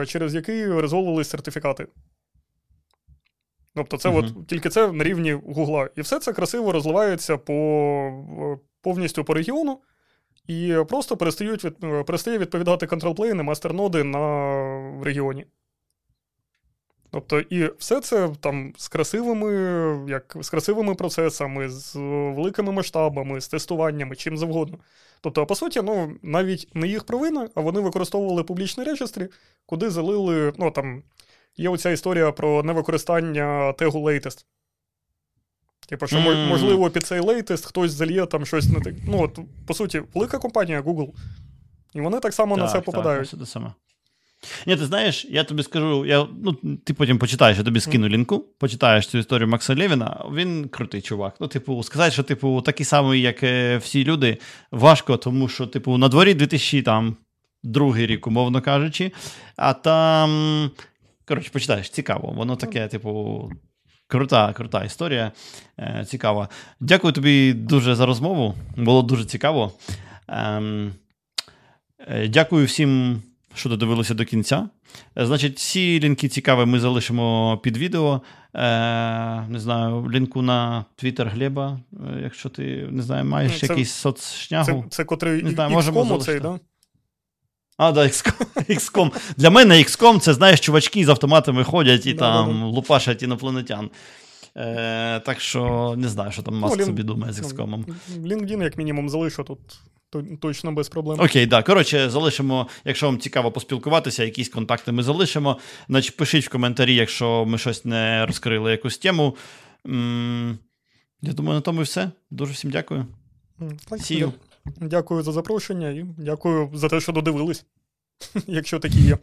через який резолвували сертифікати. Тобто це uh-huh. от, тільки це на рівні Гугла. І все це красиво розливається по, повністю по регіону і просто перестають від, перестає відповідати контролплейни, мастерноди на регіоні. Тобто, і все це там з красивими, як, з красивими процесами, з великими масштабами, з тестуваннями, чим завгодно. Тобто, по суті, ну, навіть не їх провина, а вони використовували публічні реєстри, куди залили, ну, там, є оця історія про невикористання тегу latest. Типу, що, mm. можливо, під цей latest хтось зальє там щось не так. Ну, от, по суті, велика компанія Google, і вони так само так, на це так, попадають. Так, це те саме. Ні, ти знаєш, я тобі скажу, я, ну, ти потім почитаєш, я тобі скину лінку, почитаєш цю історію Макса Левіна, він крутий чувак. Ну, типу, сказати, що, типу, такий самий, як всі люди, важко, тому що, типу, на дворі дві тисячі другий рік, умовно кажучи, а там, коротше, почитаєш, цікаво, воно таке, типу, крута, крута історія, е, цікава. Дякую тобі дуже за розмову, було дуже цікаво. Е, е, дякую всім, що додивилися до кінця. Значить, всі лінки цікаві ми залишимо під відео. Е, не знаю, лінку на Twitter Глеба, якщо ти, не знаю, маєш це, якийсь соцшнягу. Це, це котрий ікс ком оцей, да? А, да, ікс ком. Для мене ікс ком це, знаєш, чувачки з автоматами ходять і да, там да, да. лупашать інопланетян. Е, так що не знаю, що там Маск ну, собі думає з ікс комом. LinkedIn як мінімум залишу тут. Точно без проблем. Окей, да. Коротше, залишимо, якщо вам цікаво поспілкуватися, якісь контакти ми залишимо. Значить, пишіть в коментарі, якщо ми щось не розкрили, якусь тему. М-м- я думаю, на тому і все. Дуже всім дякую. Сію. Дякую за запрошення і дякую за те, що додивились, якщо такі є.